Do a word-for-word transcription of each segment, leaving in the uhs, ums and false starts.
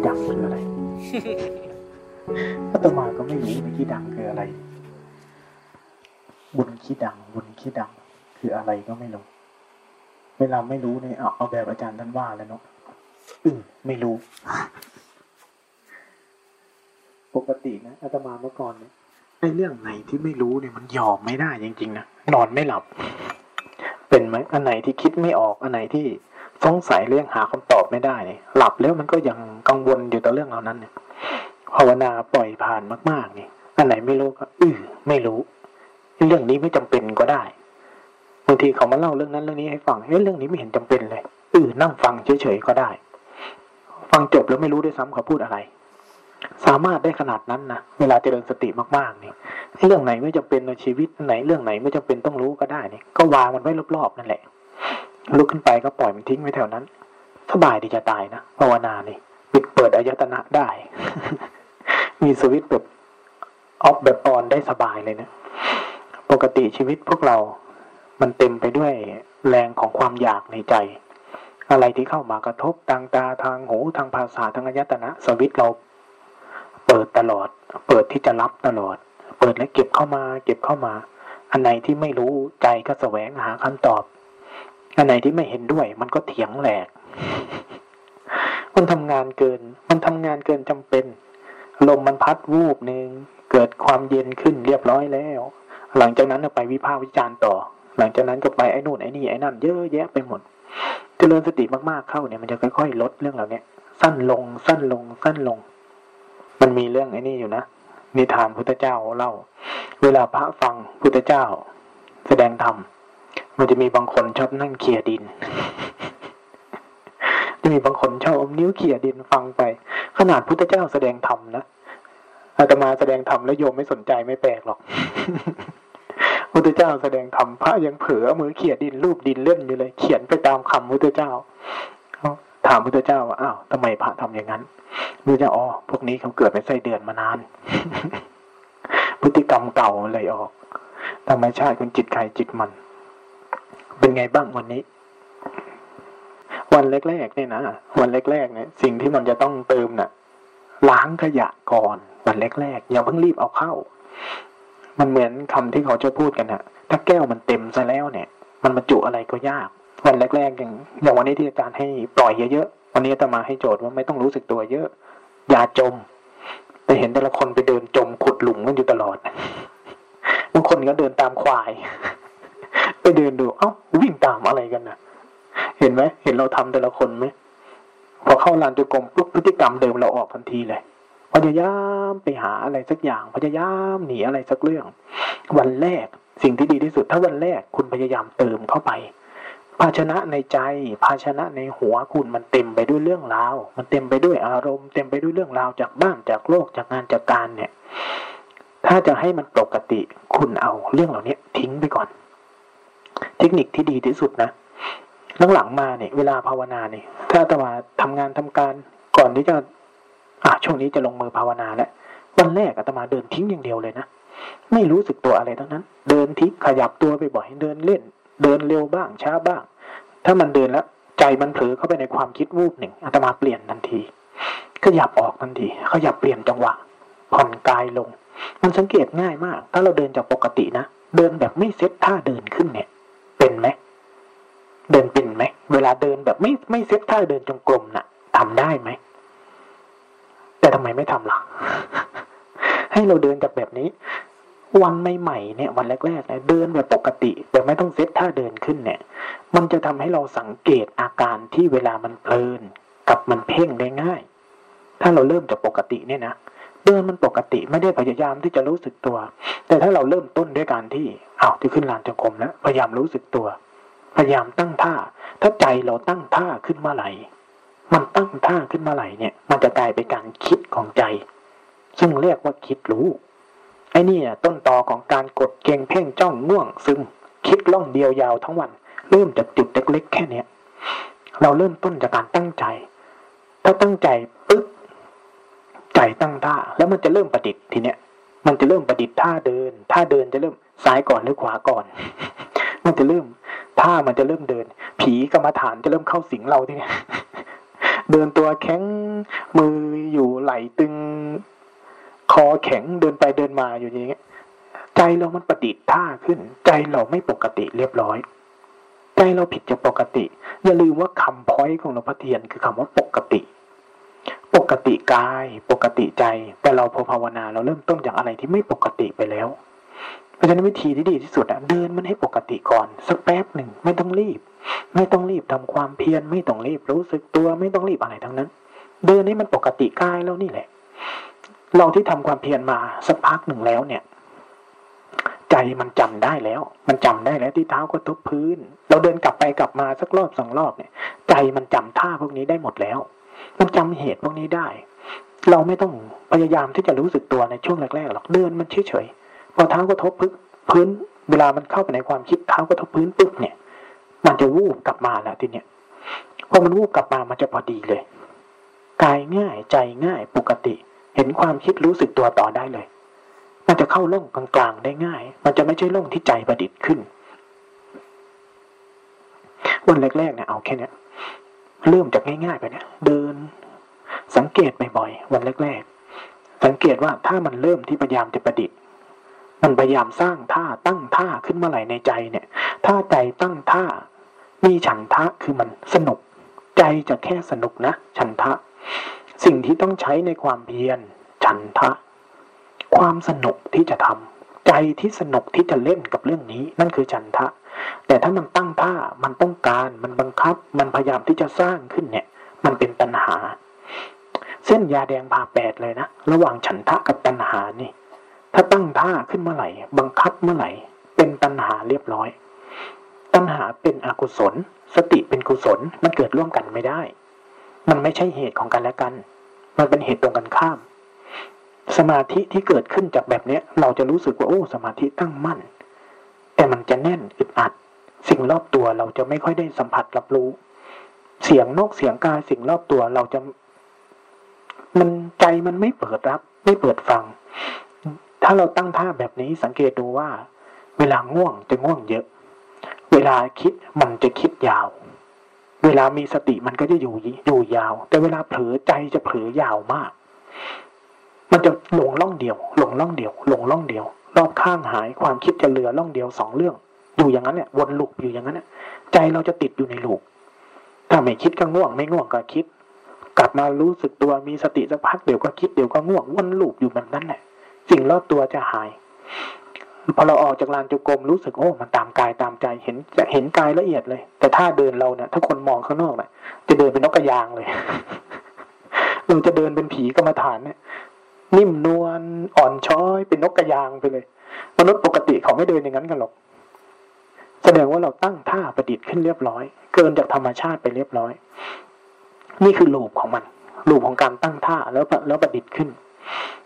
ขี้ดังคืออะไรอาตมาก็ไม่รู้ว่าขี้ดังคืออะไรบุญขี้ดังบุญขี้ดังคืออะไรก็ไม่รู้เวลาไม่รู้เนี่ยเอาเอาแบบอาจารย์ท่านว่าแล้วเนาะอืมไม่รู้ปกตินะอาตมาเมื่อก่อนเนี่ยไอ้เรื่องไหนที่ไม่รู้เนี่ยมันยอมไม่ได้จริงๆนะนอนไม่หลับเป็นไหมอันไหนที่คิดไม่ออกอันไหนที่สงสัยเรื่องหาคำตอบไม่ได้เนี่ยหลับแล้วมันก็ยังกังวลอยู่ต่อเรื่องเหล่านั้นเนี่ยภาวนาปล่อยผ่านมากๆเนี่ยอันไหนไม่รู้ก็อื้อไม่รู้เรื่องนี้ไม่จำเป็นก็ได้บางทีเขามาเล่าเรื่องนั้นเรื่องนี้ให้ฟังเฮ้ยเรื่องนี้ไม่เห็นจำเป็นเลยอื้อนั่งฟังเฉยๆก็ได้ฟังจบแล้วไม่รู้ด้วยซ้ำเขาพูดอะไรสามารถได้ขนาดนั้นนะเวลาเจริญสติมากๆนี่เรื่องไหนไม่จำเป็นในชีวิตไหนเรื่องไหนไม่จำเป็นต้องรู้ก็ได้นี่ก็วางมันไว้รอบๆนั่นแหละลุกขึ้นไปก็ปล่อยมันทิ้งไว้แถวนั้นสบายดีจะตายนะภาวนานี่ปิดเปิดอายตนะได้ มีสวิตช์แบบออฟแบบออนได้สบายเลยนะปกติชีวิตพวกเรามันเต็มไปด้วยแรงของความอยากในใจอะไรที่เข้ามากระทบทางตาทางหูทางภาษาทางอายตนะสวิตช์เราเปิดตลอดเปิดที่จะรับตลอดเปิดและเก็บเข้ามาเก็บเข้ามาอันไหนที่ไม่รู้ใจก็แสวงหาคำตอบอันไหนที่ไม่เห็นด้วยมันก็เถียงแหลกมันทำงานเกินมันทำงานเกินจำเป็นลมมันพัดวูบหนึ่งเกิดความเย็นขึ้นเรียบร้อยแล้วหลังจากนั้นก็ไปวิพากษ์วิจารณ์ต่อหลังจากนั้นก็ไปไอ้นู่นไอ้นี่ไอ้นั่นเยอะแยะไปหมดเจริญสติมากๆเข้าเนี่ยมันจะค่อยๆลดเรื่องเหล่านี้สั้นลงสั้นลงสั้นลงมันมีเรื่องไอ้นี่อยู่นะนิทานพุทธเจ้าเล่าเวลาพระฟังพุทธเจ้าแสดงธรรมมันจะมีบางคนชอบนั่งเขี่ยดิน จะมีบางคนชอบเอานิ้วเขี่ยดินฟังไปขนาดพุทธเจ้าแสดงธรรมนะอาตมาแสดงธรรมแล้วโยมไม่สนใจไม่แปลกหรอก พุทธเจ้าแสดงธรรมพระยังเผลอเอามือเขี่ยดินรูปดินเล่นอยู่เลยเขียนไปตามคำพุทธเจ้าถามพุทธเจ้าว่าอ้าวทำไมพระทำอย่างนั้นพุทธเจ้าอ๋อพวกนี้เขาเกิดเป็นไส้เดือนมานาน พฤติกรรมเก่าเลยออกธรรมชาติคนจิตใครจิตมันเป็นไงบ้างวันนี้วันแรกๆเนี่ยนะวันแรกๆเนี่ยสิ่งที่มันจะต้องเติมน่ะล้างขยะก่อนวันแรกๆอย่าเพิ่งรีบเอาเข้ามันเหมือนคำที่เขาจะพูดกันนะถ้าแก้วมันเต็มซะแล้วเนี่ยมันบรรจุอะไรก็ยากวันแรกๆอย่างอย่างวันนี้ที่อาจารย์ให้ปล่อยเยอะๆวันนี้อาตมาให้โจทย์ว่าไม่ต้องรู้สึกตัวเยอะอย่าจมแต่เห็นแต่ละคนไปเดินจมขุดหลุมกันอยู่ตลอดบางคนก็เดินตามควายไปเดินดูเอ้าวิ่งตามอะไรกันนะเห็นไหมเห็นเราทำแต่ละคนไหมพอเข้าลานจงกรมปุ๊บพฤติกรรมเดิมเราออกทันทีเลยพยายามไปหาอะไรสักอย่างพยายามหนีอะไรสักเรื่องวันแรกสิ่งที่ดีที่สุดถ้าวันแรกคุณพยายามเติมเข้าไปภาชนะในใจภาชนะในหัวคุณมันเต็มไปด้วยเรื่องราวมันเต็มไปด้วยอารมณ์เต็มไปด้วยเรื่องราวจากบ้านจากโลกจากงานจากการเนี่ยถ้าจะให้มันปกติคุณเอาเรื่องเหล่านี้ทิ้งไปก่อนเทคนิคที่ดีที่สุดนะหลังๆมาเนี่ยเวลาภาวนาเนี่ยถ้าอาตมาทำงานทำการก่อนที่จะอ่ะช่วงนี้จะลงมือภาวนาแล้ววันแรกอาตมาเดินทิ้งอย่างเดียวเลยนะไม่รู้สึกตัวอะไรทั้งนั้นเดินทิ้งขยับตัวไปบ่อยเดินเล่นเดินเร็วบ้างช้าบ้างถ้ามันเดินแล้วใจมันเผลอเข้าไปในความคิดวูบหนึ่งอาตมาเปลี่ยนทันทีขยับออกทันทีขยับเปลี่ยนจังหวะผ่อนกายลงมันสังเกตง่ายมากถ้าเราเดินจากปกตินะเดินแบบไม่เซ็ตท่าเดินขึ้นเนี่ยเป็นไหมเดินเป็นไหมเวลาเดินแบบไม่ไม่เซ็ตท่าเดินจงกรมน่ะทำได้ไหมแต่ทำไมไม่ทำล่ะ ให้เราเดินจากแบบนี้วันใหม่ๆเนี่ยวันแรกๆเนี่ยเดินแบบปกติแต่ไม่ต้องเซ็ตท่าเดินขึ้นเนี่ยมันจะทำให้เราสังเกตอาการที่เวลามันเพลินกับมันเพ่งได้ง่ายถ้าเราเริ่มจากปกติเนี่ยนะเดินมันปกติไม่ได้พยายามที่จะรู้สึกตัวแต่ถ้าเราเริ่มต้นด้วยการที่อ้าวที่ขึ้นลานจงกรมแล้วพยายามรู้สึกตัวพยายามตั้งท่าถ้าใจเราตั้งท่าขึ้นเมื่อไหร่มันตั้งท่าขึ้นเมื่อไหร่เนี่ยมันจะกลายเป็นการคิดของใจซึ่งเรียกว่าคิดรู้ไอ้นี่ต้นตอของการกดเกร็งเพ่งจ้องง่วงซึมคิดล่องเดียวยาวทั้งวันเริ่มจากจุดเล็กๆแค่เนี้ยเราเริ่มต้นจากการตั้งใจถ้าตั้งใจปึ๊บใจตั้งท่าแล้วมันจะเริ่มประดิษฐ์ทีเนี้ยมันจะเริ่มประดิษฐ์ท่าเดินท่าเดินจะเริ่มซ้ายก่อนหรือขวาก่อนมันจะเริ่มท่ามันจะเริ่มเดินผีกรรมฐานจะเริ่มเข้าสิงเราทีเนี้ย เดินตัวแข็งมืออยู่ไหลตึงคอแข็งเดินไปเดินมาอยู่อย่างเงี้ยใจเรามันประดิษฐ์ท่าขึ้นใจเราไม่ปกติเรียบร้อยใจเราผิดจากปกติอย่าลืมว่าคำพ้อยของหลวงพ่อเทียนคือคำว่าปกติปกติกายปกติใจแต่เราพอภาวนาเราเริ่มต้นจากอะไรที่ไม่ปกติไปแล้วเพราะฉะนั้นวิธีที่ดีที่สุดอะเดินมันให้ปกติก่อนสักแป๊บหนึ่งไม่ต้องรีบไม่ต้องรีบทำความเพียรไม่ต้องรีบรู้สึกตัวไม่ต้องรีบอะไรทั้งนั้นเดินให้มันปกติกายแล้วนี่แหละเราที่ทำความเพียรมาสักพักหนึ่งแล้วเนี่ยใจมันจำได้แล้วมันจำได้แล้วที่เท้ากระทบพื้นเราเดินกลับไปกลับมาสักรอบสองรอบเนี่ยใจมันจำท่าพวกนี้ได้หมดแล้วมันจำเหตุพวกนี้ได้เราไม่ต้องพยายามที่จะรู้สึกตัวในช่วงแรกๆหรอกเดินมันเฉยๆพอเท้ากระทบพื้นเวลามันเข้าไปในความคิดเท้ากระทบพื้นปุ๊บเนี่ยมันจะวูบกลับมาแล้วทีเนี้ยพอมันวูบกลับมามันจะพอดีเลยกายง่ายใจง่ายปกติเห็นความคิดรู้สึกตัวต่อได้เลยมันจะเข้าล่องกลางๆได้ง่ายมันจะไม่ใช่ล่องที่ใจประดิษฐ์ขึ้นวันแรกๆเนี่ยเอาแค่นี้เริ่มจากง่ายๆไปเนี่ยเดินสังเกตบ่อยๆวันแรกๆสังเกตว่าถ้ามันเริ่มที่พยายามจะประดิษฐ์มันพยายามสร้างท่าตั้งท่าขึ้นเมื่อไหร่ในใจเนี่ยถ้าใจตั้งท่ามีฉันทะคือมันสนุกใจจะแค่สนุกนะฉันทะสิ่งที่ต้องใช้ในความเพียรฉันทะความสนุกที่จะทำใจที่สนุกที่จะเล่นกับเรื่องนี้นั่นคือฉันทะแต่ถ้ามันตั้งท่ามันต้องการมันบังคับมันพยายามที่จะสร้างขึ้นเนี่ยมันเป็นตัณหาเส้นยาแดงผ่าแปดเลยนะระหว่างฉันทะกับตัณหานี่ถ้าตั้งท่าขึ้นเมื่อไหร่บังคับเมื่อไหร่เป็นตัณหาเรียบร้อยตัณหาเป็นอกุศลสติเป็นกุศลมันเกิดร่วมกันไม่ได้มันไม่ใช่เหตุของกันและกันมันเป็นเหตุตรงกันข้ามสมาธิที่เกิดขึ้นจากแบบนี้เราจะรู้สึกว่าโอ้สมาธิตั้งมั่นแต่มันจะแน่นอึดอัดสิ่งรอบตัวเราจะไม่ค่อยได้สัมผัสรับรู้เสียงนกเสียงกาสิ่งรอบตัวเราจะมันใจมันไม่เปิดรับไม่เปิดฟังถ้าเราตั้งท่าแบบนี้สังเกตดูว่าเวลาง่วงจะง่วงเยอะเวลาคิดมันจะคิดยาวเวลามีสติมันก็จะอยู่อยู่ยาวแต่เวลาเผลอใจจะเผลอยาวมากมันจะหลงล่องเดียวหลงล่องเดียวหลงล่องเดียวรอบข้างหายความคิดจะเหลือล่องเดียวสองเรื่องอยู่อย่างนั้นเนี่ยวนลูปอยู่อย่างนั้นเนี่ยใจเราจะติดอยู่ในลูปถ้าไม่คิดก็ง่วงไม่ง่วงก็คิดกลับมารู้สึกตัวมีสติสักพักเดี๋ยวก็คิดเดี๋ยวก็ง่วงวนลูปอยู่แบบนั้นแหละสิ่งรอบตัวจะหายพอเราออกจากลานจุกรมรู้สึกโอ้มันตามกายตามใจเห็นเห็นกายละเอียดเลยแต่ถ้าเดินเราเนี่ยถ้าคนมองข้างนอกเนี่ยจะเดินเป็นนกกระยางเลยเราจะเดินเป็นผีกรรมฐานเนี่ยนิ่มนวลอ่อนช้อยเป็นนกกระยางไปเลยมนุษย์ปกติเขาไม่เดินอย่างนั้นกันหรอกแสดงว่าเราตั้งท่าประดิษฐ์ขึ้นเรียบร้อยเกินจากธรรมชาติไปเรียบร้อยนี่คือรูปของมันรูปของการตั้งท่าแล้วแล้วประดิษฐ์ขึ้น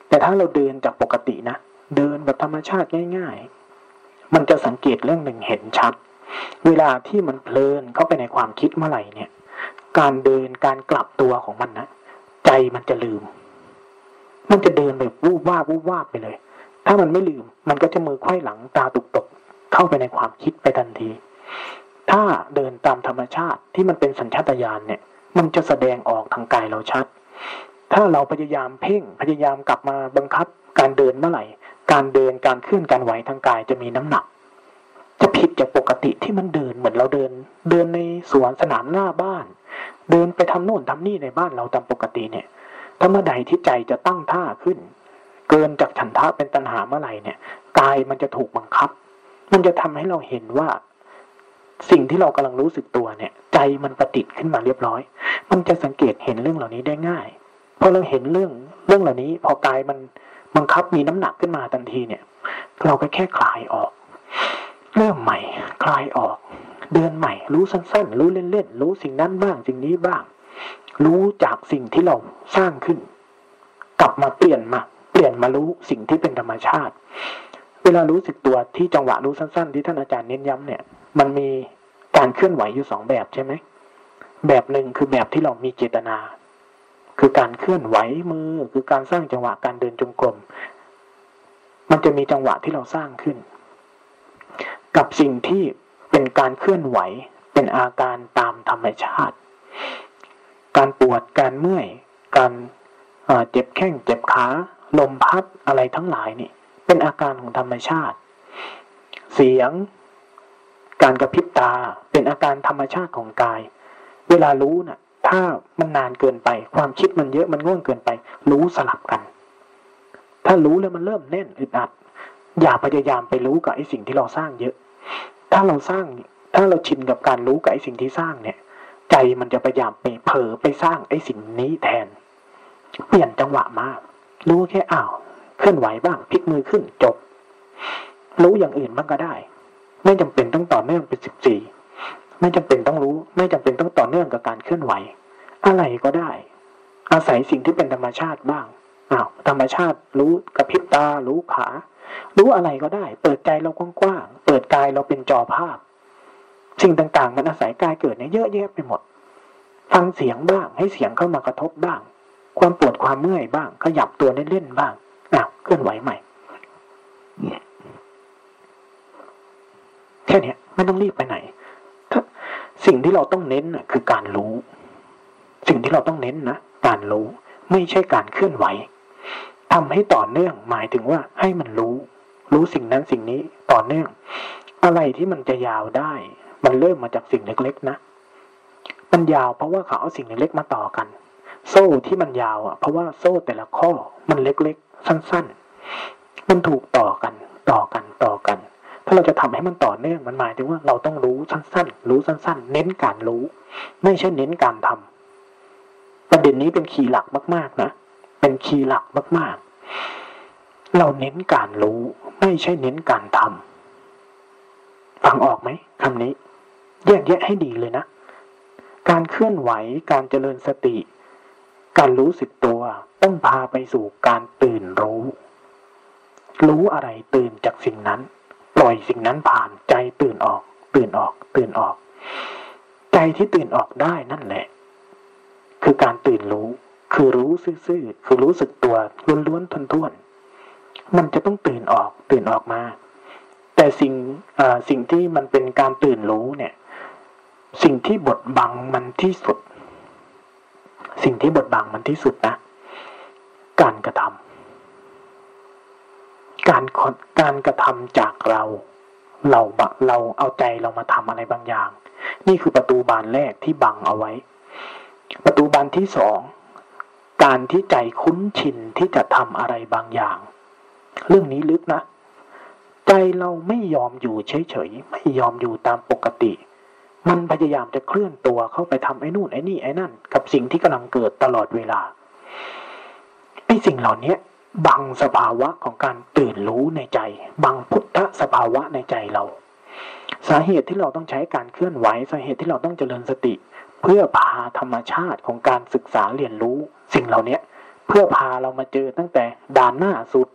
แต่ถ้าเราเดินจากปกตินะเดินแบบธรรมชาติง่ายๆมันจะสังเกตเรื่องหนึ่งเห็นชัดเวลาที่มันเพลินเข้าไปในความคิดเมื่อไหร่เนี่ยการเดินการกลับตัวของมันนะใจมันจะลืมมันจะเดินแบบวูบวาบวูบวาบไปเลยถ้ามันไม่ลืมมันก็จะมือไขว้หลังตาตุกตกเข้าไปในความคิดไปทันทีถ้าเดินตามธรรมชาติที่มันเป็นสัญชาตญาณเนี่ยมันจะแสดงออกทางกายเราชัดถ้าเราพยายามเพ่งพยายามกลับมาบังคับการเดินเมื่อไหร่การเดินการเคลื่อนการไหวทางกายจะมีน้ำหนักจะผิดจากปกติที่มันเดินเหมือนเราเดินเดินในสวนสนามหน้าบ้านเดินไปทำโน่นทำนี่ในบ้านเราตามปกติเนี่ยถ้าเมื่อใดที่ใจจะตั้งท่าขึ้นเกินจากฉันทะเป็นตัณหาเมื่อไหร่เนี่ยกายมันจะถูกบังคับมันจะทำให้เราเห็นว่าสิ่งที่เรากำลังรู้สึกตัวเนี่ยใจมันประดิษฐ์ขึ้นมาเรียบร้อยมันจะสังเกตเห็นเรื่องเหล่านี้ได้ง่ายพอเราเห็นเรื่องเรื่องเหล่านี้พอกายมันบังคับมีน้ำหนักขึ้นมาทันทีเนี่ยเราก็แค่คลายออกเริ่มใหม่คลายออกเดินใหม่รู้สั้นๆรู้เล่นๆรู้สิ่งนั้นบ้างสิ่งนี้บ้างรู้จากสิ่งที่เราสร้างขึ้นกลับมาเปลี่ยนมาเปลี่ยนมารู้สิ่งที่เป็นธรรมชาติเวลารู้สึกตัวที่จังหวะรู้สั้นๆที่ท่านอาจารย์เน้นย้ำเนี่ยมันมีการเคลื่อนไหวอยู่สองแบบใช่ไหมแบบหนึ่งคือแบบที่เรามีเจตนาคือการเคลื่อนไหวมือคือการสร้างจังหวะการเดินจงกรมมันจะมีจังหวะที่เราสร้างขึ้นกับสิ่งที่เป็นการเคลื่อนไหวเป็นอาการตามธรรมชาติ การปวดการเมื่อยการเจ็บแข้งเจ็บขาลมพัดอะไรทั้งหลายนี่เป็นอาการของธรรมชาติเสียงการกระพริบตาเป็นอาการธรรมชาติของกายเวลารู้น่ะถ้ามันนานเกินไปความคิดมันเยอะมันง่วงเกินไปรู้สลับกันถ้ารู้แล้วมันเริ่มแน่นอึดอัดอย่าพยายามไปรู้กับไอ้สิ่งที่เราสร้างเยอะถ้าเราสร้างถ้าเราชินกับการรู้กับไอ้สิ่งที่สร้างเนี่ยใจมันจะพยายามไปเผลอไปสร้างไอ้สิ่งนี้แทนเปลี่ยนจังหวะมากรู้แค่อ้าวเคลื่อนไหวบ้างพลิกมือขึ้นจบรู้อย่างอื่นบ้างก็ได้ไม่จำเป็นต้องต่อเนื่องเป็นสิบสี่ไม่จำเป็นต้องรู้ไม่จำเป็นต้องต่อเนื่องกับการเคลื่อนไหวอะไรก็ได้อาศัยสิ่งที่เป็นธรรมชาติบ้างอ้าวธรรมชาติรู้กระพริบตารู้ขารู้อะไรก็ได้เปิดใจเรากว้างๆเปิดกายเราเป็นจอภาพสิ่งต่างๆมันอาศัยกายเกิดเนี่ยเยอะแยะไปหมดฟังเสียงบ้างให้เสียงเข้ามากระทบบ้างความปวดความเมื่อยบ้างขยับตัวเล่นๆบ้างอ้าวเคลื่อนไหวใหม่แค่นี้ไม่ต้องรีบไปไหนสิ่งที่เราต้องเน้นนะคือการรู้สิ่งที่เราต้องเน้นนะการรู้ไม่ใช่การเคลื่อนไหวทำให้ต่อเนื่องหมายถึงว่าให้มันรู้รู้สิ่งนั้นสิ่งนี้ต่อเนื่องอะไรที่มันจะยาวได้มันเริ่มมาจากสิ่งเล็กๆนะมันยาวเพราะว่าเขาเอาสิ่งเล็กๆมาต่อกันโซ่ที่มันยาวอ่ะเพราะว่าโซ่แต่ละข้อมันเล็กๆสั้นๆมันถูกต่อกันต่อกันต่อกันถ้าเราจะทำให้มันต่อเนื่องมันหมายถึงว่าเราต้องรู้สั้นๆรู้สั้นๆเน้นการรู้ไม่ใช่เน้นการทำประเด็นนี้เป็นคีย์หลักมากๆนะเป็นคีย์หลักมากๆเราเน้นการรู้ไม่ใช่เน้นการทำฟังออกไหมคำนี้แยกแยะให้ดีเลยนะการเคลื่อนไหวการเจริญสติการรู้สึกตัวต้องพาไปสู่การตื่นรู้รู้อะไรตื่นจากสิ่งนั้นปล่อยสิ่งนั้นผ่านใจตื่นออกตื่นออกตื่นออกใจที่ตื่นออกได้นั่นแหละคือการตื่นรู้คือรู้ซื่อๆคือรู้สึกตัวล้วนๆท่วนๆมันจะต้องตื่นออกตื่นออกมาแต่สิ่งอ่าสิ่งที่มันเป็นการตื่นรู้เนี่ยสิ่งที่บดบังมันที่สุดสิ่งที่บดบังมันที่สุดนะการกระทำการการกระทำจากเราเราเราเอาใจเรามาทำอะไรบางอย่างนี่คือประตูบานแรกที่บังเอาไว้ประตูบานที่สองการที่ใจคุ้นชินที่จะทำอะไรบางอย่างเรื่องนี้ลึกนะใจเราไม่ยอมอยู่เฉยๆไม่ยอมอยู่ตามปกติมันพยายามจะเคลื่อนตัวเข้าไปทำไอ้นู่นไอ้นี่ไอ้นั่นกับสิ่งที่กำลังเกิดตลอดเวลาไอ้สิ่งเหล่านี้บังสภาวะของการตื่นรู้ในใจบังพุทธสภาวะในใจเราสาเหตุที่เราต้องใช้การเคลื่อนไหวสาเหตุที่เราต้องเจริญสติเพื่อพาธรรมชาติของการศึกษาเรียนรู้สิ่งเหล่านี้เพื่อพาเรามาเจอตั้งแต่ด่านหน้าสุด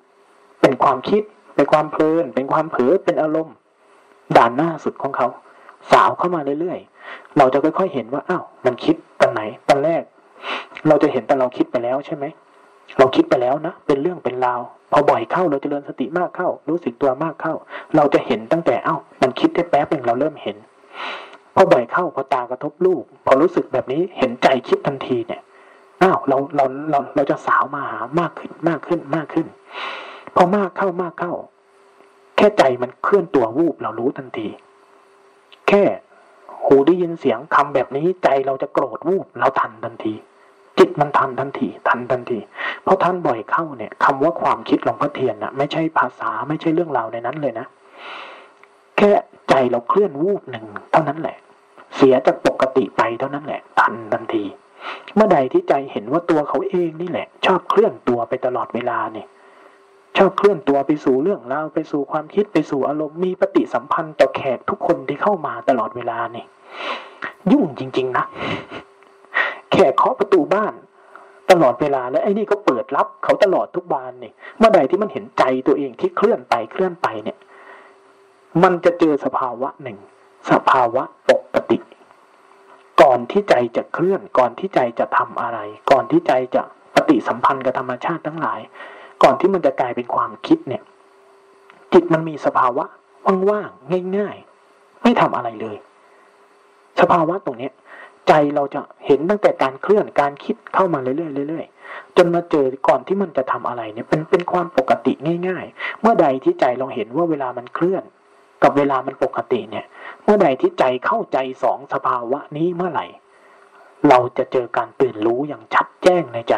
เป็นความคิดเป็นความเพลินเป็นความเผลอเป็นอารมณ์ด่านหน้าสุดของเขาสาวเข้ามาเรื่อยๆเราจะค่อยๆเห็นว่าอ้าวมันคิดตอนไหนตอนแรกเราจะเห็นตอนเราคิดไปแล้วใช่ไหมเราคิดไปแล้วนะเป็นเรื่องเป็นราวพอบ่อยเข้าเราเจริญสติมากเข้ารู้สึกตัวมากเข้าเราจะเห็นตั้งแต่อ้าวมันคิดได้แป๊บหนึ่งเราเริ่มเห็นพอบ่อยเข้าพอตากระทบลูกพอรู้สึกแบบนี้เห็นใจคิดทันทีเนี่ยอ้าวเราเราเราเราจะสาวมาหามากขึ้นมากขึ้นมากขึ้นพอมากเข้ามากเข้าแค่ใจมันเคลื่อนตัววูบเรารู้ทันทีแค่หูได้ยินเสียงคำแบบนี้ใจเราจะโกรธวูบเราทันทันทีจิตมันทันทันทีทันทันทีเพราะทันบ่อยเข้าเนี่ยคำว่าความคิดหลวงพ่อเทียนนะไม่ใช่ภาษาไม่ใช่เรื่องราวในนั้นเลยนะแค่ใจเราเคลื่อนวูบหนึ่งเท่านั้นแหละเสียจากปกติไปเท่านั้นแหละทันทันทีเมื่อใดที่ใจเห็นว่าตัวเขาเองนี่แหละชอบเคลื่อนตัวไปตลอดเวลาเนี่ยชอบเคลื่อนตัวไปสู่เรื่องราวไปสู่ความคิดไปสู่อารมณ์มีปฏิสัมพันธ์ต่อแขกทุกคนที่เข้ามาตลอดเวลานี่ยุ่งจริงๆนะแขกเคาะประตูบ้านตลอดเวลาแล้วไอ้นี่ก็เปิดรับเขาตลอดทุกบานนี่เมื่อใดที่มันเห็นใจตัวเองที่เคลื่อนไปเคลื่อนไปเนี่ยมันจะเจอสภาวะหนึ่งสภาวะปกติก่อนที่ใจจะเคลื่อนก่อนที่ใจจะทำอะไรก่อนที่ใจจะปฏิสัมพันธ์กับธรรมชาติทั้งหลายก่อนที่มันจะกลายเป็นความคิดเนี่ยจิตมันมีสภาวะว่างๆง่ายๆไม่ทำอะไรเลยสภาวะตรงนี้ ใจเราจะเห็นตั้งแต่การเคลื่อนการคิดเข้ามาเรื่อยๆเรื่อยๆจนมาเจอก่อนที่มันจะทำอะไรเนี่ยเป็นเป็นความปกติง่ายๆเมื่อใดที่ใจเราเห็นว่าเวลามันเคลื่อนกับเวลามันปกติเนี่ยเมื่อใดที่ใจเข้าใจสองสภาวะนี้เมื่อไหร่เราจะเจอการตื่นรู้อย่างชัดแจ้งในใจ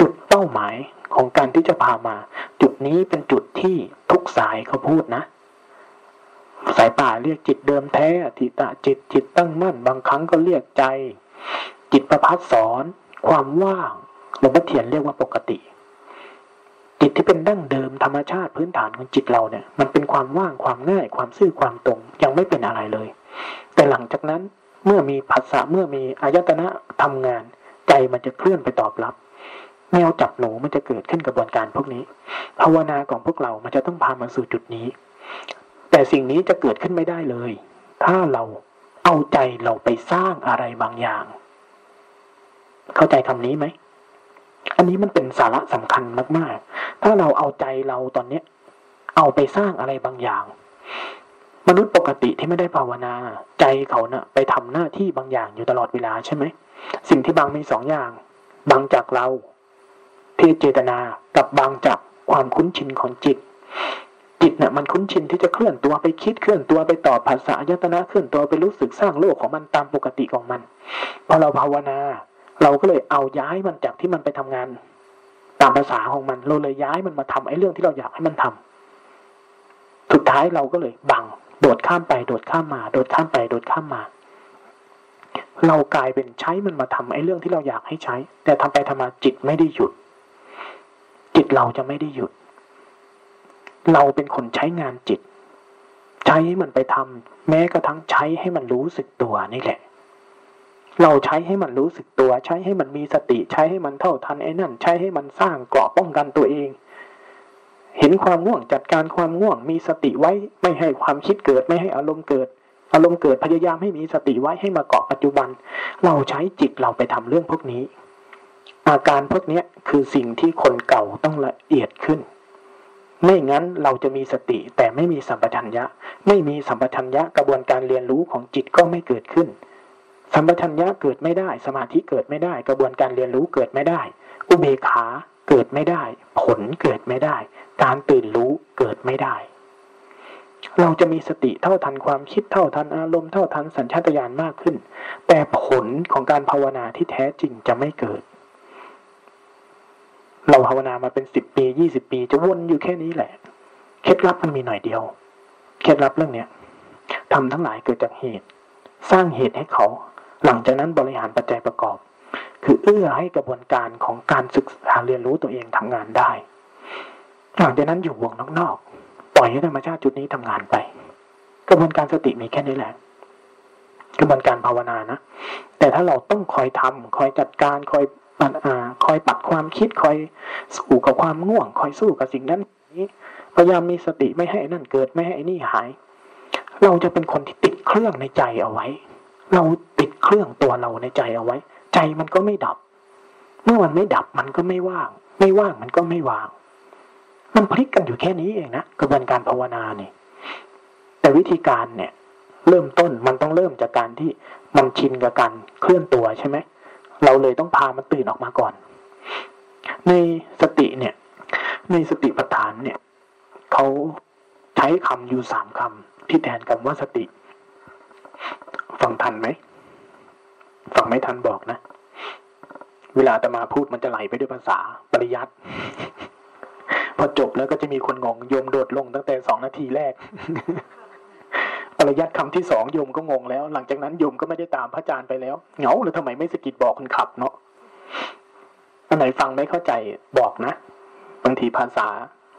จุดเป้าหมายของการที่จะพามาจุดนี้เป็นจุดที่ทุกสายเขาพูดนะสายป่าเรียกจิตเดิมแท้อธิตะจิตจิตตั้งมั่นบางครั้งก็เรียกใจจิตประภัสสรความว่างหลวงพ่อเทียนเรียกว่าปกติจิตที่เป็นดั้งเดิมธรรมชาติพื้นฐานของจิตเราเนี่ยมันเป็นความว่างความง่ายความซื่อความตรงยังไม่เป็นอะไรเลยแต่หลังจากนั้นเมื่อมีผัสสะเมื่อมีอายตนะทำงานใจมันจะเคลื่อนไปตอบรับแมวจับหนูมันจะเกิดขึ้นกระบวนการพวกนี้ภาวนาของพวกเรามันจะต้องพามาสู่จุดนี้แต่สิ่งนี้จะเกิดขึ้นไม่ได้เลยถ้าเราเอาใจเราไปสร้างอะไรบางอย่างเข้าใจคำนี้ไหมอันนี้มันเป็นสาระสำคัญมากๆถ้าเราเอาใจเราตอนนี้เอาไปสร้างอะไรบางอย่างมนุษย์ปกติที่ไม่ได้ภาวนาใจเขานะไปทำหน้าที่บางอย่างอยู่ตลอดเวลาใช่ไหมสิ่งที่บางมีสองอย่างบางจากเราที่เจตนากับบางจากความคุ้นชินของจิตจิตเนี่ยมันคุ้นชินที่จะเคลื่อนตัวไปคิดเคลื่อนตัวไปต่อภาษาอายตนะเคลื่อนตัวไปรู้สึกสร้างโลกของมันตามปกติของมันพอเราภาวนาเราก็เลยเอาย้ายมันจากที่มันไปทำงานตามภาษาของมันเราเลยย้ายมันมาทำไอ้เรื่องที่เราอยากให้มันทำสุดท้ายเราก็เลยบังโดดข้ามไปโดดข้ามมาโดดข้ามไปโดดข้ามมาเรากลายเป็นใช้มันมาทำไอ้เรื่องที่เราอยากให้ใช้แต่ทำไปทำมาจิตไม่ได้หยุดจิตเราจะไม่ได้หยุดเราเป็นคนใช้งานจิตใช้ให้มันไปทำแม้กระทั่งใช้ให้มันรู้สึกตัวนี่แหละเราใช้ให้มันรู้สึกตัวใช้ให้มันมีสติใช้ให้มันเท่าทันไอ้นั่นใช้ให้มันสร้างเกราะป้องกันตัวเองเห็นความง่วงจัดการความง่วงมีสติไว้ไม่ให้ความคิดเกิดไม่ให้อารมณ์เกิดอารมณ์เกิดพยายามให้มีสติไว้ให้มาเกาะปัจจุบันเราใช้จิตเราไปทำเรื่องพวกนี้อาการพวกนี้คือสิ่งที่คนเก่าต้องละเอียดขึ้นไม่งั้นเราจะมีสติแต่ไม่มีสัมปชัญญะไม่มีสัมปชัญญะกระบวนการเรียนรู้ของจิตก็ไม่เกิดขึ้นสัมปชัญญะเกิดไม่ได้สมาธิเกิดไม่ได้กระบวนการเรียนรู้เกิดไม่ได้อุเบกขาเกิดไม่ได้ผลเกิดไม่ได้การตื่นรู้เกิดไม่ได้เราจะมีสติเท่าทันความคิดเท่าทันอารมณ์เท่าทันสัญชาตญาณมากขึ้นแต่ผลของการภาวนาที่แท้จริงจะไม่เกิดเราภาวนามาเป็นสิบปียี่สิบปีจะวนอยู่แค่นี้แหละเคล็ดลับมันมีหน่อยเดียวเคล็ดลับเรื่องเนี้ยทำทั้งหลายเกิดจากเหตุสร้างเหตุให้เขาหลังจากนั้นบริหารปัจจัยประกอบคือเอื้อให้กระบวนการของการศึกษาเรียนรู้ตัวเองทำงานได้หลังจากนั้นอยู่วงนอกๆปล่อยให้ธรรมชาติจุดนี้ทำงานไปกระบวนการสติมีแค่นี้แหละกระบวนการภาวนานะแต่ถ้าเราต้องคอยทำคอยจัดการคอยปัดอ่าคอยปัดความคิดคอยสู้กับความง่วงคอยสู้กับสิ่งนั้นนี้พยายามมีสติไม่ให้ไอ้นั่นเกิดไม่ให้ไอ้นี่หายเราจะเป็นคนที่ติดเครื่องในใจเอาไว้เราติดเครื่องตัวเราในใจเอาไว้ใจมันก็ไม่ดับเมื่อมันไม่ดับมันก็ไม่ว่างไม่ว่างมันก็ไม่วางมันพลิกกันอยู่แค่นี้เองนะกระบวนการภาวนาเนี่ยแต่วิธีการเนี่ยเริ่มต้นมันต้องเริ่มจากการที่มันชินกับการเคลื่อนตัวใช่ไหมเราเลยต้องพามันตื่นออกมาก่อนในสติเนี่ยในสติปัฏฐานเนี่ยเขาใช้คำอยู่สามคำที่แทนคำว่าสติฟังทันไหมฟังไม่ทันบอกนะเวลาอาตมาพูดมันจะไหลไปด้วยภาษาปริยัติพอจบแล้วก็จะมีคนงงโยมโดดลงตั้งแต่สองนาทีแรก ปริยัติคำที่สองโยมก็งงแล้วหลังจากนั้นโยมก็ไม่ได้ตามพระอาจารย์ไปแล้วเหงาหรือทำไมไม่สะกิดบอกคนขับเนาะอันไหนฟังไม่เข้าใจบอกนะบางทีภาษา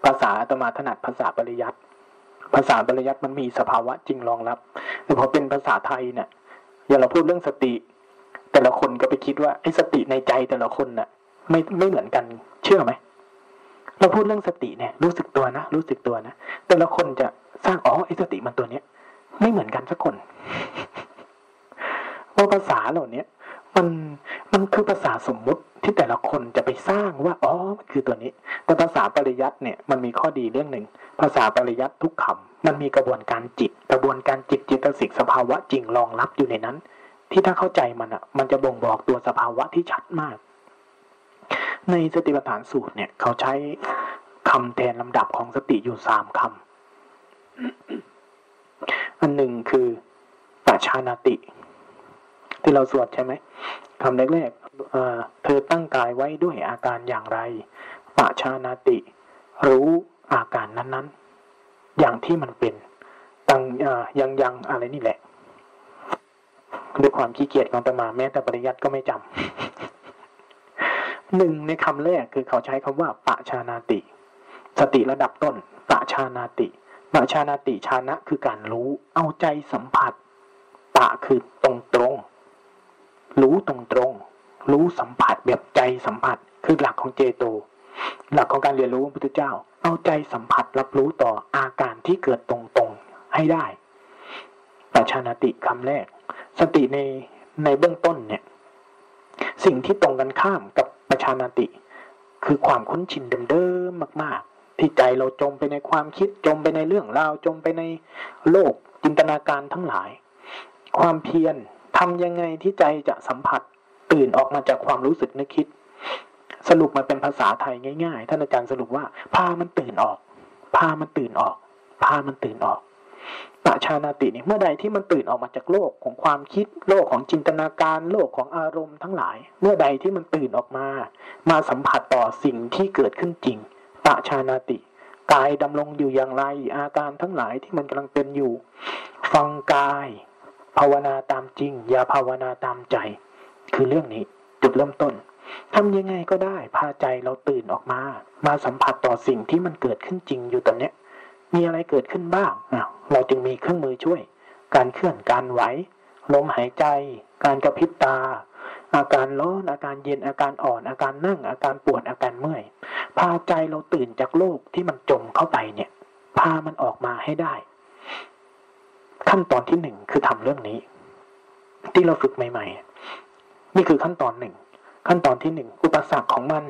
ภาษาอาตมาถนัดภาษาปริยัติภาษาปริยัติมันมีสภาวะจริงรองรับแต่พอเป็นภาษาไทยเนี่ยอย่าเราพูดเรื่องสติแต่ละคนก็ไปคิดว่าไอ้สติในใจแต่ละคนน่ะไม่ไม่เหมือนกันเชื่อไหมเราพูดเรื่องสติเนี่ยรู้สึกตัวนะรู้สึกตัวนะแต่ละคนจะสร้างอ๋อไอ้สติมันตัวเนี้ยไม่เหมือนกันสักคนเพราะภาษาเหล่านี้มันมันคือภาษาสมมุติที่แต่ละคนจะไปสร้างว่าอ๋อมันคือตัวนี้แต่ภาษาปริยัติเนี่ยมันมีข้อดีเรื่องหนึ่งภาษาปริยัติทุกคำมันมีกระบวนการจิตกระบวนการจิตเจตสิกสภาวะจริงรองรับอยู่ในนั้น ที่ถ้าเข้าใจมันอ่ะมันจะบ่งบอกตัวสภาวะที่ชัดมากในสติปัฏฐานสูตรเนี่ยเขาใช้คำแทนลำดับของสติอยู่สามคำอันหนึ่งคือปัจฉานาติที่เราสวดใช่ไหมคำแรกๆ เอ่อ เธอตั้งกายไว้ด้วยอาการอย่างไรปัจฉานาติรู้อาการนั้นๆอย่างที่มันเป็นตั้งยังยังอะไรนี่แหละด้วยความขี้เกียจของอาตมาแม้แต่ปริยัติก็ไม่จำหนึ่งในคำแรกคือเขาใช้คำว่าปัจฉานาติสติระดับต้นปัจฉานาติปัจฉานาติฌานะคือการรู้เอาใจสัมผัสปะคือตรงตรงรู้ตรงตรงรู้สัมผัสแบบใจสัมผัสคือหลักของเจโตหลักของการเรียนรู้พระพุทธเจ้าเอาใจสัมผัสรับรู้ต่ออาการที่เกิดตรงตรงให้ได้ปัจฉานาติคำแรกสติในในเบื้องต้นเนี่ยสิ่งที่ตรงกันข้ามกับปัจฉานาติคือความคุ้นชินเดิมๆมากๆที่ใจเราจมไปในความคิดจมไปในเรื่องราวจมไปในโลกจินตนาการทั้งหลายความเพียรทำยังไงที่ใจจะสัมผัสตื่นออกมาจากความรู้สึกนึกคิดสรุปมาเป็นภาษาไทยง่ายๆท่านอาจารย์สรุปว่าพามันตื่นออกพามันตื่นออกพามันตื่นออกปัจฉานาติเนี่ยเมื่อใดที่มันตื่นออกมาจากโลกของความคิดโลกของจินตนาการโลกของอารมณ์ทั้งหลายเมื่อใดที่มันตื่นออกมามาสัมผัสต่อสิ่งที่เกิดขึ้นจริงปัจฉานาติกายดำรงอยู่อย่างไรอาการทั้งหลายที่มันกำลังเป็นอยู่ฟังกายภาวนาตามจริงอย่าภาวนาตามใจคือเรื่องนี้จุดเริ่มต้นทำยังไงก็ได้พาใจเราตื่นออกมามาสัมผัสต่อสิ่งที่มันเกิดขึ้นจริงอยู่ตอนเนี้ยมีอะไรเกิดขึ้นบ้างเราจึงมีเครื่องมือช่วยการเคลื่อนการไหวลมหายใจการกระพริบตาอาการร้อนอาการเย็นอาการอ่อนอาการนั่งอาการปวดอาการเมื่อยพาใจเราตื่นจากโลกที่มันจมเข้าไปเนี่ยพามันออกมาให้ได้ขั้นตอนที่หนึ่งคือทำเรื่องนี้ที่เราฝึกใหม่ๆนี่คือขั้นตอนหนึ่งขั้นตอนที่หนึ่งอุปสรรคของมัน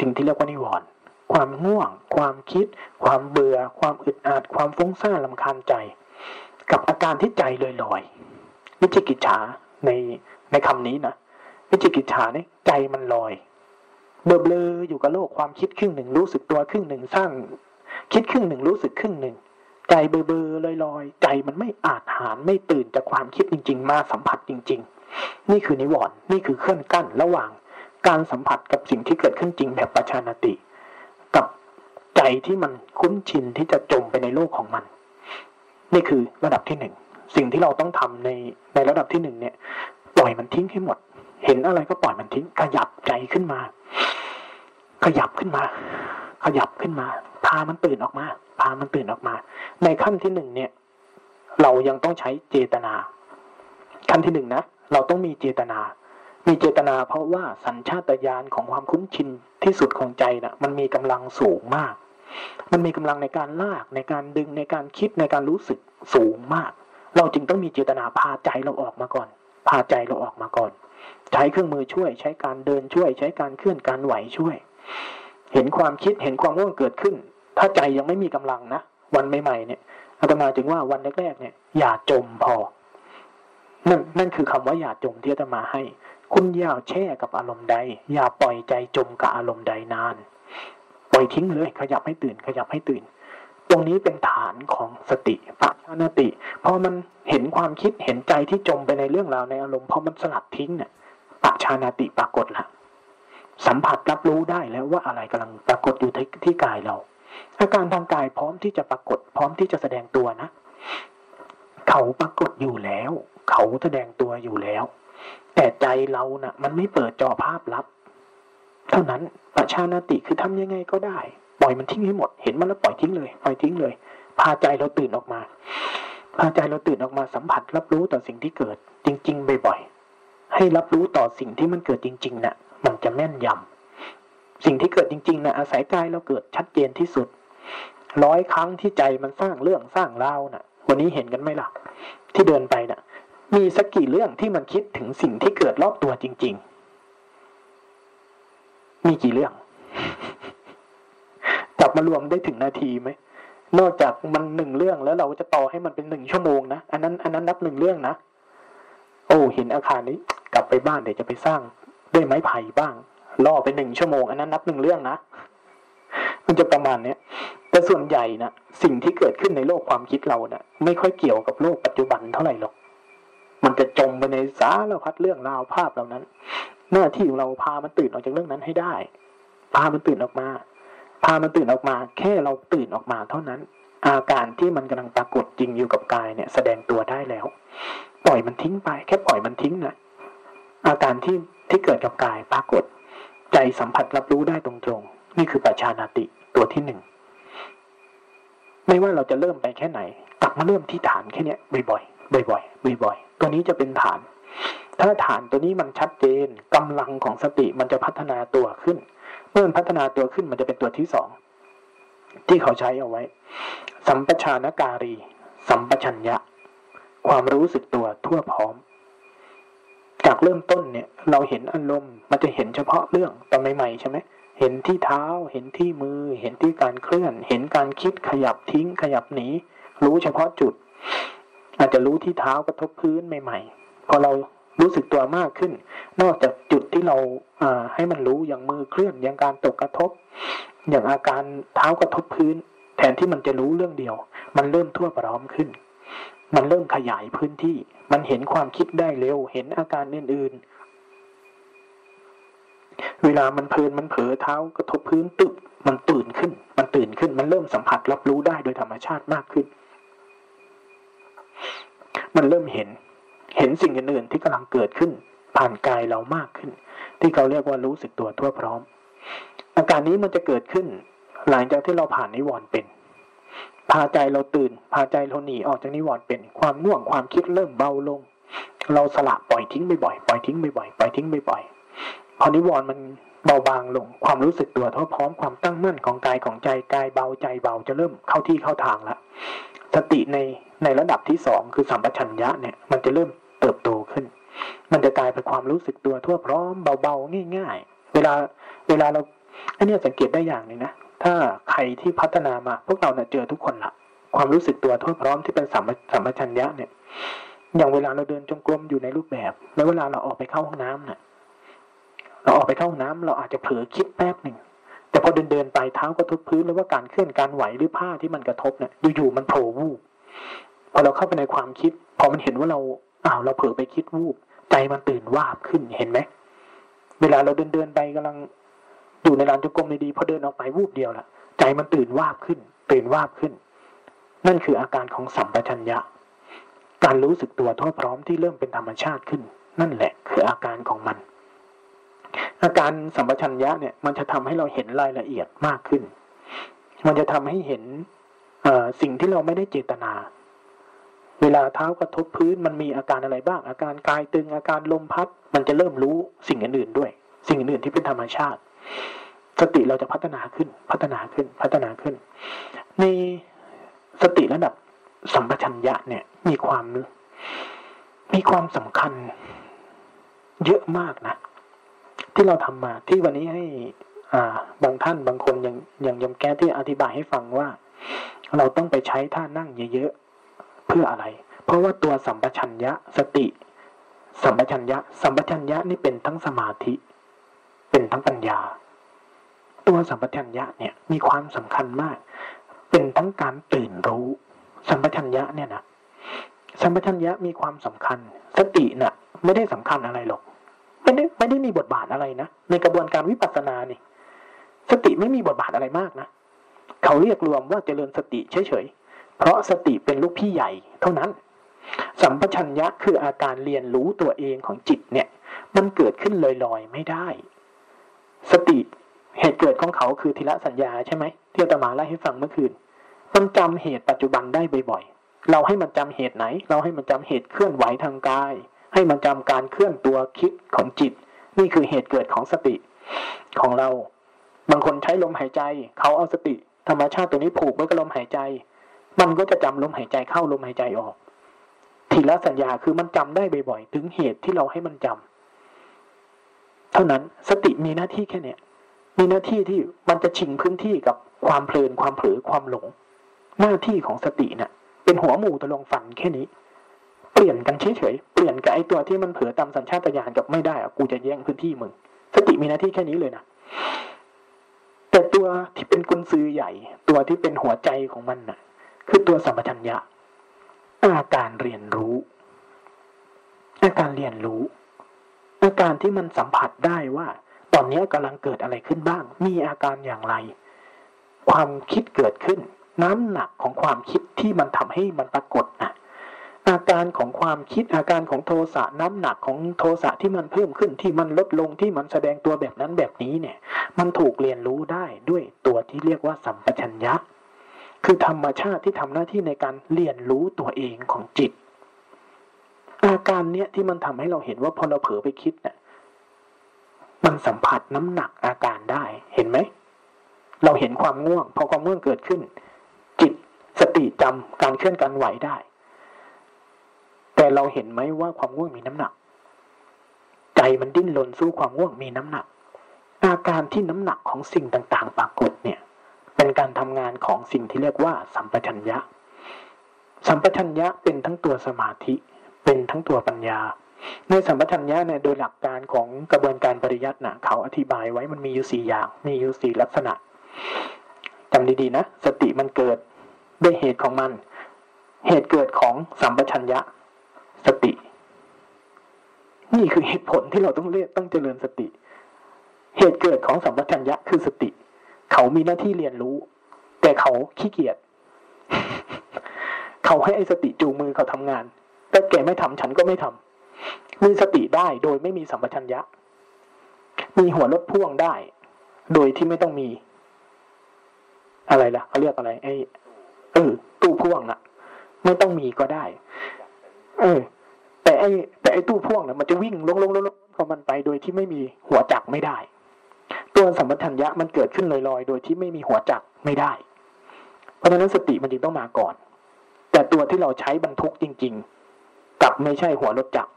สิ่งที่เรียกว่านิวรณ์ความง่วงความคิดความเบื่อความอึดอัดความฟุ้งซ่านรำคาญใจกับอาการที่ใจลอยๆวิจิกิจฉาในในคำนี้นะวิจิกิจฉาเนี่ยใจมันลอยเบลอๆอยู่กับโลกความคิดครึ่งหนึ่งรู้สึกตัวครึ่งหนึ่งสร้างคิดครึ่งหนึ่งรู้สึกครึ่งหนึ่งใจเบลอๆลอยๆใจมันไม่อาจหารไม่ตื่นจากความคิดจริงๆมาสัมผัสจริงๆนี่คือนิวรณ์นี่คือเครื่องกั้นระหว่างการสัมผัสกับสิ่งที่เกิดขึ้นจริงแบบปัจฉานาติกับใจที่มันคุ้นชินที่จะจมไปในโลกของมันนี่คือระดับที่หนึ่งสิ่งที่เราต้องทำในในระดับที่หนึ่งเนี่ยปล่อยมันทิ้งให้หมดเห็นอะไรก็ปล่อยมันทิ้งขยับใจขึ้นมาขยับขึ้นมาขยับขึ้นมาพามันตื่นออกมาพามันตื่นออกมาในขั้นที่หนึ่งเนี่ยเรายังต้องใช้เจตนาขั้นที่หนึ่งนะเราต้องมีเจตนามีเจตนาเพราะว่าสัญชาตญาณของความคุ้นชินที่สุดของใจนะมันมีกำลังสูงมากมันมีกำลังในการลากในการดึงในการคิดในการรู้สึกสูงมากเราจึงต้องมีเจตนาพาใจเราออกมาก่อนพาใจเราออกมาก่อนใช้เครื่องมือช่วยใช้การเดินช่วยใช้การเคลื่อนการไหวช่วยเห็นความคิดเห็นความง่วงเกิดขึ้นถ้าใจยังไม่มีกำลังนะวันใหม่ๆเนี่ยอาตมาจึงว่าวันแรกๆเนี่ยอย่าจมพอนั่นนั่นคือคำว่าอย่าจมที่อาตมาให้คุณอย่าแช่กับอารมณ์ใดอย่าปล่อยใจจมกับอารมณ์ใดนานปล่อยทิ้งเลยขยับให้ตื่นขยับให้ตื่นตรงนี้เป็นฐานของสติปัจฉานาติพอมันเห็นความคิดเห็นใจที่จมไปในเรื่องราวในอารมณ์พอมันสลัดทิ้งเนี่ยปัจฉานาติปรากฏละสัมผัสรับรู้ได้แล้วว่าอะไรกำลังปรากฏอยู่ที่กายเราอาการทางกายพร้อมที่จะปรากฏพร้อมที่จะแสดงตัวนะเขาปรากฏอยู่แล้วเขาแสดงตัวอยู่แล้วแต่ใจเราน่ะมันไม่เปิดจอภาพลับเท่านั้นปัจฉานาติคือทำยังไงก็ได้ปล่อยมันทิ้งให้หมดเห็นมันแล้วปล่อยทิ้งเลยปล่อยทิ้งเลยพาใจเราตื่นออกมาพาใจเราตื่นออกมาสัมผัสรับรู้ต่อสิ่งที่เกิดจริงๆบ่อยๆให้รับรู้ต่อสิ่งที่มันเกิดจริงๆน่ะมันจะแม่นยำสิ่งที่เกิดจริงๆน่ะอาศัยกายเราเกิดชัดเจนที่สุดร้อยครั้งที่ใจมันสร้างเรื่องสร้างราวน่ะวันนี้เห็นกันไหมล่ะที่เดินไปน่ะมีสักกี่เรื่องที่มันคิดถึงสิ่งที่เกิดรอบตัวจริงๆมีกี่เรื่องจับมารวมได้ถึงนาทีไหมนอกจากมันหนึ่งเรื่องแล้วเราจะต่อให้มันเป็นหนึ่งชั่วโมงนะอันนั้นอันนั้นนับหนึ่งเรื่องนะ โอ้เห็นอาคารนี้กลับไปบ้านเดี๋ยวจะไปสร้างด้วยไม้ไผ่บ้างล่อไปหนึ่งชั่วโมงอันนั้นนับหนึ่งเรื่องนะมันจะประมาณเนี้ยแต่ส่วนใหญ่นะสิ่งที่เกิดขึ้นในโลกความคิดเรานะไม่ค่อยเกี่ยวกับโลกปัจจุบันเท่าไหร่หรอกมันจะจมไปในสารพัดเรื่องราวภาพเหล่านั้นหน้าที่ของเราพามันตื่นออกจากเรื่องนั้นให้ได้พามันตื่นออกมาพามันตื่นออกมาแค่เราตื่นออกมาเท่านั้นอาการที่มันกำลังปรากฏจริงอยู่กับกายเนี่ยแสดงตัวได้แล้วปล่อยมันทิ้งไปแค่ปล่อยมันทิ้งนะอาการที่ที่เกิดกับกายปรากฏใจสัมผัสรับรู้ได้ตรงๆนี่คือปัจจานาติตัวที่หนึ่งไม่ว่าเราจะเริ่มไปแค่ไหนกลับมาเริ่มที่ฐานแค่เนี้ยบ่อยๆบ่อยๆบ่อยๆตัวนี้จะเป็นฐานถ้าฐานตัวนี้มันชัดเจนกำลังของสติมันจะพัฒนาตัวขึ้นเมื่อมันพัฒนาตัวขึ้นมันจะเป็นตัวที่สองที่เขาใช้เอาไว้สัมปชานการีสัมปชัญญะความรู้สึกตัวทั่วพร้อมจากเริ่มต้นเนี่ยเราเห็นอารมณ์มันจะเห็นเฉพาะเรื่องตอนใหม่ๆใช่ไหมเห็นที่เท้าเห็นที่มือเห็นที่การเคลื่อนเห็นการคิดขยับทิ้งขยับหนีรู้เฉพาะจุดอาจจะรู้ที่เท้ากระทบพื้นใหม่ๆพอเรารู้สึกตัวมากขึ้นนอกจากจุดที่เราให้มันรู้อย่างมือเคลื่อนอย่างการตกกระทบอย่างอาการเท้ากระทบพื้นแทนที่มันจะรู้เรื่องเดียวมันเริ่มทั่วพร้อมขึ้นมันเริ่มขยายพื้นที่มันเห็นความคิดได้เร็วเห็นอาการอื่นๆเวลามันเพลินมันเผลอเท้ากระทบพื้นตึบมันตื่นขึ้นมันตื่นขึ้นมันเริ่มสัมผัสรับรู้ได้โดยธรรมชาติมากขึ้นมันเริ่มเห็นเห็นสิ่งอื่นๆที่กำลังเกิดขึ้นผ่านกายเรามากขึ้นที่เขาเรียกว่ารู้สึกตัวทั่วพร้อมอาการนี้มันจะเกิดขึ้นหลังจากที่เราผ่านนิวรณ์เป็นพาใจเราตื่นพาใจเราหนีออกจากนิวรณ์เป็นความง่วงความคิดเริ่มเบาลงเราสละปล่อยทิ้งบ่อยๆปล่อยทิ้งบ่อยๆปล่อยทิ้งบ่อยๆพอนิวรณ์มันเบาบางลงความรู้สึกตัวทั่วพร้อมความตั้งมั่นของกายของใจกายเบาใจเบาจะเริ่มเข้าที่เข้าทางละสติในในระดับที่สองคือสัมปชัญญะเนี่ยมันจะเริ่มเติบโตขึ้นมันจะกลายเป็นความรู้สึกตัวทั่วพร้อมเบาๆง่ายๆเวลาเวลาเราอันนี้สังเกตได้อย่างนึงนะถ้าใครที่พัฒนามาพวกเราเนี่ยเจอทุกคนละความรู้สึกตัวทั่วพร้อมที่เป็นสัมสัมปชัญญะเนี่ยอย่างเวลาเราเดินจงกรมอยู่ในรูปแบบแล้วเวลาเราออกไปเข้าห้องน้ำเนี่ยเราออกไปเข้าห้องน้ำเราอาจจะเผลอคิดแป๊บหนึ่งแต่พอเดินเดินไปเท้ากระทบพื้นหรือว่าการเคลื่อนการไหวหรือผ้าที่มันกระทบเนี่ยอยู่ๆมันโผล่วูบพอเราเข้าไปในความคิดพอมันเห็นว่าเราอ้าวเราเผลอไปคิดวูบใจมันตื่นวาบขึ้นเห็นไหมเวลาเราเดินเดินไปกำลังอยู่ในลานจงกรมดีๆพอเดินออกไปวูบเดียวละใจมันตื่นวาบขึ้นตื่นวาบขึ้นนั่นคืออาการของสัมปชัญญะการรู้สึกตัวทั่วพร้อมที่เริ่มเป็นธรรมชาติขึ้นนั่นแหละคืออาการของมันอาการสัมปชัญญะเนี่ยมันจะทำให้เราเห็นรายละเอียดมากขึ้นมันจะทำให้เห็นสิ่งที่เราไม่ได้เจตนาเวลาเท้ากระทบพื้นมันมีอาการอะไรบ้างอาการกายตึงอาการลมพัดมันจะเริ่มรู้สิ่งอื่นๆด้วยสิ่งอื่นๆที่เป็นธรรมชาติสติเราจะพัฒนาขึ้นพัฒนาขึ้นพัฒนาขึ้นในสติระดับสัมปชัญญะเนี่ยมีความมีความสำคัญเยอะมากนะที่เราทำมาที่วันนี้ให้บางท่านบางคนอย่างอย่างยมแก้ที่อธิบายให้ฟังว่าเราต้องไปใช้ท่านั่งเยอะๆเพื่ออะไรเพราะว่าตัวสัมปชัญญะสติสัมปชัญญะสัมปชัญญะนี่เป็นทั้งสมาธิเป็นทั้งปัญญาตัวสัมปชัญญะเนี่ยมีความสำคัญมากเป็นทั้งการตื่นรู้สัมปชัญญะเนี่ยนะสัมปชัญญะมีความสำคัญสติน่ะไม่ได้สำคัญอะไรหรอกไม่ได้ไม่ได้มีบทบาทอะไรนะในกระบวนการวิปัสสนานี่สติไม่มีบทบาทอะไรมากนะเขาเรียกรวมว่าเจริญสติเฉยๆเพราะสติเป็นลูกพี่ใหญ่เท่านั้นสัมปชัญญะคืออาการเรียนรู้ตัวเองของจิตเนี่ยมันเกิดขึ้นลอยๆไม่ได้สติเหตุเกิดของเขาคือทีละสัญญาใช่ไหมที่อาตมาเล่าให้ฟังเมื่อคืนมันจำเหตุปัจจุบันได้บ่อยๆเราให้มันจำเหตุไหนเราให้มันจำเหตุเคลื่อนไหวทางกายให้มันจำการเคลื่อนตัวคิดของจิตนี่คือเหตุเกิดของสติของเราบางคนใช้ลมหายใจเขาเอาสติธรรมชาติตัวนี้ผูกไว้กับลมหายใจมันก็จะจำลมหายใจเข้าลมหายใจออกทีละสัญญาคือมันจำได้บ่อยๆถึงเหตุที่เราให้มันจำเท่านั้นสติมีหน้าที่แค่เนี้ยมีหน้าที่ที่มันจะชิงพื้นที่กับความเพลินความเผลอความหลงหน้าที่ของสติน่ะเป็นหัวหมูตะลงฟันแค่นี้ เปลี่ยนกันเฉยๆเปลี่ยนกับไอ้ตัวที่มันเผลอตามสัญชาตญาณกับไม่ได้อะกูจะแย่งพื้นที่มึงสติมีหน้าที่แค่นี้เลยนะแต่ตัวที่เป็นกุญสือใหญ่ตัวที่เป็นหัวใจของมันน่ะคือตัวสัมปชัญญะอาการเรียนรู้อาการเรียนรู้อาการที่มันสัมผัสได้ว่าตอนนี้กำลังเกิดอะไรขึ้นบ้างมีอาการอย่างไรความคิดเกิดขึ้นน้ำหนักของความคิดที่มันทำให้มันปรากฏนะอาการของความคิดอาการของโทสะน้ำหนักของโทสะที่มันเพิ่มขึ้นที่มันลดลงที่มันแสดงตัวแบบนั้นแบบนี้เนี่ยมันถูกเรียนรู้ได้ด้วยตัวที่เรียกว่าสัมปชัญญะคือธรรมชาติที่ทำหน้าที่ในการเรียนรู้ตัวเองของจิตอาการเนี้ยที่มันทำให้เราเห็นว่าพอเราเผลอไปคิดเนี่ยมันสัมผัสน้ำหนักอาการได้เห็นไหมเราเห็นความง่วงพอความง่วงเกิดขึ้นจิตสติจำการเคลื่อนการไหวได้แต่เราเห็นไหมว่าความง่วงมีน้ำหนักใจมันดิ้นรนสู้ความง่วงมีน้ำหนักอาการที่น้ำหนักของสิ่งต่างๆปรากฏเนี่ยเป็นการทำงานของสิ่งที่เรียกว่าสัมปชัญญะสัมปชัญญะเป็นทั้งตัวสมาธิเป็นทั้งตัวปัญญาในสัมปชัญญะเนี่ยโดยหลักการของกระบวนการปริยัติน่ะเขาอธิบายไว้มันมีอยู่สี่อย่างมีอยู่สี่ลักษณะจำดีๆนะสติมันเกิดด้วยเหตุของมันเหตุเกิดของสัมปชัญญะสตินี่คือเหตุผลที่เราต้องเรียกต้องเจริญสติเหตุเกิดของสัมปชัญญะคือสติเขามีหน้าที่เรียนรู้แต่เขาขี้เกียจ เขาให้ไอ้สติจูงมือเขาทำงานแต่แกไม่ทำฉันก็ไม่ทำมีสติได้โดยไม่มีสัมปชัญญะมีหัวรถพ่วงได้โดยที่ไม่ต้องมีอะไรล่ะเขาเรียกอะไรไอ้เออตู้พ่วงอะไม่ต้องมีก็ได้เออแต่ไอ้แต่ไอ้ตู้พ่วงเนี่ยมันจะวิ่งลงลงลงลงของมันไปโดยที่ไม่มีหัวจักรไม่ได้ตัวสัมปชัญญะมันเกิดขึ้นลอยๆโดยที่ไม่มีหัวจักรไม่ได้เพราะฉะนั้นสติมันจึงต้องมาก่อนแต่ตัวที่เราใช้บรรทุกจริงๆกลับไม่ใช่หัวรถจักร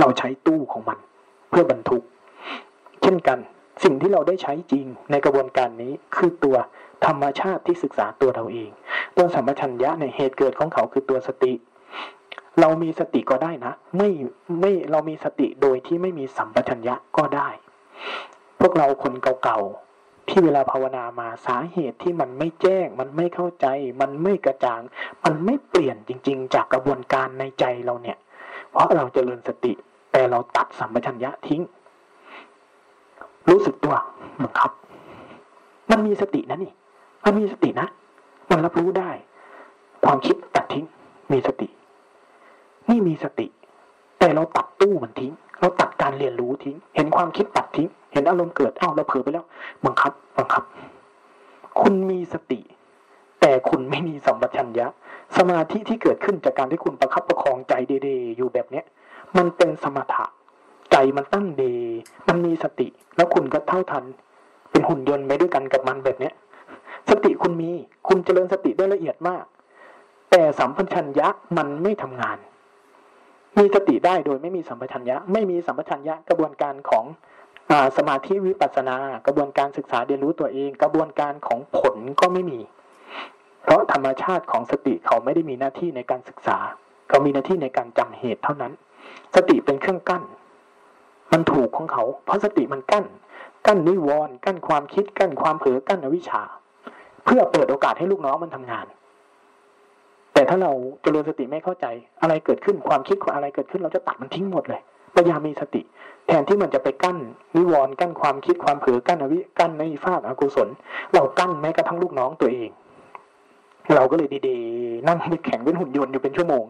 เราใช้ตู้ของมันเพื่อบรรทุกเช่นกันสิ่งที่เราได้ใช้จริงในกระบวนการนี้คือตัวธรรมชาติที่ศึกษาตัวเราเองตัวสัมปชัญญะเนี่ยเหตุเกิดของเขาคือตัวสติเรามีสติก็ได้นะไม่ไม่เรามีสติโดยที่ไม่มีสัมปชัญญะก็ได้พวกเราคนเก่าๆที่เวลาภาวนามาสาเหตุที่มันไม่แจ้งมันไม่เข้าใจมันไม่กระจ่างมันไม่เปลี่ยนจริงๆจากกระบวนการในใจเราเนี่ยเพราะเราเจริญสติแต่เราตัดสัมปชัญญะทิ้งรู้สึกตัวบังคับมันมีสตินะนี่มันมีสตินะมันรับรู้ได้ความคิดตัดทิ้งมีสตินี่มีสติแต่เราตัดตู้มันทิ้งเราตัดการเรียนรู้ทิ้งเห็นความคิดตัดทิ้งเห็นอารมณ์เกิดอ้าวเราเผลอไปแล้วบังคับบังคับคุณมีสติแต่คุณไม่มีสัมปชัญญะสมาธิที่เกิดขึ้นจากการที่คุณประคับประคองใจเดๆอยู่แบบเนี้ยมันเป็นสมถะใจมันตั้งเดมันมีสติแล้วคุณก็เท่าทันเป็นหุ่นยนต์ไปด้วยกันกับมันแบบเนี้ยสติคุณมีคุณเจริญสติได้ละเอียดมากแต่สัมปชัญญะมันไม่ทำงานมีสติได้โดยไม่มีสัมปชัญญะไม่มีสัมปชัญญะกระบวนการของอ่าสมาธิวิปัสสนากระบวนการศึกษาเรียนรู้ตัวเองกระบวนการของผลก็ไม่มีเพราะธรรมชาติของสติเขาไม่ได้มีหน้าที่ในการศึกษาเขามีหน้าที่ในการจำเหตุเท่านั้นสติเป็นเครื่องกั้นมันถูกของเขาเพราะสติมันกั้นกั้นนิวรณ์กั้นความคิดกั้นความเผลอกั้นอวิชชาเพื่อเปิดโอกาสให้ลูกน้องมันทำงานแต่ถ้าเราเจริญสติไม่เข้าใจอะไรเกิดขึ้นความคิดอะไรเกิดขึ้นเราจะตัดมันทิ้งหมดเลยพยายามมีสติแทนที่มันจะไปกั้นนิวรณ์กั้นความคิดความเผลอกั้นอวิกั้นในภาคอกุศลเรากั้นแม้กระทั่งลูกน้องตัวเองเราก็เลยดีๆนั่งแข็งเป็นหุ่นยนต์อยู่เป็นชั่วโมง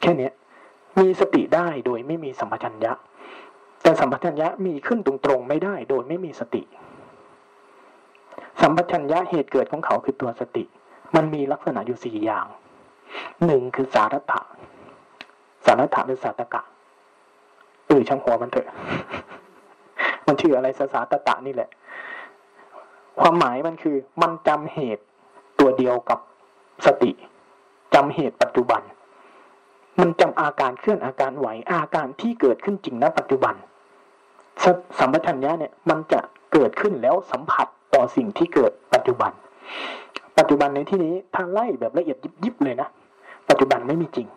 แค่นี้มีสติได้โดยไม่มีสัมปชัญญะแต่สัมปชัญญะมีขึ้นตรงๆไม่ได้โดยไม่มีสติสัมปชัญญะเหตุเกิดของเขาคือตัวสติมันมีลักษณะอยู่สี่อย่างหนึ่งคือสารัตถะสารัตถะหรือสาตกะเออช่างหัวมันเถอะมันชื่ออะไรสาสาตตะนี่แหละความหมายมันคือมันจำเหตุตัวเดียวกับสติจำเหตุปัจจุบันมันจำอาการเคลื่อนอาการไหวอาการที่เกิดขึ้นจริงณปัจจุบันสัมปชัญญะเนี่ยมันจะเกิดขึ้นแล้วสัมผัสต่อสิ่งที่เกิดปัจจุบันปัจจุบันในที่นี้ถ้าไล่แบบละเอียดยิบๆเลยนะปัจจุบันไม่มีจริง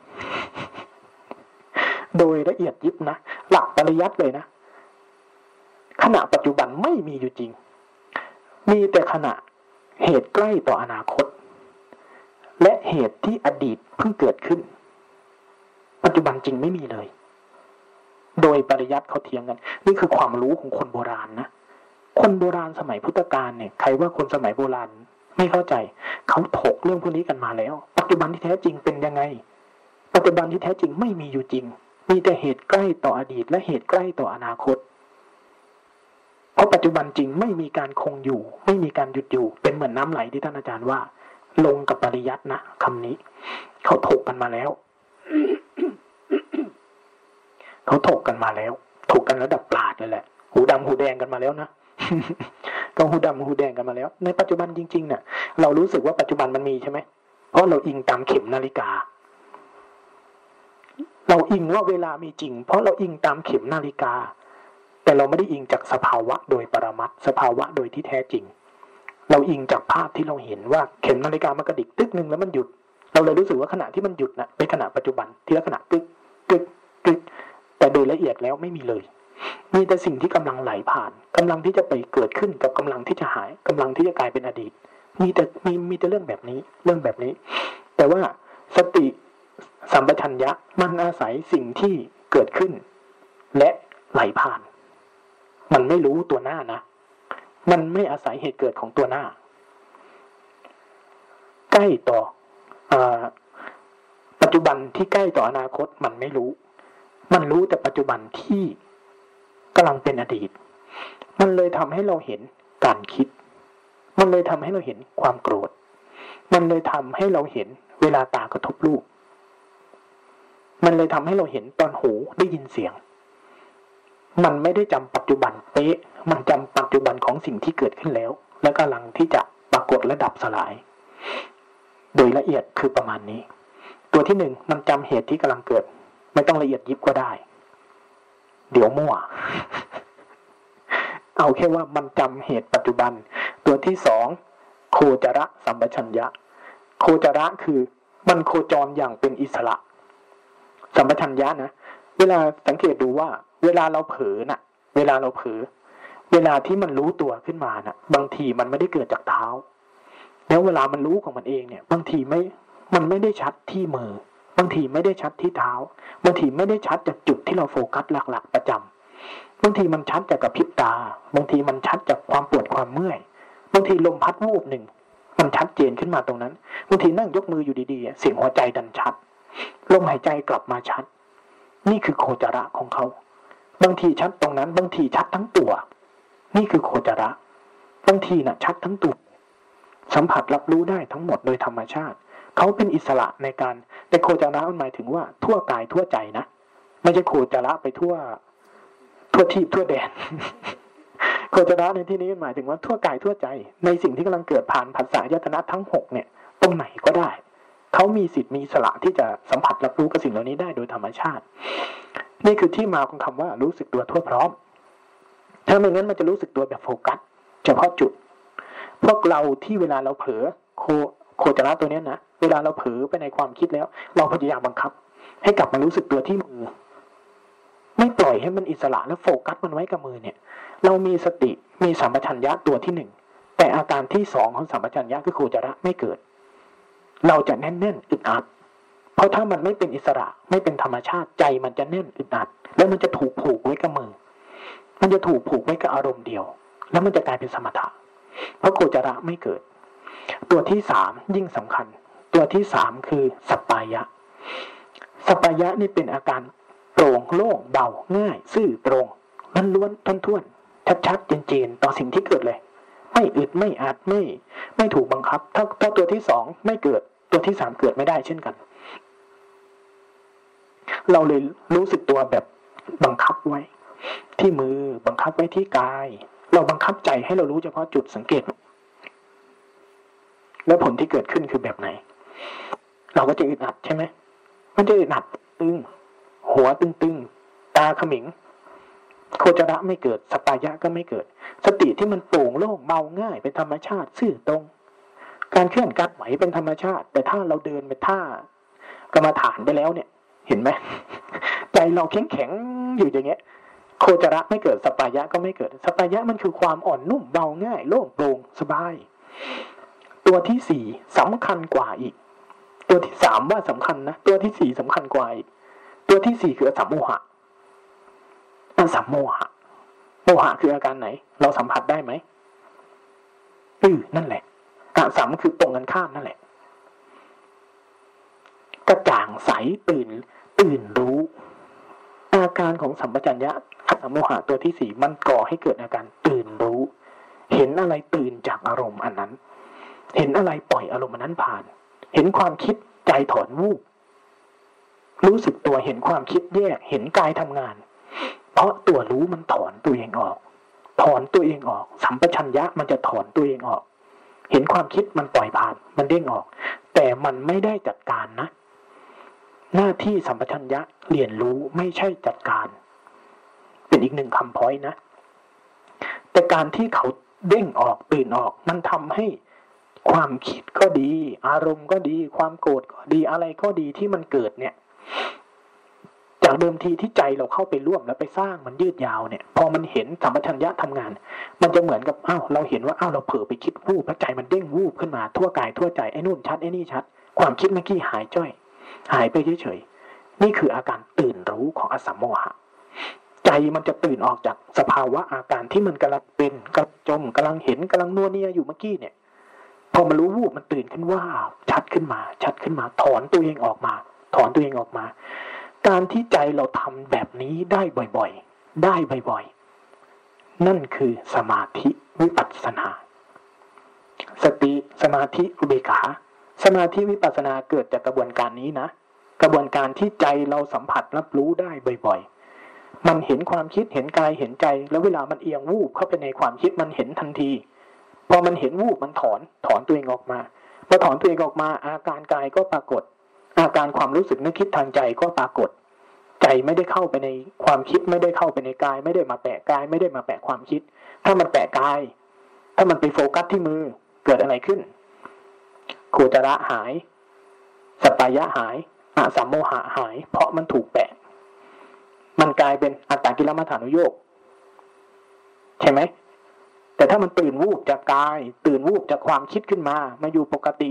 โดยละเอียดยิบนะหลักปริยัติเลยนะขณะปัจจุบันไม่มีอยู่จริงมีแต่ขณะเหตุใกล้ต่ออนาคตและเหตุที่อดีตเพิ่งเกิดขึ้นปัจจุบันจริงไม่มีเลยโดยปริยัติเขาเถียงกันนี่คือความรู้ของคนโบราณนะคนโบราณสมัยพุทธกาลเนี่ยใครว่าคนสมัยโบราณไม่เข้าใจเขาถกเรื่องพวกนี้กันมาแล้วปัจจุบันที่แท้จริงเป็นยังไงปัจจุบันที่แท้จริงไม่มีอยู่จริงมีแต่เหตุใกล้ต่ออดีตและเหตุใกล้ต่ออนาคตเพราะปัจจุบันจริงไม่มีการคงอยู่ไม่มีการหยุดอยู่เป็นเหมือนน้ำไหลที่ท่านอาจารย์ว่าลงกับปริยัตินะคำนี้เขาถกกันมาแล้ว เขาถกกันมาแล้วถกกันระดับปราชญ์เลยแหละหูดำหูแดงกันมาแล้วนะ ก็หูดำหูแดงกันมาแล้วในปัจจุบันจริงๆเนี่ยเรารู้สึกว่าปัจจุบันมันมีใช่ไหมเพราะเราอิงตามเข็มนาฬิกาเราอิงว่าเวลามีจริงเพราะเราอิงตามเข็มนาฬิกาแต่เราไม่ได้อิงจากสภาวะโดยปรมัตถ์สภาวะโดยที่แท้จริงเราอิงจากภาพที่เราเห็นว่าเข็มนาฬิกามันกระดิกตึ๊กนึงแล้วมันหยุดเราเลยรู้สึกว่าขณะที่มันหยุดนะเป็นขณะปัจจุบันที่ขณะตึ๊กตึ๊กตึ๊กแต่โดยละเอียดแล้วไม่มีเลยมีแต่สิ่งที่กำลังไหลผ่านกำลังที่จะไปเกิดขึ้นกับกำลังที่จะหายกำลังที่จะกลายเป็นอดีตมีแต่มีมีแต่เรื่องแบบนี้เรื่องแบบนี้แต่ว่าสติสัมปชัญญะมันอาศัยสิ่งที่เกิดขึ้นและไหลผ่านมันไม่รู้ตัวหน้านะมันไม่อาศัยเหตุเกิดของตัวหน้าใกล้ต่อปัจจุบันที่ใกล้ต่ออนาคตมันไม่รู้มันรู้แต่ปัจจุบันที่กำลังเป็นอดีตมันเลยทำให้เราเห็นการคิดมันเลยทำให้เราเห็นความโกรธมันเลยทำให้เราเห็นเวลาตากระทบรูปมันเลยทำให้เราเห็นตอนหูได้ยินเสียงมันไม่ได้จำปัจจุบันเป๊ะมันจำปัจจุบันของสิ่งที่เกิดขึ้นแล้วและกำลังที่จะปรากฏและดับสลายโดยละเอียดคือประมาณนี้ตัวที่หนึ่งมันจำเหตุที่กำลังเกิดไม่ต้องละเอียดยิบก็ได้เดี๋ยวมั่ว เอาแค่ว่ามันจำเหตุปัจจุบันตัวที่สองโคจรสัมปชัญญะโคจรคือมันโคจรอย่างเป็นอิสระสัมปชัญญะนะเวลาสังเกตดูว่าเวลาเราเผลอน่ะเวลาเราเผลอเวลาที่มันรู้ตัวขึ้นมาน่ะบางทีมันไม่ได้เกิดจากเท้าแล้วเวลามันรู้ของมันเองเนี่ยบางทีไม่มันไม่ได้ชัดที่มือบางทีไม่ได้ชัดที่เท้าบางทีไม่ได้ชัดจากจุดที่เราโฟกัสหลักๆประจำบางทีมันชัดจากกระพริบตาบางทีมันชัดจากความปวดความเมื่อยบางทีลมพัดวูบหนึ่งมันชัดเจนขึ้นมาตรงนั้นบางทีนั่งยกมืออยู่ดีๆเสียงหัวใจดันชัดลมหายใจกลับมาชัดนี่คือโคจรของเขาบางทีชัดตรงนั้นบางทีชัดทั้งตัวนี่คือโคจรบางทีน่ะชัดทั้งตัวสัมผัสรับรู้ได้ทั้งหมดโดยธรรมชาติเขาเป็นอิสระในการแต่โคจรมันหมายถึงว่าทั่วกายทั่วใจนะไม่ใช่โคจรไปทั่วทั่วทิพย์ทั่วแดน โคจรในที่นี้หมายถึงว่าทั่วกายทั่วใจในสิ่งที่กำลังเกิดผ่านผัสสะยตนะทั้งหกเนี่ยตรงไหนก็ได้เขามีสิทธิ์มีอิสระที่จะสัมผัสรับรู้กับสิ่งเหล่านี้ได้โดยธรรมชาตินี่คือที่มาของคำว่ารู้สึกตัวทั่วพร้อมถ้าไม่งั้นมันจะรู้สึกตัวแบบโฟกัสเฉพาะจุดพวกเราที่เวลาเราเผลอโคโคจรตัวนี้นะเวลาเราเผลอไปในความคิดแล้วเราพยายามบังคับให้กลับมารู้สึกตัวที่มือไม่ปล่อยให้มันอิสระและโฟกัสมันไว้กับมือเนี่ยเรามีสติมีสัมปชัญญะตัวที่หนึ่งแต่อาการที่สองของสัมปชัญญะคือโคจรไม่เกิดเราจะแน่นแน่นอึดอัดเพราะถ้ามันไม่เป็นอิสระไม่เป็นธรรมชาติใจมันจะแน่นอึดอัดแล้วมันจะถูกผูกไว้กับมือมันจะถูกผูกไว้กับอารมณ์เดียวแล้วมันจะกลายเป็นสมถะเพราะโคจรไม่เกิดตัวที่สามยิ่งสำคัญตัวที่สามคือสัปปายะสัปปายะนี่เป็นอาการโปร่งโล่งเบาง่ายซื่อตรงมันล้วนท่วนๆชัดๆเจนๆต่อสิ่งที่เกิดเลยไม่อึดไม่อัดไม่ไม่ถูกบังคับถ้าถ้าตัวที่สองไม่เกิดตัวที่สามเกิดไม่ได้เช่นกันเราเลยรู้สึกตัวแบบบังคับไว้ที่มือบังคับไว้ที่กายเราบังคับใจให้เรารู้เฉพาะจุดสังเกตแล้วผลที่เกิดขึ้นคือแบบไหนเราก็จะอึดอัดใช่ไหมมันจะอึดอัดตึงหัวตึงๆตาขมิงโคจรไม่เกิดสัปปายะก็ไม่เกิดสติที่มันโปร่งโล่งเบาง่ายเป็นธรรมชาติซื่อตรงการเคลื่อนการไหวเป็นธรรมชาติแต่ถ้าเราเดินไปท่ากรรมฐานไปแล้วเนี่ย เห็นไหมใจเราแข็งแข็งอยู่อย่างเงี้ยโคจระไม่เกิดสัปปายะก็ไม่เกิดสัปปายะมันคือความอ่อนนุ่มเบาง่ายโล่งโปร่งสบายตัวที่สี่สำคัญกว่าอีกตัวที่สามว่าสำคัญนะตัวที่สี่สำคัญกว่าอีกตัวที่สี่คืออสัมโมหะอสัมโมหะโมหะคืออาการไหนเราสัมผัสได้ไหมอือนั่นแหละอสัมคือตรงกันข้ามนั่นแหละกระจ่างใสตื่นตื่นรู้อาการของสัมปชัญญะอสัมโมหะตัวที่สี่มันก่อให้เกิดอาการตื่นรู้เห็นอะไรตื่นจากอารมณ์อันนั้นเห็นอะไรปล่อยอารมณ์อันนั้นผ่านเห็นความคิดใจถอนวูบรู้สึกตัวเห็นความคิดแยกเห็นกายทำงานเพราะตัวรู้มันถอนตัวเองออกถอนตัวเองออกสัมปชัญญะมันจะถอนตัวเองออกเห็นความคิดมันปล่อยผ่านมันเด้งออกแต่มันไม่ได้จัดการนะหน้าที่สัมปชัญญะเรียนรู้ไม่ใช่จัดการเป็นอีกหนึ่งคำพ้อยนะแต่การที่เขาเด้งออกตื่นออกมันทำให้ความคิดก็ดีอารมณ์ก็ดีความโกรธก็ดีอะไรก็ดีที่มันเกิดเนี่ยจากเดิมทีที่ใจเราเข้าไปร่วมแล้วไปสร้างมันยืดยาวเนี่ยพอมันเห็นสัมปชัญญะทำงานมันจะเหมือนกับอ้าวเราเห็นว่าอ้าวเราเผลอไปคิดวูบแล้วใจมันเด้งวูบขึ้นมาทั่วกายทั่วใจไอ้นู่นชัดไอ้นี่ชัดความคิดเมื่อกี้หายจ้อยหายไปเฉยๆนี่คืออาการตื่นรู้ของอสัมโมหะใจมันจะตื่นออกจากสภาวะอาการที่มันกำลังเป็นกำลังจมกำลังเห็นกำลังนัวเนียอยู่เมื่อกี้เนี่ยพอมันรู้วูบมันตื่นขึ้นว่าชัดขึ้นมาชัดขึ้นมาถอนตัวเองออกมาถอนตัวเองออกมาการที่ใจเราทำแบบนี้ได้บ่อยๆได้บ่อยๆนั่นคือสมาธิวิปัสสนาสติสมาธิอุเบกขาสมาธิวิปัสสนาเกิดจากกระบวนการนี้นะกระบวนการที่ใจเราสัมผัสรับรู้ได้บ่อยๆมันเห็นความคิดเห็นกายเห็นใจแล้วเวลามันเอียงวูบเข้าไปในความคิดมันเห็นทันทีพอมันเห็นวูบมันถอนถอนตัวเองออกมาพอถอนตัวเองออกมาอาการกายก็ปรากฏอาการความรู้สึกนึกคิดทางใจก็ปรากฏใจไม่ได้เข้าไปในความคิดไม่ได้เข้าไปในกายไม่ได้มาแปะกายไม่ได้มาแปะความคิดถ้ามันแปะกายถ้ามันไปโฟกัสที่มือเกิดอะไรขึ้นโคจระหายสัปปายะหายอสัมโมหะหายเพราะมันถูกแปะมันกลายเป็นอัตตกิลมัฏฐานุโยคใช่ไหมแต่ถ้ามันตื่นวูบจากกายตื่นวูบจากความคิดขึ้นมามาอยู่ปกติ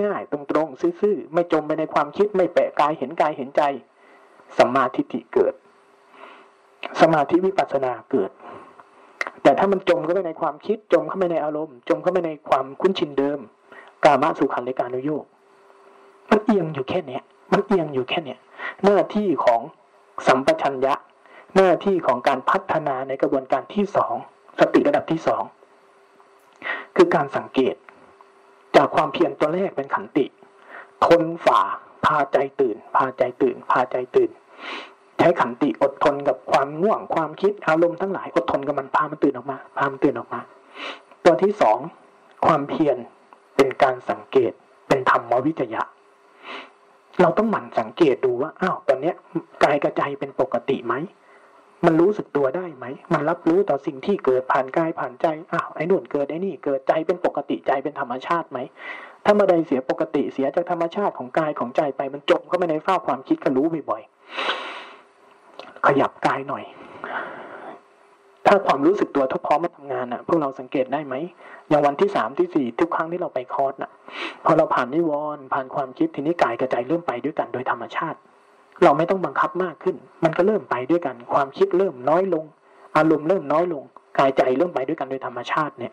ง่ายๆตรงๆซื่อๆไม่จมไปในความคิดไม่แปะกายเห็นกายเห็นใจสัมมาทิฏฐิเกิดสมาธิวิปัสสนาเกิดแต่ถ้ามันจมเข้าไปในความคิดจมเข้าไปในอารมณ์จมเข้าไปในความคุ้นชินเดิมกามสุขันธิกานุโยคมันเอียงอยู่แค่เนี้ยมันเอียงอยู่แค่เนี้ยหน้าที่ของสัมปชัญญะหน้าที่ของการพัฒนาในกระบวนการที่สองสติระดับที่สองคือการสังเกตจากความเพียรตัวแรกเป็นขันติทนฝ่าพาใจตื่นพาใจตื่นพาใจตื่นใช้ขันติอดทนกับความง่วงความคิดอารมณ์ทั้งหลายอดทนกับมันพามันตื่นออกมาพามันตื่นออกมาตัวที่สองความเพียรเป็นการสังเกตเป็นธรรมวิจยะเราต้องหมั่นสังเกตดูว่าอ้าวตอนนี้กายกับใจเป็นปกติไหมมันรู้สึกตัวได้ไหมมันรับรู้ต่อสิ่งที่เกิดผ่านกายผ่านใจอ้าวไอ้นู่นเกิดไอ้นี่เกิดใจเป็นปกติใจเป็นธรรมชาติไหมถ้าเมื่อใดเสียปกติเสียจากธรรมชาติของกายของใจไปมันจมเข้าไปในฝ้าความคิดก็รู้บ่อยๆขยับกายหน่อยถ้าความรู้สึกตัวทุกพร้อมมาทำงานน่ะพวกเราสังเกตได้ไหมอย่างวันที่สามที่สี่ทุกครั้งที่เราไปคอร์สน่ะพอเราผ่านนิวรณ์ผ่านความคิดทีนี้กายกับใจเริ่มไปด้วยกันโดยธรรมชาติเราไม่ต้องบังคับมากขึ้นมันก็เริ่มไปด้วยกันความคิดเริ่มน้อยลงอารมณ์เริ่มน้อยลงกายใจเริ่มไปด้วยกันโดยธรรมชาติเนี่ย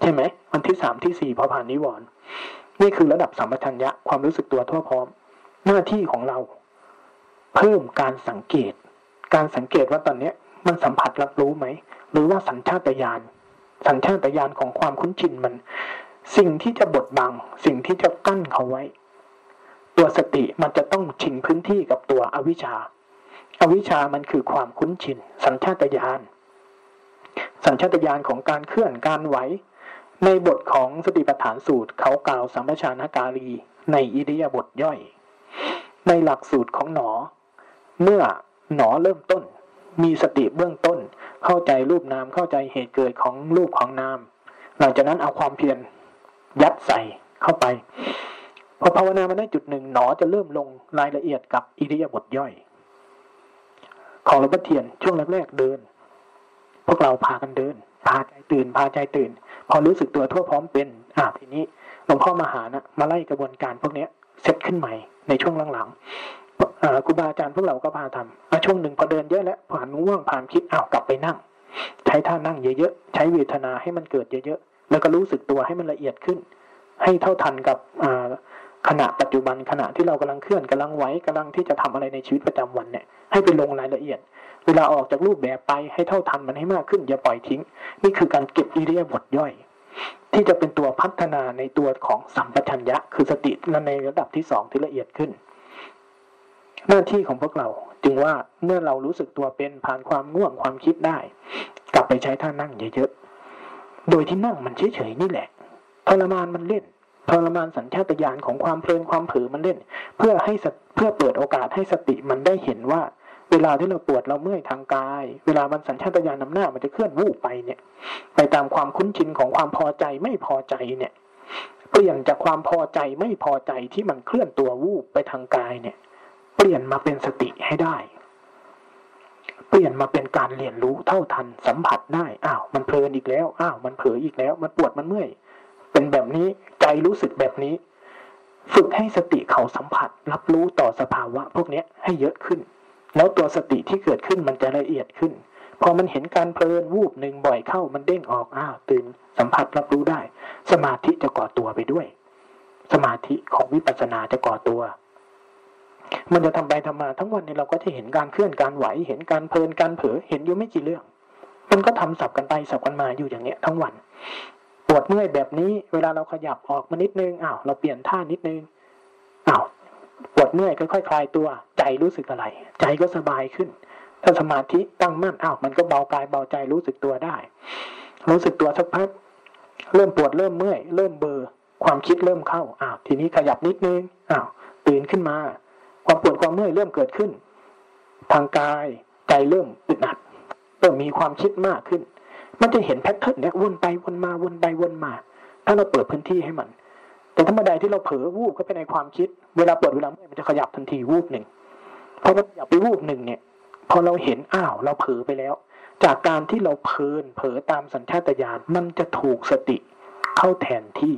ใช่ไหมวันที่สามที่สี่พอผ่านนิวรณ์นี่คือระดับสัมปชัญญะความรู้สึกตัวทั่วพร้อมหน้าที่ของเราเพิ่มการสังเกตการสังเกตว่าตอนนี้มันสัมผัสรับรู้ไหมหรือว่าสัญชาตญาณสัญชาตญาณของความคุ้นชินมันสิ่งที่จะบดบังสิ่งที่จะกั้นเขาไว้ตัวสติมันจะต้องชิงพื้นที่กับตัวอวิชชาอวิชชามันคือความคุ้นชินสัญชาตญาณสัญชาตญาณของการเคลื่อนการไหวในบทของสติปัฏฐานสูตรเขากล่าวสัมปชานการีในอิริยาบถย่อยในหลักสูตรของหนอเมื่อหนอเริ่มต้นมีสติเบื้องต้นเข้าใจรูปนามเข้าใจเหตุเกิดของรูปของนามหลังจากนั้นเอาความเพียรยัดใส่เข้าไป พอภาวนามาได้จุดหนึ่งหนอจะเริ่มลงรายละเอียดกับอิริยาบถย่อยของหลวงพ่อเทียนช่วงแรกๆเดินพวกเราพากันเดินพาใจตื่นพาใจตื่นพอรู้สึกตัวทั่วพร้อมเป็นอ่ะทีนี้หลวงพ่อมหานะมาไล่กระบวนการพวกนี้เซตขึ้นใหม่ในช่วงหลังๆครูบาอาจารย์พวกเราก็พาทำช่วงหนึ่งพอเดินเยอะแล้วผ่านง่วงผ่านคิดอ้าวกลับไปนั่งใช้ท่านั่งเยอะๆใช้เวทนาให้มันเกิดเยอะๆแล้วก็รู้สึกตัวให้มันละเอียดขึ้นให้เท่าทันกับขณะปัจจุบันขณะที่เรากำลังเคลื่อนกำลังไหวกำลังที่จะทำอะไรในชีวิตประจำวันเนี่ยให้ไปลงรายละเอียดเวลาออกจากรูปแบบไปให้เท่าทันมันให้มากขึ้นอย่าปล่อยทิ้งนี่คือการเก็บอิริยาบถย่อยที่จะเป็นตัวพัฒนาในตัวของสัมปชัญญะคือสติในระดับที่สองที่ละเอียดขึ้นหน้าที่ของพวกเราจึงว่าเมื่อเรารู้สึกตัวเป็นผ่านความง่วงความคิดได้กลับไปใช้ท่านั่งเยอะๆโดยที่นั่งมันเฉยๆนี่แหละทรมานมันเล่นทรมานสัญชาตญาณของความเพลินความเผลอมันเล่นเพื่อให้เพื่อเปิดโอกาสให้สติมันได้เห็นว่าเวลาที่เราปวดเราเมื่อยทางกายเวลามันสัญชาตญาณนำหน้ามันจะเคลื่อนวูบไปเนี่ยไปตามความคุ้นชินของความพอใจไม่พอใจเนี่ยเปลี่ยนจากความพอใจไม่พอใจที่มันเคลื่อนตัววูบไปทางกายเนี่ยเปลี่ยนมาเป็นสติให้ได้เปลี่ยนมาเป็นการเรียนรู้เท่าทันสัมผัสได้อ้าวมันเพลินอีกแล้วอ้าวมันเผลออีกแล้วมันปวดมันเมื่อยเป็นแบบนี้ใจรู้สึกแบบนี้ฝึกให้สติเขาสัมผัสรับรู้ต่อสภาวะพวกนี้ให้เยอะขึ้นแล้วตัวสติที่เกิดขึ้นมันจะละเอียดขึ้นพอมันเห็นการเพลินวูบหนึ่งบ่อยเข้ามันเด้งออกอ้าวตื่นสัมผัสรับรู้ได้สมาธิจะก่อตัวไปด้วยสมาธิของวิปัสสนาจะก่อตัวมันจะทำไปทำมาทั้งวันเนี่ยเราก็จะเห็นการเคลื่อนการไหวเห็นการเพลินการเผลอเห็นอยู่ไม่กี่เรื่องมันก็ทำสับกันไปสับกันมาอยู่อย่างเนี้ยทั้งวันปวดเมื่อยแบบนี้เวลาเราขยับออกมานิดนึงอ้าวเราเปลี่ยนท่านิดนึงอ้าวปวดเมื่อยค่อยๆคลายตัวใจรู้สึกอะไรใจก็สบายขึ้นถ้าสมาธิตั้งมั่นอ้าวมันก็เบากายเบาใจรู้สึกตัวได้รู้สึกตัวสักพักเริ่มปวดเริ่มเมื่อยเริ่มเบลอความคิดเริ่มเข้าอ้าวทีนี้ขยับนิดนึงอ้าวตื่นขึ้นมาความปวดความเมื่อยเริ่มเกิดขึ้นทางกายใจเริ่มอึดอัดเริ่มมีความคิดมากขึ้นมันจะเห็นแพทเทิร์นเนี่ยวนไปวนมาวนไปวนมาถ้าเราเปิดพื้นที่ให้มันแต่ธรรมดาที่เราเผลอวูบเข้าไปในความคิดเวลาปวดเวลาเมื่อยมันจะขยับทันทีวูบหนึ่งพอมันขยับไปวูบหนึ่งเนี่ยพอเราเห็นอ้าวเราเผลอไปแล้วจากการที่เราเพลินเผลอตามสัญชาตญาณมันจะถูกสติเข้าแทนที่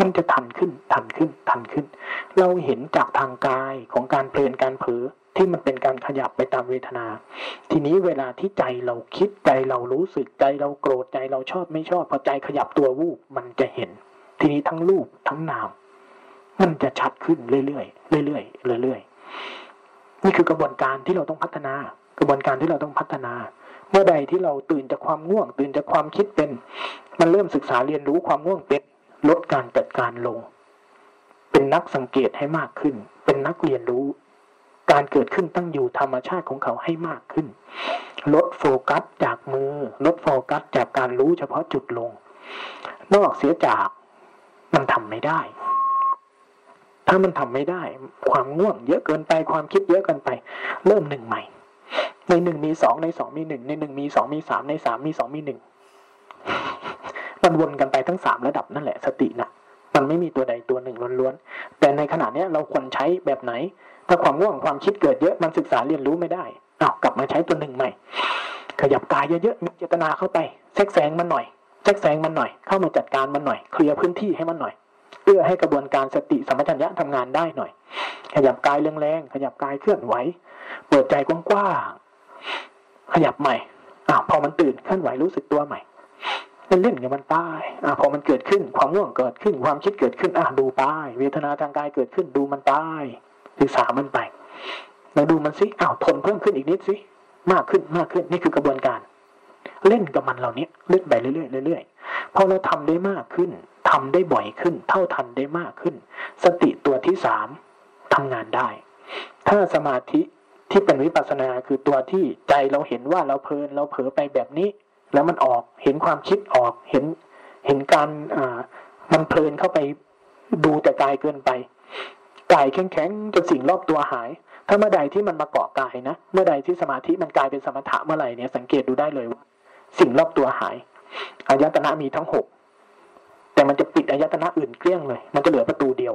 มันจะทันขึ้นทันขึ้นทันขึ้นเราเห็นจากทางกายของการเพลินการเผลอที่มันเป็นการขยับไปตามเวทนาทีนี้เวลาที่ใจเราคิดใจเรารู้สึกใจเราโกรธใจเราชอบไม่ชอบพอใจขยับตัววูบมันจะเห็นทีนี้ทั้งรูปทั้งนามมันจะชัดขึ้นเรื่อยๆเรื่อยๆเรื่อยๆนี่คือกระบวนการที่เราต้องพัฒนากระบวนการที่เราต้องพัฒนาเมื่อใดที่เราตื่นจากความง่วงตื่นจากความคิดเป็นมันเริ่มศึกษาเรียนรู้ความง่วงเป็นลดการจัดการลงเป็นนักสังเกตให้มากขึ้นเป็นนักเรียนรู้การเกิดขึ้นตั้งอยู่ธรรมชาติของเขาให้มากขึ้นลดโฟกัสจากมือลดโฟกัสจากการรู้เฉพาะจุดลงนอกเสียจากมันทำไม่ได้ถ้ามันทำไม่ได้ความง่วงเยอะเกินไปความคิดเยอะเกินไปเริ่มหนึ่งใหม่ในหนึ่งมีสองในสองมีหนึ่งในหนึ่งมีสองมีสามในสามมีสองมีหนึ่งมันวนกันไปทั้งสามระดับนั่นแหละสตินะมันไม่มีตัวใดตัวหนึ่งล้วนๆแต่ในขณะนี้เราควรใช้แบบไหนถ้าความง่วงความคิดเกิดเยอะมันศึกษาเรียนรู้ไม่ได้อ้าวกลับมาใช้ตัวหนึ่งใหม่ขยับกายเยอะๆมีเจตนาเข้าไปแทรกแซงมันหน่อยแทรกแซงมันหน่อยเข้ามาจัดการมันหน่อยเคลียร์พื้นที่ให้มันหน่อยเพื่อให้กระบวนการสติสัมปชัญญะทำงานได้หน่อยขยับกายแรงๆขยับกายเคลื่อนไหวเปิดใจกว้างๆขยับใหม่อ้าวพอมันตื่นเคลื่อนไหวรู้สึกตัวใหม่เล่นๆกับมันไปอ่ะพอมันเกิดขึ้นความง่วงเกิดขึ้นความคิดเกิดขึ้นอ่ะดูไปเวทนาทางกายเกิดขึ้นดูมันไปศึกษามันไปแล้วดูมันสิอ้าวทนเพิ่มขึ้นอีกนิดสิมากขึ้นมากขึ้นนี่คือกระบวนการเล่นกับมันเหล่านี้เล่นไปเรื่อยๆเรื่อยๆพอเราทำได้มากขึ้นทำได้บ่อยขึ้นเท่าทันได้มากขึ้นสติตัวที่สามทำงานได้ถ้าสมาธิที่เป็นวิปัสสนาคือตัวที่ใจเราเห็นว่าเราเพลินเราเผลอไปแบบนี้แล้วมันออกเห็นความคิดออกเห็นเห็นการอ่ามันเพลินเข้าไปดูแต่กายเกินไปกายแข็งๆจนสิ่งรอบตัวหายถ้าเมื่อใดที่มันมาเกาะกายนะเมื่อใดที่สมาธิมันกลายเป็นสมถะเมื่อไหร่เนี่ยสังเกตดูได้เลยว่าสิ่งรอบตัวหายอายตนะมีทั้งหกแต่มันจะปิดอายตนะอื่นเกลี้ยงเลยมันจะเหลือประตูเดียว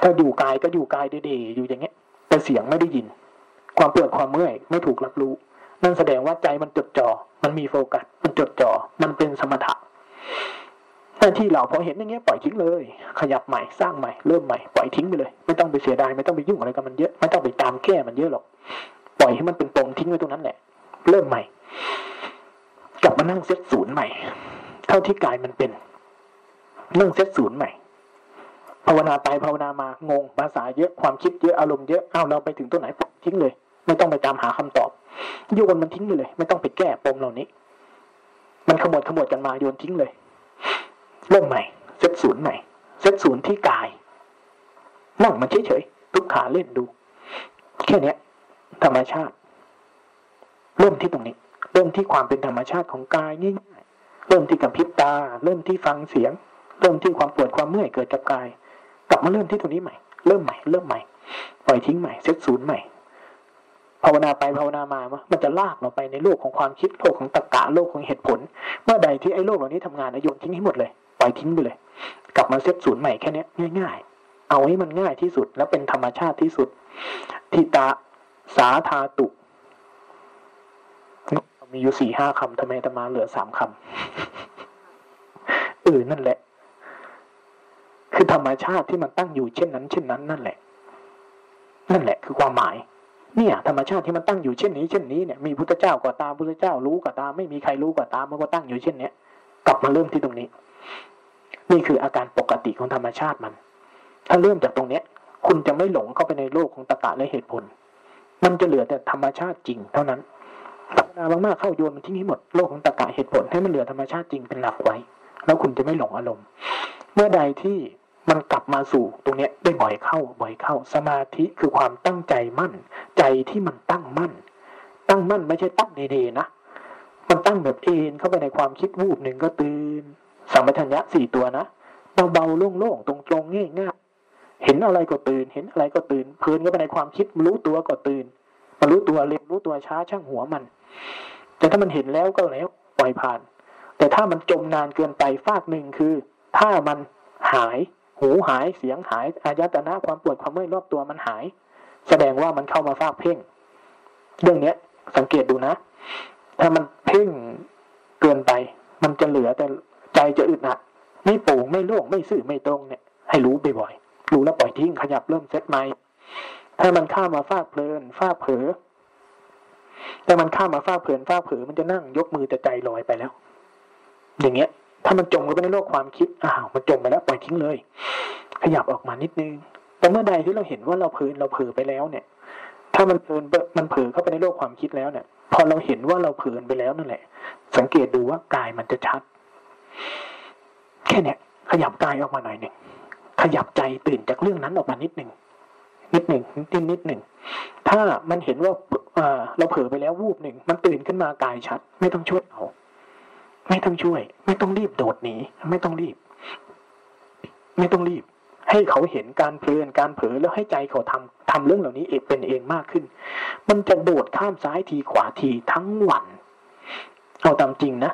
ถ้าอยู่กายก็อยู่กายเด่ๆอยู่อย่างเงี้ยแต่เสียงไม่ได้ยินความปวดความเมื่อยไม่ถูกรับรู้นั่นแสดงว่าใจมันจดจ่อมันมีโฟกัสมันจดจ่อมันเป็นสมถะหน้าที่เราพอเห็นอย่างเงี้ยปล่อยทิ้งเลยขยับใหม่สร้างใหม่เริ่มใหม่ปล่อยทิ้งไปเลยไม่ต้องไปเสียดายไม่ต้องไปยุ่งอะไรกับมันเยอะไม่ต้องไปตามแก้มันเยอะหรอกปล่อยให้มันเป็นปมทิ้งไว้ตรงนั้นแหละเริ่มใหม่กลับมานั่งเซตศูนย์ใหม่เท่าที่กายมันเป็นนั่งเซตศูนย์ใหม่ภาวนาไปภาวนามางงภาษาเยอะความคิดเยอะอารมณ์เยอะอ้าวเราไปถึงตัวไหนทิ้งเลยไม่ต้องไปตามหาคำตอบโยนมันทิ้งเลยไม่ต้องไปแก้ปมเหล่านี้มันขมวดขมวดกันมาโยนทิ้งเลยเริ่มใหม่เซตศูนย์ใหม่เซตศูนย์ที่กายนั่งมันเฉยๆทุกขาเล่นดูแค่นี้ธรรมชาติเริ่มที่ตรงนี้เริ่มที่ความเป็นธรรมชาติของกายง่ายๆเริ่มที่กระพริบตาเริ่มที่ฟังเสียงเริ่มที่ความปวดความเมื่อยเกิดกับกายกลับมาเริ่มที่ตรงนี้ใหม่เริ่มใหม่เริ่มใหม่ปล่อยทิ้งใหม่เซตศูนย์ใหม่ภาวนาไปภาวนามามันจะลากเราไปในโลกของความคิดโลกของตรรกะโลกของเหตุผลเมื่อใดที่ไอ้โลกเหล่านี้ทำงานโยนทิ้งให้หมดเลยปล่อยทิ้งไปเลยกลับมาเซตศูนย์ใหม่แค่นี้ง่ายๆเอาให้มันง่ายที่สุดและเป็นธรรมชาติที่สุดทิตาสาธาตุมีอยู่สี่ห้าคำทำไมอาตมาเหลือสามคำเออนั่นแหละคือธรรมชาติที่มันตั้งอยู่เช่นนั้นเช่นนั้นนั่นแหละนั่นแหละคือความหมายเนี่ยธรรมชาติที่มันตั้งอยู่เช่นนี้เช่นนี้เนี่ยมีพุทธเจ้ากว่าตาพุทธเจ้ารู้กว่าตาไม่มีใครรู้กว่าตามันก็ตั้งอยู่เช่นเนี้ยกลับมาเริ่มที่ตรงนี้นี่คืออาการปกติของธรรมชาติมันถ้าเริ่มจากตรงเนี้ยคุณจะไม่หลงเข้าไปในโลกของตรรกะและเหตุผลมันจะเหลือแต่ธรรมชาติจริงเท่านั้นภาวนามากๆเข้าโยนมันทิ้งให้หมดโลกของตรรกะเหตุผลให้มันเหลือธรรมชาติจริงเป็นหลักไว้แล้วคุณจะไม่หลงอารมณ์เมื่อใดที่มันกลับมาสู่ตรงเนี้ยได้บ่อยเข้าบ่อยเข้าสมาธิคือความตั้งใจมั่นใจที่มันตั้งมั่นตั้งมั่นไม่ใช่ตั้งเด่ๆนะมันตั้งแบบเอนเข้าไปในความคิดวูบหนึ่งก็ตื่นสัมปชัญญะสี่ตัวนะเบาๆโล่งๆตรงๆง่ายๆเห็นอะไรก็ตื่นเห็นอะไรก็ตื่นเพลินเข้าไปในความคิดรู้ตัวก็ตื่นมันรู้ตัวเร็วรู้ตัวช้าช่างหัวมันแต่ถ้ามันเห็นแล้วก็แล้วปล่อยผ่านแต่ถ้ามันจมนานเกินไปฟากหนึ่งคือถ้ามันหายหูหายเสียงหายอายตนะความปวดความเมื่อยรอบตัวมันหายแสดงว่ามันเข้ามาฟากเพ่งเรื่องนี้สังเกตดูนะถ้ามันเพ่งเกินไปมันจะเหลือแต่ใจจะอึดอัดไม่โปร่งไม่โล่งไม่ซื่อไม่ตรงเนี่ยให้รู้บ่อยๆรู้แล้วปล่อยทิ้งขยับเริ่มเซตใหม่ถ้ามันข้ามาฟากเพลินฟากเผลอแต่มันข้ามาฟากเพลินฟากเผลอมันจะนั่งยกมือแต่ใจลอยไปแล้วอย่างเงี้ยถ้ามันจมลงไปในโลกความคิดอ้าวมันจมไปแล้วปล่อยทิ้งเลยขยับออกมานิดนึงแต่เมื่อใดที่เราเห็นว่าเราเพลินเราเผลอไปแล้วเนี่ยถ้ามันเพลินมันเผลอเข้าไปในโลกความคิดแล้วเนี่ยพอเราเห็นว่าเราเพลินไปแล้วนั่นแหละสังเกตดูว่ากายมันจะชัดแค่เนี้ยขยับกายออกมาหน่อยหนึ่งขยับใจตื่นจากเรื่องนั้นออกมานิดนึงนิดหนึ่งนิดนิดหนึ่งถ้ามันเห็นว่าเราเผลอไปแล้ววูบหนึ่งมันตื่นขึ้นมากายชัดไม่ต้องช่วยเอาไม่ต้องช่วยไม่ต้องรีบโดดหนีไม่ต้องรีบไม่ต้องรีบให้เขาเห็นการเพลินการเผลอแล้วให้ใจเขาทำทำเรื่องเหล่านี้เองเป็นเองมากขึ้นมันจะโดดข้ามซ้ายทีขวาทีทั้งวันเอาตามจริงนะ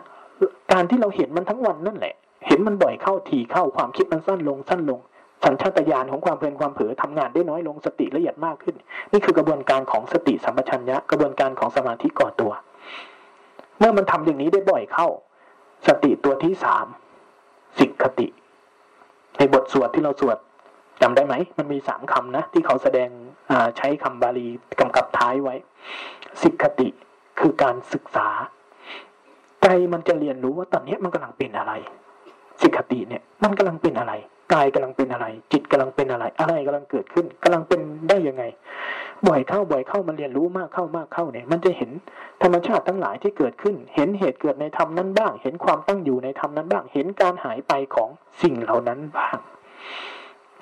การที่เราเห็นมันทั้งวันนั่นแหละเห็นมันบ่อยเข้าทีเข้าความคิดมันสั้นลงสั้นลงสัญชาตญาณของความเพลินความเผลอทำงานได้น้อยลงสติละเอียดมากขึ้นนี่คือกระบวนการของสติสัมปชัญญะกระบวนการของสมาธิก่อตัวเมื่อมันทำอย่างนี้ได้บ่อยเข้าสติตัวที่สามสิกขติในบทสวดที่เราสวดจำได้ไหมมันมีสามคำนะที่เขาแสดงใช้คำบาลีกำกับท้ายไว้สิกขติคือการศึกษาใจมันจะเรียนรู้ว่าตอนนี้มันกำลังเป็นอะไรสิกขติเนี่ยมันกำลังเป็นอะไรกายกำลังเป็นอะไรจิตกำลังเป็นอะไรอะไรกำลังเกิดขึ้นกำลังเป็นได้ยังไงบ่อยเข้าบ่อยเข้ามันเรียนรู้มากเข้ามากเข้าเนี่ยมันจะเห็นธรรมชาติทั้งหลายที่เกิดขึ้นเห็นเหตุเกิดในธรรมนั้นบ้างเห็นความตั้งอยู่ในธรรมนั้นบ้างเห็นการหายไปของสิ่งเหล่านั้นบ้าง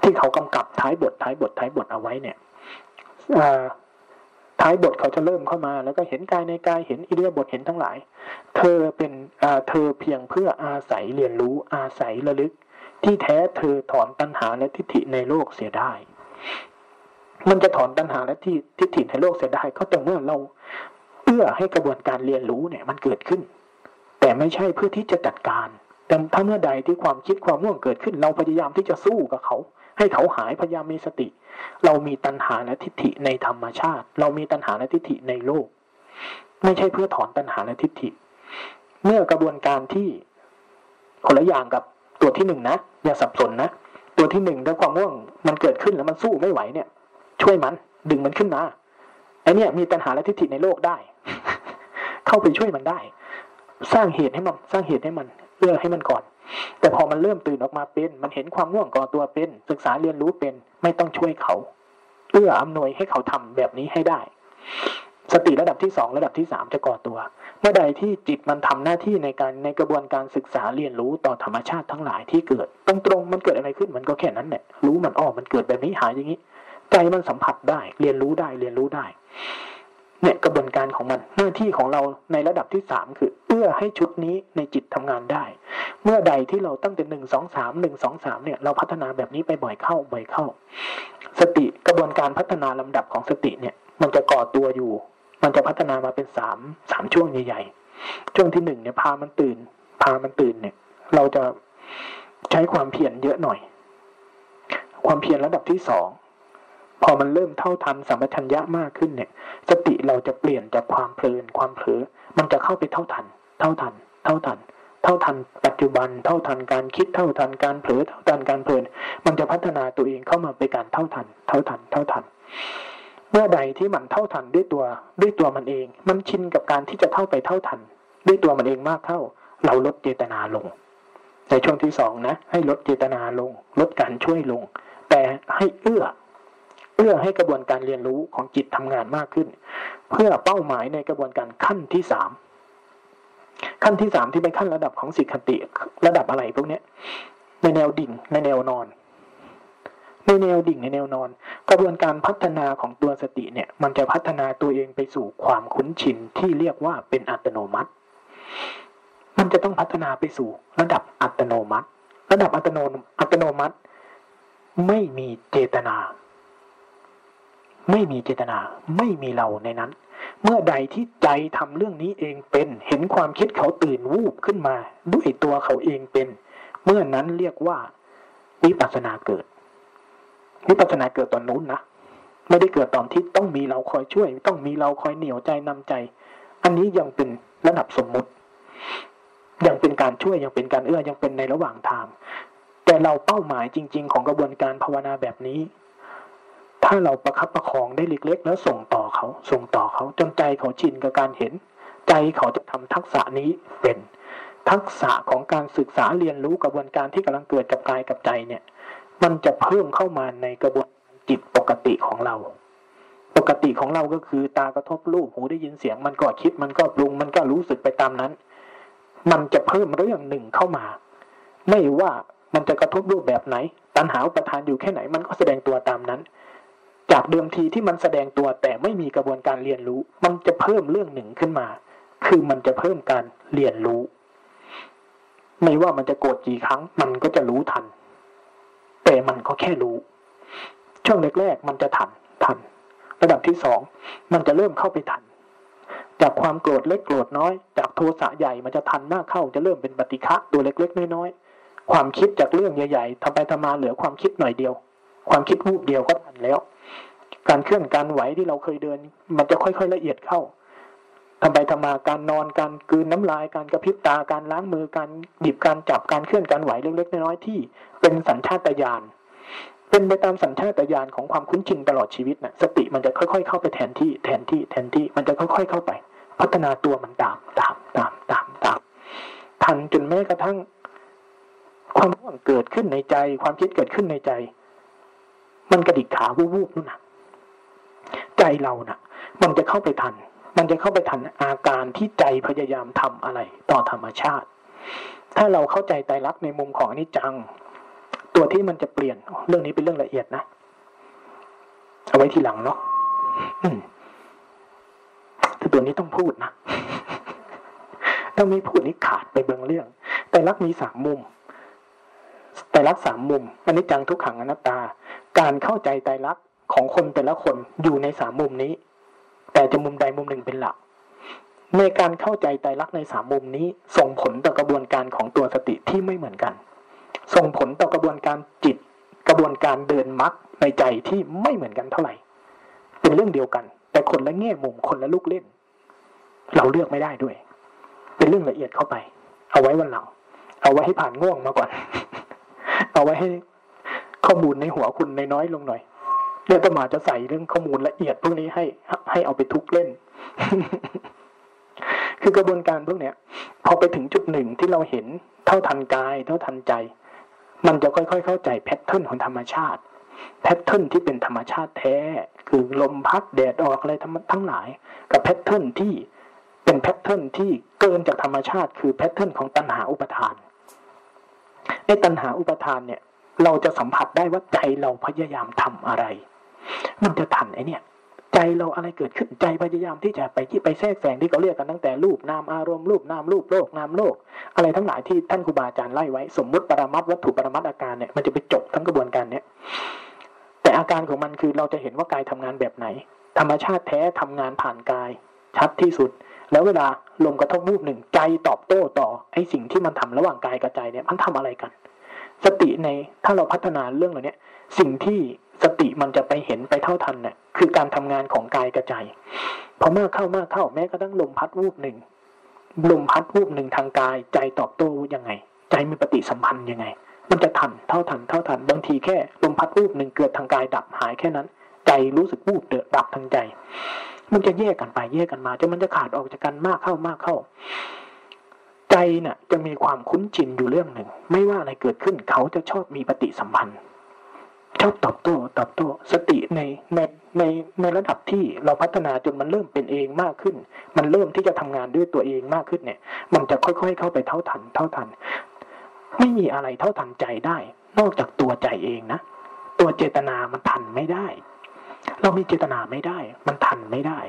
ที่เขากำกับท้ายบทท้ายบทท้ายบทเอาไว้เนี่ยท้ายบทเขาจะเริ่มเข้ามาแล้วก็เห็นกายในกายเห็นอิริยาบถเห็นทั้งหลายเธอเป็นเธอเพียงเพื่ออาศัยเรียนรู้อาศัยระลึกที่แท้เธอถอนตัณหาและทิฏฐิในโลกเสียได้มันจะถอนตัณหาและทิฏฐิในโลกเสียได้ก็แต่เมื่อเราเอื้อให้กระบวนการเรียนรู้เนี่ยมันเกิดขึ้นแต่ไม่ใช่เพื่อที่จะจัดการแต่ถ้าเมื่อใดที่ความคิดความง่วงเกิดขึ้นเราพยายามที่จะสู้กับเขา ให้เขาหายพยายามมีสติเรามีตัณหาและทิฏฐิในธรรมชาติเรามีตัณหาและทิฏฐิในโลกไม่ใช่เพื่อถอนตัณหาและทิฏฐิเมื่อกระบวนการที่คนละอย่างกับตัวที่หนึ่งนะอย่าสับสนนะตัวที่หนึ่งด้วยความง่วงมันเกิดขึ้นแล้วมันสู้ไม่ไหวเนี่ยช่วยมันดึงมันขึ้นมาไอ้เนี่ยมีตัณหาและทิฏฐิในโลกได้ เข้าไปช่วยมันได้สร้างเหตุให้มันสร้างเหตุให้มันเอื้อให้มันก่อนแต่พอมันเริ่มตื่นออกมาเป็นมันเห็นความง่วงก่อตัวเป็นศึกษาเรียนรู้เป็นไม่ต้องช่วยเขาเอื้ออำนวยให้เขาทำแบบนี้ให้ได้สติระดับที่สองระดับที่สามจะก่อตัวเมื่อใดที่จิตมันทำหน้าที่ในการในกระบวนการศึกษาเรียนรู้ต่อธรรมชาติทั้งหลายที่เกิดตรงๆมันเกิดอะไรขึ้นมันก็แค่นั้นแหละรู้มันอ้อมันเกิดแบบนี้หายอย่างนี้ใจมันสัมผัสได้เรียนรู้ได้เรียนรู้ได้เนี่ยกระบวนการของมันหน้าที่ของเราในระดับที่สามคือเอื้อให้ชุดนี้ในจิตทำงานได้เมื่อใดที่เราตั้งแต่หนึ่งสองสามหนึ่งสองสามเนี่ยเราพัฒนาแบบนี้ไปบ่อยเข้าบ่อยเข้าสติกระบวนการพัฒนาลำดับของสติเนี่ยมันจะก่อตัวอยู่มันจะพัฒนามาเป็นสามสามช่วงใหญ่ๆช่วงที่หนึ่งเนี่ยพามันตื่นพามันตื่นเนี่ยเราจะใช้ความเพียรเยอะหน่อยความเพียรระดับที่สองพอมันเริ่มเท่าทันสัมปชัญญะมากขึ้นเนี่ยสติเราจะเปลี่ยนจากความเพลินความเผลอมันจะเข้าไปเท่าทันเท่าทันเท่าทันเท่าทันปัจจุบันเท่าทันการคิดเท่าทันการเผลอเท่าทันการเพลินมันจะพัฒนาตัวเองเข้ามาเป็นการเท่าทันเท่าทันเท่าทันเมื่อใดที่มันเท่าทันด้วยตัวด้วยตัวมันเองมันชินกับการที่จะเข้าไปเท่าทันด้วยตัวมันเองมากเข้าเราลดเจตนาลงในช่วงที่สองนะให้ลดเจตนาลงลดการช่วยลงแต่ให้เอื้อเอื้อให้กระบวนการเรียนรู้ของจิตทำงานมากขึ้นเพื่อเป้าหมายในกระบวนการขั้นที่สามขั้นที่สามที่เป็นขั้นระดับของสิกขาติระดับอะไรพวกนี้ในแนวดิ่งในแนวนอนในแนวดิ่งในแนวนอนกระบวนการพัฒนาของตัวสติเนี่ยมันจะพัฒนาตัวเองไปสู่ความคุ้นชินที่เรียกว่าเป็นอัตโนมัติมันจะต้องพัฒนาไปสู่ระดับอัตโนมัติระดับอัตโนอัตโนมัติไม่มีเจตนาไม่มีเจตนาไม่มีเราในนั้นเมื่อใดที่ใจทำเรื่องนี้เองเป็นเห็นความคิดเขาตื่นวูบขึ้นมาด้วยตัวเขาเองเป็นเมื่อนั้นเรียกว่าวิปัสสนาเกิดวิปัสสนาเกิดตอนนู้นนะไม่ได้เกิดตอนที่ต้องมีเราคอยช่วยต้องมีเราคอยเหนี่ยวใจนำใจอันนี้ยังเป็นระดับสมมุติยังเป็นการช่วยยังเป็นการเอื้อยังเป็นในระหว่างทางแต่เราเป้าหมายจริงๆของกระบวนการภาวนาแบบนี้ถ้าเราประคับประคองได้เล็กๆแล้วส่งต่อเขาส่งต่อเขาจนใจเขาชินกับการเห็นใจเขาจะทำทักษะนี้เป็นทักษะของการศึกษาเรียนรู้กระบวนการที่กำลังเกิดกับกายกับใจเนี่ยมันจะเพิ่มเข้ามาในกระบวนการจิตปกติของเราปกติของเราก็คือตากระทบรูปหูได้ยินเสียงมันก็คิดมันก็ปรุงมันก็รู้สึกไปตามนั้นมันจะเพิ่มเรื่องหนึ่งเข้ามาไม่ว่ามันจะกระทบรูปแบบไหนตัณหาอุปทานอยู่แค่ไหนมันก็แสดงตัวตามนั้นจากเดิมทีที่มันแสดงตัวแต่ไม่มีกระบวนการเรียนรู้มันจะเพิ่มเรื่องหนึ่งขึ้นมาคือมันจะเพิ่มการเรียนรู้ไม่ว่ามันจะโกรธกี่ครั้งมันก็จะรู้ทันแต่มันก็แค่รู้ช่วงแรกๆมันจะทันทันระดับที่สองมันจะเริ่มเข้าไปทันจากความโกรธเล็กโกรธน้อยจากโทสะใหญ่มันจะทันมากเข้าจะเริ่มเป็นปฏิฆะตัวเล็กๆน้อยๆความคิดจากเรื่องใหญ่ๆทำไปทำมาเหลือความคิดหน่อยเดียวความคิดวูบเดียวก็ทันแล้วการเคลื่อนการไหวที่เราเคยเดินมันจะค่อยๆละเอียดเข้าทำไปทำมาการนอนการกลืนน้ำลายการกระพริบตาการล้างมือการบีบการจับการเคลื่อนการไหวเล็กๆน้อยๆที่เป็นสัญชาตญาณเป็นไปตามสัญชาตญาณของความคุ้นชินตลอดชีวิตนะสติมันจะค่อยๆเข้าไปแทนที่แทนที่แทนที่มันจะค่อยๆเข้าไปพัฒนาตัวมันตามตามตามตามตามทันจนแม้กระทั่งความง่วงเกิดขึ้นในใจความคิดเกิดขึ้นในใจมันกระดิกขาวูบๆนู่นนะใจเรานะมันจะเข้าไปทันมันจะเข้าไปทันอาการที่ใจพยายามทำอะไรต่อธรรมชาติถ้าเราเข้าใจไตรลักษณ์ในมุมของอนิจจังตัวที่มันจะเปลี่ยนเรื่องนี้เป็นเรื่องละเอียดนะเอาไว้ทีหลังเนาะแต่ตัวนี้ต้องพูดนะถ้าไม่พูดนี่ขาดไปบางเรื่องไตรลักษณ์มีสามมุมไตรลักษณ์สามมุมอนิจจังทุกขังอนัตตาการเข้าใจไตรลักษณ์ของคนแต่ละคนอยู่ในสามมุมนี้แต่จะมุมใดมุมหนึ่งเป็นหลักในการเข้าใจไตรลักษณ์ในสามมุมนี้ส่งผลต่อกระบวนการของตัวสติที่ไม่เหมือนกันส่งผลต่อกระบวนการจิต กระบวนการเดินมรรคในใจที่ไม่เหมือนกันเท่าไหร่เป็นเรื่องเดียวกันแต่คนละแง่มุมคนละลูกเล่นเราเลือกไม่ได้ด้วยเป็นเรื่องละเอียดเข้าไปเอาไว้วันหลังเอาไว้ให้ผ่านง่วงมาก่อน เอาไว้ให้ข้อมูลในหัวคุณน้อยๆลงหน่อยเดี๋ยวอาตมาจะใส่เรื่องข้อมูลละเอียดพวกนี้ให้ให้เอาไปทุกเล่น คือกระบวนการพวกเนี้ยพอไปถึงจุดหนึ่งที่เราเห็นเท่าทันกายเท่าทันใจมันจะค่อยๆเข้าใจแพทเทิร์นของธรรมชาติแพทเทิร์นที่เป็นธรรมชาติแท้คือลมพัดแดดออกอะไรทั้งหลายกับแพทเทิร์นที่เป็นแพทเทิร์นที่เกินจากธรรมชาติคือแพทเทิร์นของตัณหาอุปาทานไอ้ตัณหาอุปาทานเนี่ยเราจะสัมผัสได้ว่าใจเราพยายามทำอะไรมันจะทันไอ้เนี่ยใจเราอะไรเกิดขึ้นใจพยายามที่จะไปที่ไปแทรกแซงที่เขาเรียกกันตั้งแต่รูปนามอารมณ์รูปนามรูปโลกนามโลกอะไรทั้งหลายที่ท่านครูบาอาจารย์ไล่ไว้สมมุติปรมัตถ์วัตถุปรมัตถ์อาการเนี่ยมันจะไปจบทั้งกระบวนการเนี้ยแต่อาการของมันคือเราจะเห็นว่ากายทำงานแบบไหนธรรมชาติแท้ทำงานผ่านกายชัดที่สุดแล้วเวลาลมกระทบรูปหนึ่งใจตอบโต้ต่อไอ้สิ่งที่มันทำระหว่างกายกับใจเนี่ยมันทำอะไรกันสติในถ้าเราพัฒนาเรื่องเหล่านี้สิ่งที่สติมันจะไปเห็นไปเท่าทันเนี่ยคือการทำงานของกายกับใจพอมากเข้ามากเข้าแม้กระทั่งลมพัดวูบหนึ่งลมพัดวูบหนึ่งทางกายใจตอบโต้ยังไงใจมีปฏิสัมพันธ์ยังไงมันจะทันเท่าทันเท่าทันบางทีแค่ลมพัดวูบหนึ่งเกิดทางกายดับหายแค่นั้นใจรู้สึกวูบเดือดดับทางใจมันจะแยกกันไปแยกกันมาจนมันจะขาดออกจากกันมากเข้ามากเข้าใจน่ะจะมีความคุ้นชินอยู่เรื่องหนึ่งไม่ว่าอะไรเกิดขึ้นเขาจะชอบมีปฏิสัมพันธ์ชอบตอบโต้ตอบโต้สติในในในในระดับที่เราพัฒนาจนมันเริ่มเป็นเองมากขึ้นมันเริ่มที่จะทำงานด้วยตัวเองมากขึ้นเนี่ยมันจะค่อยๆเข้าไปเท่าทันเท่าทันไม่มีอะไรเท่าทันใจได้นอกจากตัวใจเองนะตัวเจตนามันทันไม่ได้เรามีเจตนาไม่ได้มันทันไม่ได้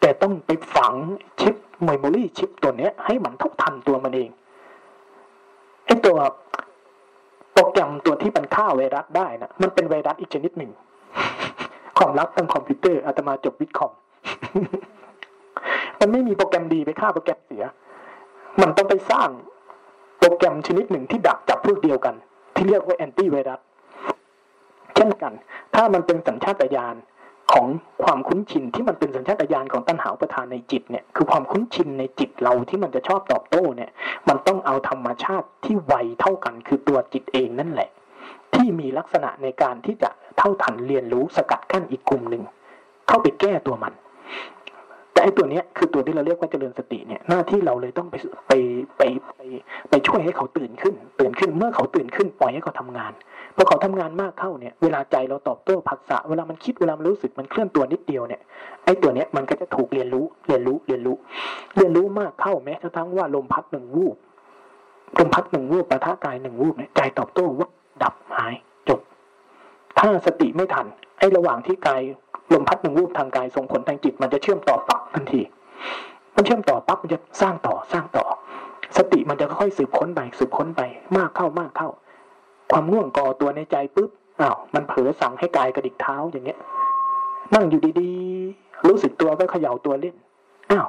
แต่ต้องไปฝังชิปเมมโมรี่ชิปตัวเนี้ยให้มันเท่าทันตัวมันเองไอ้ตัวโปรแกรมตัวที่มันฆ่าไวรัสได้นะมันเป็นไวรัสอีกชนิดหนึ่งของลับทางคอมพิวเตอร์อาตมาจบวิทย์คอม มันไม่มีโปรแกรมดีไปฆ่าโปรแกรมเสียมันต้องไปสร้างโปรแกรมชนิดหนึ่งที่ดักจับพวกเดียวกันที่เรียกว่าแอนตี้ไวรัสเช่นกันถ้ามันเป็นสัญชาตญาณของความคุ้นชินที่มันเป็นสัญชาตญาณของตัณหาอุปาทานในจิตเนี่ยคือความคุ้นชินในจิตเราที่มันจะชอบตอบโต้เนี่ยมันต้องเอาธรรมชาติที่ไวเท่ากันคือตัวจิตเองนั่นแหละที่มีลักษณะในการที่จะเท่าทันเรียนรู้สกัดกั้นอีกกลุ่มหนึ่งเข้าไปแก้ตัวมันแต่ไอ้ตัวเนี้ยคือตัวที่เราเรียกว่าเจริญสติเนี่ยหน้าที่เราเลยต้องไปไปไปไปไปช่วยให้เขาตื่นขึ้นตื่นขึ้นเมื่อเขาตื่นขึ้นปล่อยให้เขาทำงานพอเขาทำงานมากเข้าเนี่ยเวลาใจเราตอบโต้ผัสสะเวลามันคิดเวลามันรู้สึกมันเคลื่อนตัวนิดเดียวเนี่ยไอ้ตัวเนี้ยมันก็จะถูกเรียนรู้เรียนรู้เรียนรู้เรียนรู้มากเข้าแม้กระทั่งว่าลมพัดหนึ่งวูบลมพัดหนึ่งวูบปะทะกายหนึ่งวูบเนี่ยใจตอบโต้ว่าดับหายจบถ้าสติไม่ทันไอ้ระหว่างที่กายลมพัดหนึ่งวูบทางกายส่งผลทางจิตมันจะเชื่อมต่อปั๊บทันทีมันเชื่อมต่อปั๊บมันจะสร้างต่อสร้างต่อสติมันจะค่อยๆสืบค้นไปสืบค้นไปมากเข้ามากเข้าความง่วงก่อตัวในใจปุ๊บอ้าวมันเผลอสั่งให้กายกระดิกเท้าอย่างเงี้ยนั่งอยู่ดีๆรู้สึกตัวก็เขย่าตัวเล่นอ้าว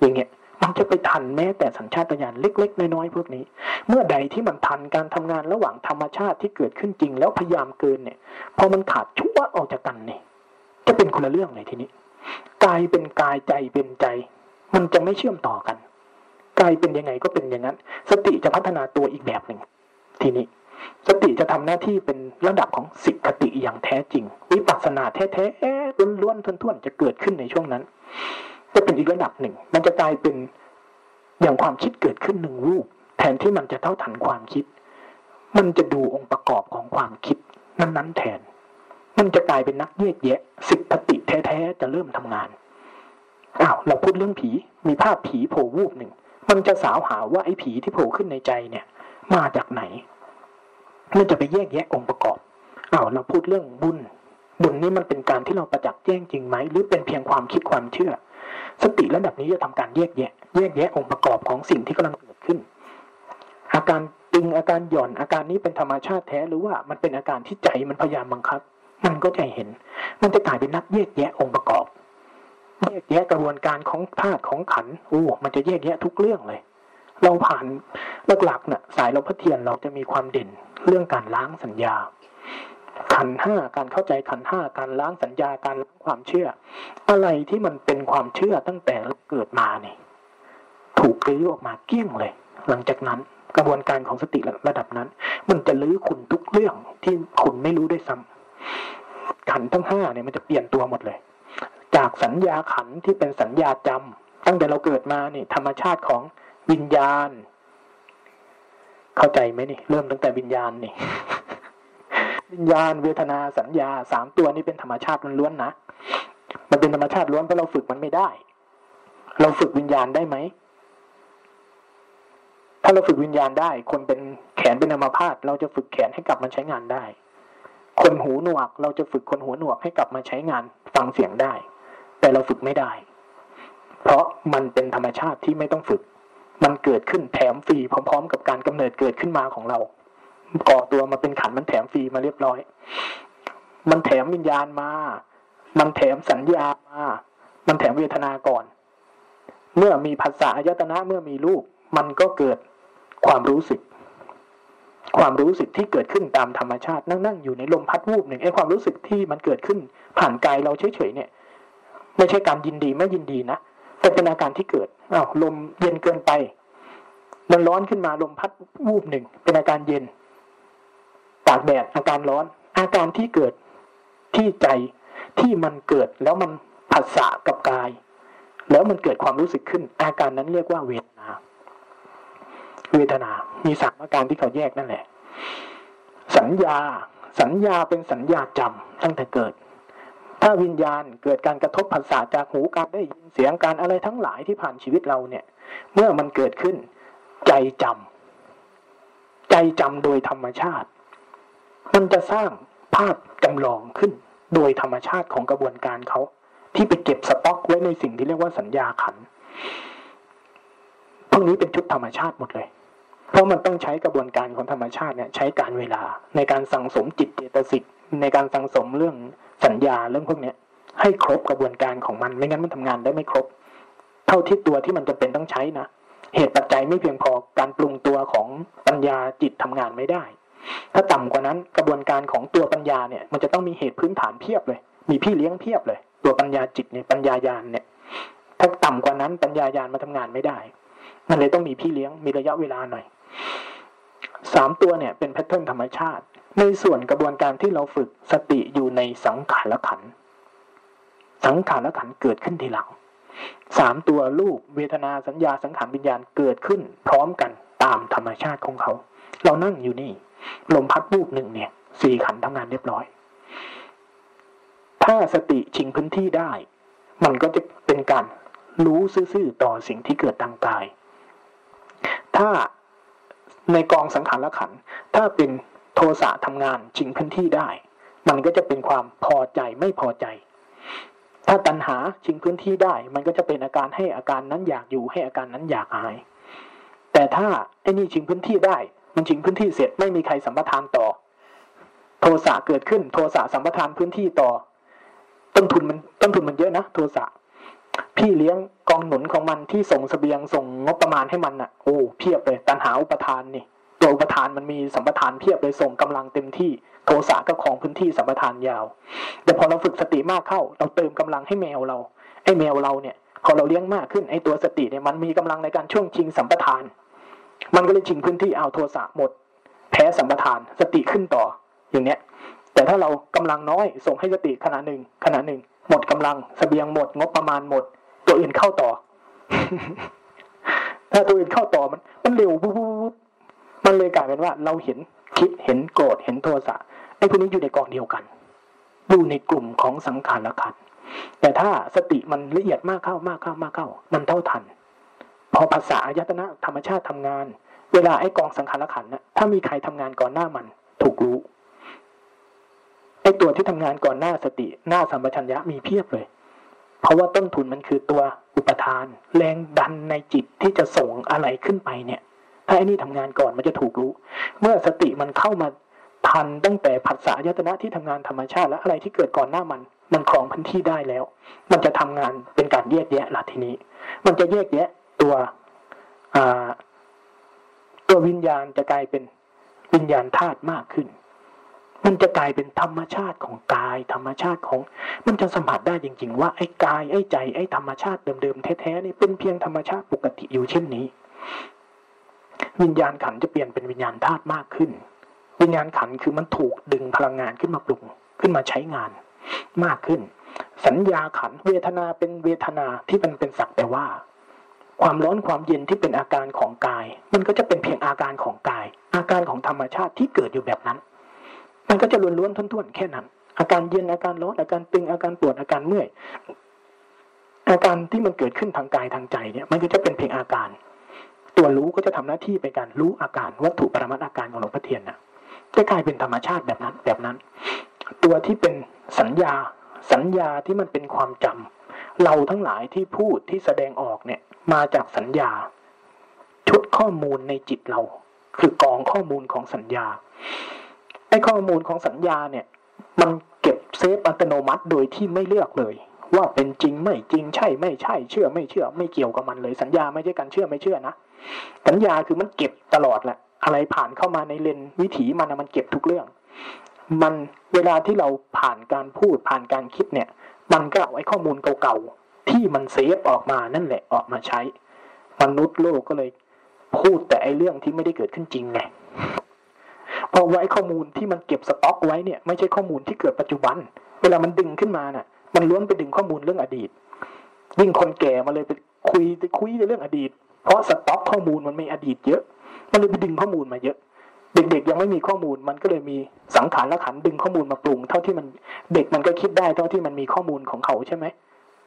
อย่างเงี้ยมันจะไปทันแม้แต่สัญชาตญาณเล็กๆน้อยๆพวกนี้เมื่อใดที่มันทันการทำงานระหว่างธรรมชาติที่เกิดขึ้นจริงแล้วพยายามเกินเนี่ยพอมันขาดชั่วออกจากกันเนี่ยจะเป็นคนละเรื่องเลยทีนี้กายเป็นกายใจเป็นใจมันจะไม่เชื่อมต่อกันกายเป็นยังไงก็เป็นอย่างนั้นสติจะพัฒนาตัวอีกแบบหนึ่งทีนี้สติจะทำหน้าที่เป็นระดับของสิกขติอย่างแท้จริงวิปัสสนาแท้ๆล้วนๆท่วนๆจะเกิดขึ้นในช่วงนั้นจะเป็นอีกระดับหนึ่งมันจะกลายเป็นอย่างความคิดเกิดขึ้นหนึ่งรูปแทนที่มันจะเท่าทันความคิดมันจะดูองค์ประกอบของความคิดนั้นๆแทนมันจะกลายเป็นนักแยกแยะสิกขติแท้ๆจะเริ่มทำงานอ้าวเราพูดเรื่องผีมีภาพผีโผล่รูปหนึ่งมันจะสาวหาว่าไอ้ผีที่โผล่ขึ้นในใจเนี่ยมาจากไหนมันจะไปแยกแยะองค์ประกอบอ้าวเราพูดเรื่องบุญบุญนี่มันเป็นการที่เราประจักษ์แจ้งจริงไหมหรือเป็นเพียงความคิดความเชื่อสติระดับนี้จะทำการแยกแยะแยกแยะองค์ประกอบของสิ่งที่กำลังเกิดขึ้นอาการตึงอาการหย่อนอาการนี้เป็นธรรมชาติแท้หรือว่ามันเป็นอาการที่ใจมันพยายามบังคับมันก็จะเห็นมันจะกลายเป็นนักแยกแยะองค์ประกอบแยกแยะกระบวนการของธาตุของขันธ์โอ้มันจะแยกแยะทุกเรื่องเลยเราผ่านหลักๆน่ะสายหลวงพ่อเทียนเราจะมีความเด่นเรื่องการล้างสัญญา ขันธ์ห้าการเข้าใจขันธ์ห้าการล้างสัญญาการล้างความเชื่ออะไรที่มันเป็นความเชื่อตั้งแต่เกิดมานี่ถูกรื้อออกมาเกลี้ยงเลยหลังจากนั้นกระบวนการของสติระดับนั้นมันจะรื้อคุณทุกเรื่องที่คุณไม่รู้ด้วยซ้ำขันธ์ทั้งห้าเนี่ยมันจะเปลี่ยนตัวหมดเลยจากสัญญาขันธ์ที่เป็นสัญญาจำตั้งแต่เราเกิดมานี่ธรรมชาติของวิญญาณเข้าใจไหมนี่เริ่มตั้งแต่วิญญาณนี่วิญญาณเวทนาสัญญาสามตัวนี้เป็นธรรมชาติล้วนๆนะมันเป็นธรรมชาติล้วนเพราะเราฝึกมันไม่ได้เราฝึกวิญญาณได้ไหมถ้าเราฝึกวิญญาณได้คนเป็นแขนเป็นอัมพาตเราจะฝึกแขนให้กลับมาใช้งานได้คนหูหนวกเราจะฝึกคนหูหนวกให้กลับมาใช้งานฟังเสียงได้แต่เราฝึกไม่ได้เพราะมันเป็นธรรมชาติที่ไม่ต้องฝึกมันเกิดขึ้นแถมฟรีพร้อมๆกับการกำเนิดเกิดขึ้นมาของเราก่อตัวมาเป็นขันมันแถมฟรีมาเรียบร้อยมันแถมวิญญาณมามันแถมสัญญามามันแถมเวทนาก่อนเมื่อมีผัสสะอายตนะเมื่อมีรูปมันก็เกิดความรู้สึกความรู้สึกที่เกิดขึ้นตามธรรมชาตินั่งๆอยู่ในลมพัดวูบหนึ่งไอ้ความรู้สึกที่มันเกิดขึ้นผ่านกายเราเฉยๆเนี่ยไม่ใช่การยินดีไม่ยินดีนะแต่เป็นอาการที่เกิดอ้าวลมเย็นเกินไปมันร้อนขึ้นมาลมพัดวูบหนึ่งเป็นอาการเย็นตากแดดอาการร้อนอาการที่เกิดที่ใจที่มันเกิดแล้วมันผัสสะกับกายแล้วมันเกิดความรู้สึกขึ้นอาการนั้นเรียกว่าเวทนาเวทนามีสามอาการที่เขาแยกนั่นแหละสัญญาสัญญาเป็นสัญญาจำตั้งแต่เกิดถ้าวิญญาณเกิดการกระทบผัสสะจากหูการได้ยินเสียงการอะไรทั้งหลายที่ผ่านชีวิตเราเนี่ยเมื่อมันเกิดขึ้นใจจำใจจำโดยธรรมชาติมันจะสร้างภาพจำลองขึ้นโดยธรรมชาติของกระบวนการเขาที่ไปเก็บสต็อกไว้ในสิ่งที่เรียกว่าสัญญาขันธ์พวกนี้เป็นชุดธรรมชาติหมดเลยเพราะมันต้องใช้กระบวนการของธรรมชาติเนี่ยใช้การเวลาในการสั่งสมจิตเจตสิกในการสั่งสมเรื่องสัญญาเรื่องพวกนี้ให้ครบกระบวนการของมันไม่งั้นมันทำงานได้ไม่ครบเท่าที่ตัวที่มันจะเป็นต้องใช้นะเหตุปัจจัยไม่เพียงพอการปรุงตัวของปัญญาจิตทำงานไม่ได้ถ้าต่ำกว่านั้นกระบวนการของตัวปัญญาเนี่ยมันจะต้องมีเหตุพื้นฐานเพียบเลยมีพี่เลี้ยงเพียบเลยตัวปัญญาจิตเนี่ยปัญญายานเนี่ยถ้าต่ำกว่านั้นปัญญายานมาทำงานไม่ได้มันเลยต้องมีพี่เลี้ยงมีระยะเวลาหน่อยสามตัวเนี่ยเป็นแพทเทิร์นธรรมชาติในส่วนกระบวนการที่เราฝึกสติอยู่ในสังขารขันธ์สังขารขันธ์เกิดขึ้นทีหลังสามตัวรูปเวทนาสัญญาสังขารวิญญาณเกิดขึ้นพร้อมกันตามธรรมชาติของเขาเรานั่งอยู่นี่ลมพัดวูบหนึ่งเนี่ยสี่ขันธ์ทำงานเรียบร้อยถ้าสติชิงพื้นที่ได้มันก็จะเป็นการรู้ซื่อๆต่อสิ่งที่เกิดทางกายถ้าในกองสังขารขันธ์ถ้าเป็นโทสะทำงานชิงพื้นที่ได้มันก็จะเป็นความพอใจไม่พอใจถ้าตัณหาชิงพื้นที่ได้มันก็จะเป็นอาการให้อาการนั้นอยากอยู่ให้อาการนั้นอยากหายแต่ถ้าไอ้นี่ชิงพื้นที่ได้มันชิงพื้นที่เสร็จไม่มีใครสัมปทานต่อโทสะเกิดขึ้นโทสะสัมปทานพื้นที่ต่อต้นทุนมันต้นทุนมันเยอะนะโทสะพี่เลี้ยงกองหนุนของมันที่ส่งเสบียงส่งงบประมาณให้มันน่ะโอ้เพียบเลยตัณหาอุปทานนี่ตัวอุปทานมันมีสัมปทานเพียบเลยส่งกำลังเต็มที่โทสะก็ครองพื้นที่สัมปทานยาวแต่พอเราฝึกสติมากเข้าเราเติมกำลังให้แมวเราไอ้แมวเราเนี่ยพอเราเลี้ยงมากขึ้นไอ้ตัวสติเนี่ยมันมีกำลังในการช่วงชิงสัมปทานมันก็เลยชิงพื้นที่เอาโทสะหมดแพ้สัมปทานสติขึ้นต่ออย่างเนี้ยแต่ถ้าเรากำลังน้อยส่งให้สติขณะหนึ่งขณะหนึ่งหมดกำลังเสบียงหมดงบประมาณหมดตัวอื่นเข้าต่อ ถ้าตัวอื่นเข้าต่อมันมันเร็วปุ๊บมันเลยกลายเป็นว่าเราเห็นคิดเห็นโกรธเห็นโทสะไอ้พวกนี้อยู่ในกองเดียวกันอยู่ในกลุ่มของสังขารขันธ์แต่ถ้าสติมันละเอียดมากเข้ามากเข้ามากเข้ามันเท่าทันพอภาษาอายตนะธรรมชาติทำงานเวลาไอ้กองสังขารขันธ์นะถ้ามีใครทำงานก่อนหน้ามันถูกรู้ไอ้ตัวที่ทำงานก่อนหน้าสติหน้าสัมปชัญญะมีเพียบเลยเพราะว่าต้นทุนมันคือตัวอุปทานแรงดันในจิตที่จะส่งอะไรขึ้นไปเนี่ยถ้าไอ้นี่ทำงานก่อนมันจะถูกรู้เมื่อสติมันเข้ามาทันตั้งแต่ผัสสะอายตนะที่ทำงานธรรมชาติและอะไรที่เกิดก่อนหน้ามันมันครองพื้นที่ได้แล้วมันจะทำงานเป็นการแยกแยะหลักทีนี้มันจะแยกแยะตัวตัววิญญาณจะกลายเป็นวิญญาณธาตุมากขึ้น มันจะกลายเป็นธรรมชาติของกายธรรมชาติของมันจะสัมผัสได้จริงๆว่าไอ้กายไอ้ใจไอ้ธรรมชาติเดิมๆแท้ๆนี่เป็นเพียงธรรมชาติปกติอยู่เช่นนี้วิญญาณขันธ์จะเปลี่ยนเป็นวิญญาณธาตุมากขึ้นวิญญาณขันธ์คือมันถูกดึงพลังงานขึ้นมาปรุงขึ้นมาใช้งานมากขึ้นสัญญาขันธ์เวทนาเป็นเวทนาที่มันเป็นสักแต่ว่าความร้อนความเย็นที่เป็นอาการของกายมันก็จะเป็นเพียงอาการของกายอาการของธรรมชาติที่เกิดอยู่แบบนั้นมันก็จะล้วนๆท้วนๆแค่นั้นอาการเย็นอาการร้อนอาการตึงอาการปวดอาการเมื่อยอาการที่มันเกิดขึ้นทางกายทางใจเนี่ยมันก็จะเป็นเพียงอาการตัวรู้ก็จะทำหน้าที่ไปการรู้อาการวัตถุปรมัตถ์อาการของหลวงพ่อเทียนนะจะกลายเป็นธรรมชาติแบบนั้นแบบนั้นตัวที่เป็นสัญญาสัญญาที่มันเป็นความจำเราทั้งหลายที่พูดที่แสดงออกเนี่ยมาจากสัญญาชุดข้อมูลในจิตเราคือกองข้อมูลของสัญญาไอ้ข้อมูลของสัญญาเนี่ยมันเก็บเซฟอัตโนมัติโดยที่ไม่เลือกเลยว่าเป็นจริงไม่จริงใช่ไม่ใช่เชื่อไม่เชื่อไม่เกี่ยวกับมันเลยสัญญาไม่ใช่การเชื่อไม่เชื่อนะสัญญาคือมันเก็บตลอดแหละอะไรผ่านเข้ามาในเลนวิถีมันนะมันเก็บทุกเรื่องมันเวลาที่เราผ่านการพูดผ่านการคิดเนี่ยมันก็เอาไอ้ข้อมูลเก่าๆที่มันเซฟออกมานั่นแหละออกมาใช้มนุษย์โลกก็เลยพูดแต่ไอ้เรื่องที่ไม่ได้เกิดขึ้นจริงไงเพราะว่าไอ้ข้อมูลที่มันเก็บสต็อกไว้เนี่ยไม่ใช่ข้อมูลที่เกิดปัจจุบันเวลามันดึงขึ้นมาน่ะมันล้วนไปดึงข้อมูลเรื่องอดีตยิ่งคนแก่มาเลยไปคุยไปคุยในเรื่องอดีตเพราะสต็อกข้อมูลมันมีอดีตเยอะมันเลยไปดึงข้อมูลมาเยอะเด็กๆยังไม่มีข้อมูลมันก็เลยมีสังขารและขันดึงข้อมูลมาปรุงเท่าที่มันเด็กมันก็คิดได้เท่าที่มันมีข้อมูลของเขาใช่ไหม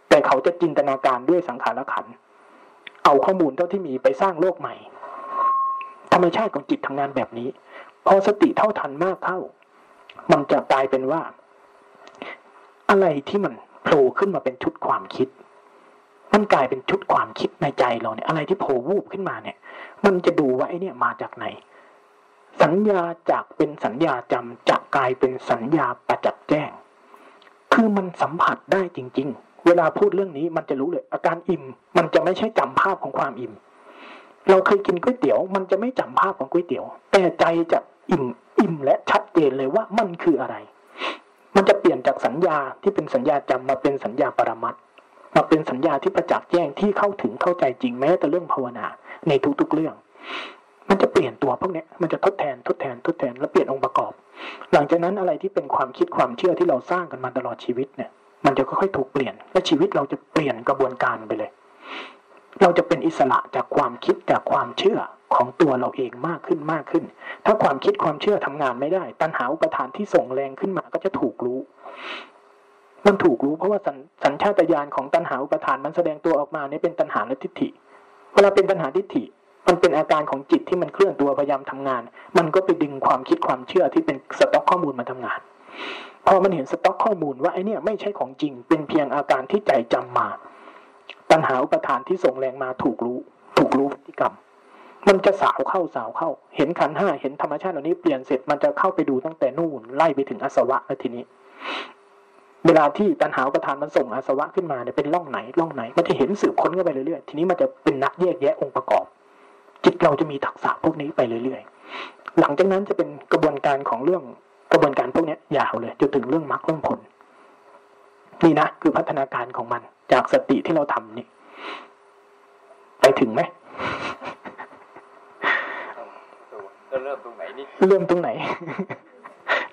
แต่เขาจะจินตนาการด้วยสังขารและขันเอาข้อมูลเท่าที่มีไปสร้างโลกใหม่ธรรมชาติของจิตทำงานแบบนี้พอสติเท่าทันมากเข้ามันจะกลายเป็นว่าอะไรที่มันโผล่ขึ้นมาเป็นชุดความคิดมันกลายเป็นชุดความคิดในใจเราเนี่ยอะไรที่โผล่วูบขึ้นมาเนี่ยมันจะดูว่าไอ้เนี่ยมาจากไหนสัญญาจากเป็นสัญญาจำจะกลายเป็นสัญญาประจักษ์แจ้งคือมันสัมผัสได้จริงๆเวลาพูดเรื่องนี้มันจะรู้เลยอาการอิ่มมันจะไม่ใช่จำภาพของความอิ่มเราเคยกินก๋วยเตี๋ยวมันจะไม่จำภาพของก๋วยเตี๋ยวแต่ใจจะอิ่มอิ่มและชัดเจนเลยว่ามันคืออะไรมันจะเปลี่ยนจากสัญญาที่เป็นสัญญาจำมาเป็นสัญญาปรมัตถ์มาเป็นสัญญาที่ประจักษ์แจ้งที่เข้าถึงเข้าใจจริงแม้แต่เรื่องภาวนาในทุกๆเรื่องมันจะเปลี่ยนตัวพวกนี้มันจะทดแทนทดแทนทดแทนและเปลี่ยนองค์ประกอบหลังจากนั้นอะไรที่เป็นความคิดความเชื่อที่เราสร้างกันมาตลอดชีวิตเนี่ยมันจะค่อยๆถูกเปลี่ยนและชีวิตเราจะเปลี่ยนกระบวนการไปเลยเราจะเป็นอิสระจากความคิดจากความเชื่อของตัวเราเองมากขึ้นมากขึ้นถ้าความคิดความเชื่อทำงานไม่ได้ตัณหาอุปทานที่ส่งแรงขึ้นมาก็จะถูกรู้มันถูกรู้เพราะว่าสัญชาตญาณของตัณหาอุปทานมันแสดงตัวออกมาเนี่ยเป็นตัณหาและทิฏฐิเวลาเป็นตัณหาทิฏฐิมันเป็นอาการของจิตที่มันเคลื่อนตัวพยายามทำงานมันก็ไปดึงความคิดความเชื่อที่เป็นสต็อกข้อมูลมาทำงานพอมันเห็นสต็อกข้อมูลว่าไอ้เนี่ยไม่ใช่ของจริงเป็นเพียงอาการที่ใจจำมาตัณหาอุปทานที่ส่งแรงมาถูกรู้ถูกรู้พฤติกรรมมันจะสาวเข้าสาวเข้าเห็นขันธ์ห้าเห็นธรรมชาติเหล่านี้เปลี่ยนเสร็จมันจะเข้าไปดูตั้งแต่นู่นไล่ไปถึงอาสวะแล้วทีนี้เวลาที่ตัณหาอุปทานมันส่งอาสวะขึ้นมาเนี่ยเป็นร่องไหนร่องไหนมันจะเห็นสืบค้นกันไปเรื่อยๆทีนี้มันจะเป็นนักแยกแยะองค์ประกอบจิตเราจะมีทักษะพวกนี้ไปเรื่อยๆหลังจากนั้นจะเป็นกระบวนการของเรื่องกระบวนการพวกนี้ยาวเลยจนถึงเรื่องมรรคเรื่องผลนี่นะคือพัฒนาการของมันจากสติที่เราทำนี่ไปถึงไหมเริ่มตรงไหนนี่เริ่มตรงไหน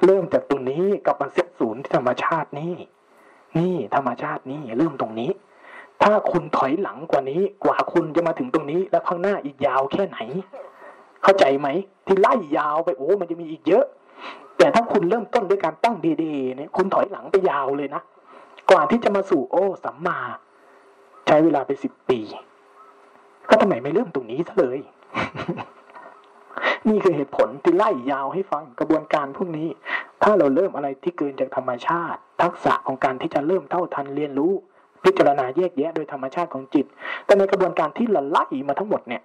เริ่มจากตรงนี้กับมาเซตศูนย์ที่ธรรมชาตินี่นี่ธรรมชาตินี่เริ่มตรงนี้ถ้าคุณถอยหลังกว่านี้กว่าคุณจะมาถึงตรงนี้แล้วข้างหน้าอีกยาวแค่ไหนเข้าใจไหมที่ไล่ยาวไปโอ้มันจะมีอีกเยอะแต่ถ้าคุณเริ่มต้นด้วยการตั้งดีๆเนี่ยคุณถอยหลังไปยาวเลยนะกว่าที่จะมาสู่โอ้สัมมาใช้เวลาไปสิบปีก็ทำไมไม่เริ่มตรงนี้ซะเลย นี่คือเหตุผลที่ไล่ยาวให้ฟังกระบวนการพวกนี้ถ้าเราเริ่มอะไรที่เกินจากธรรมชาติทักษะของการที่จะเริ่มเท่าทันเรียนรู้พิจารณาแยกแยะโดยธรรมชาติของจิตแต่ในกระบวนการที่เราไล่มาทั้งหมดเนี่ย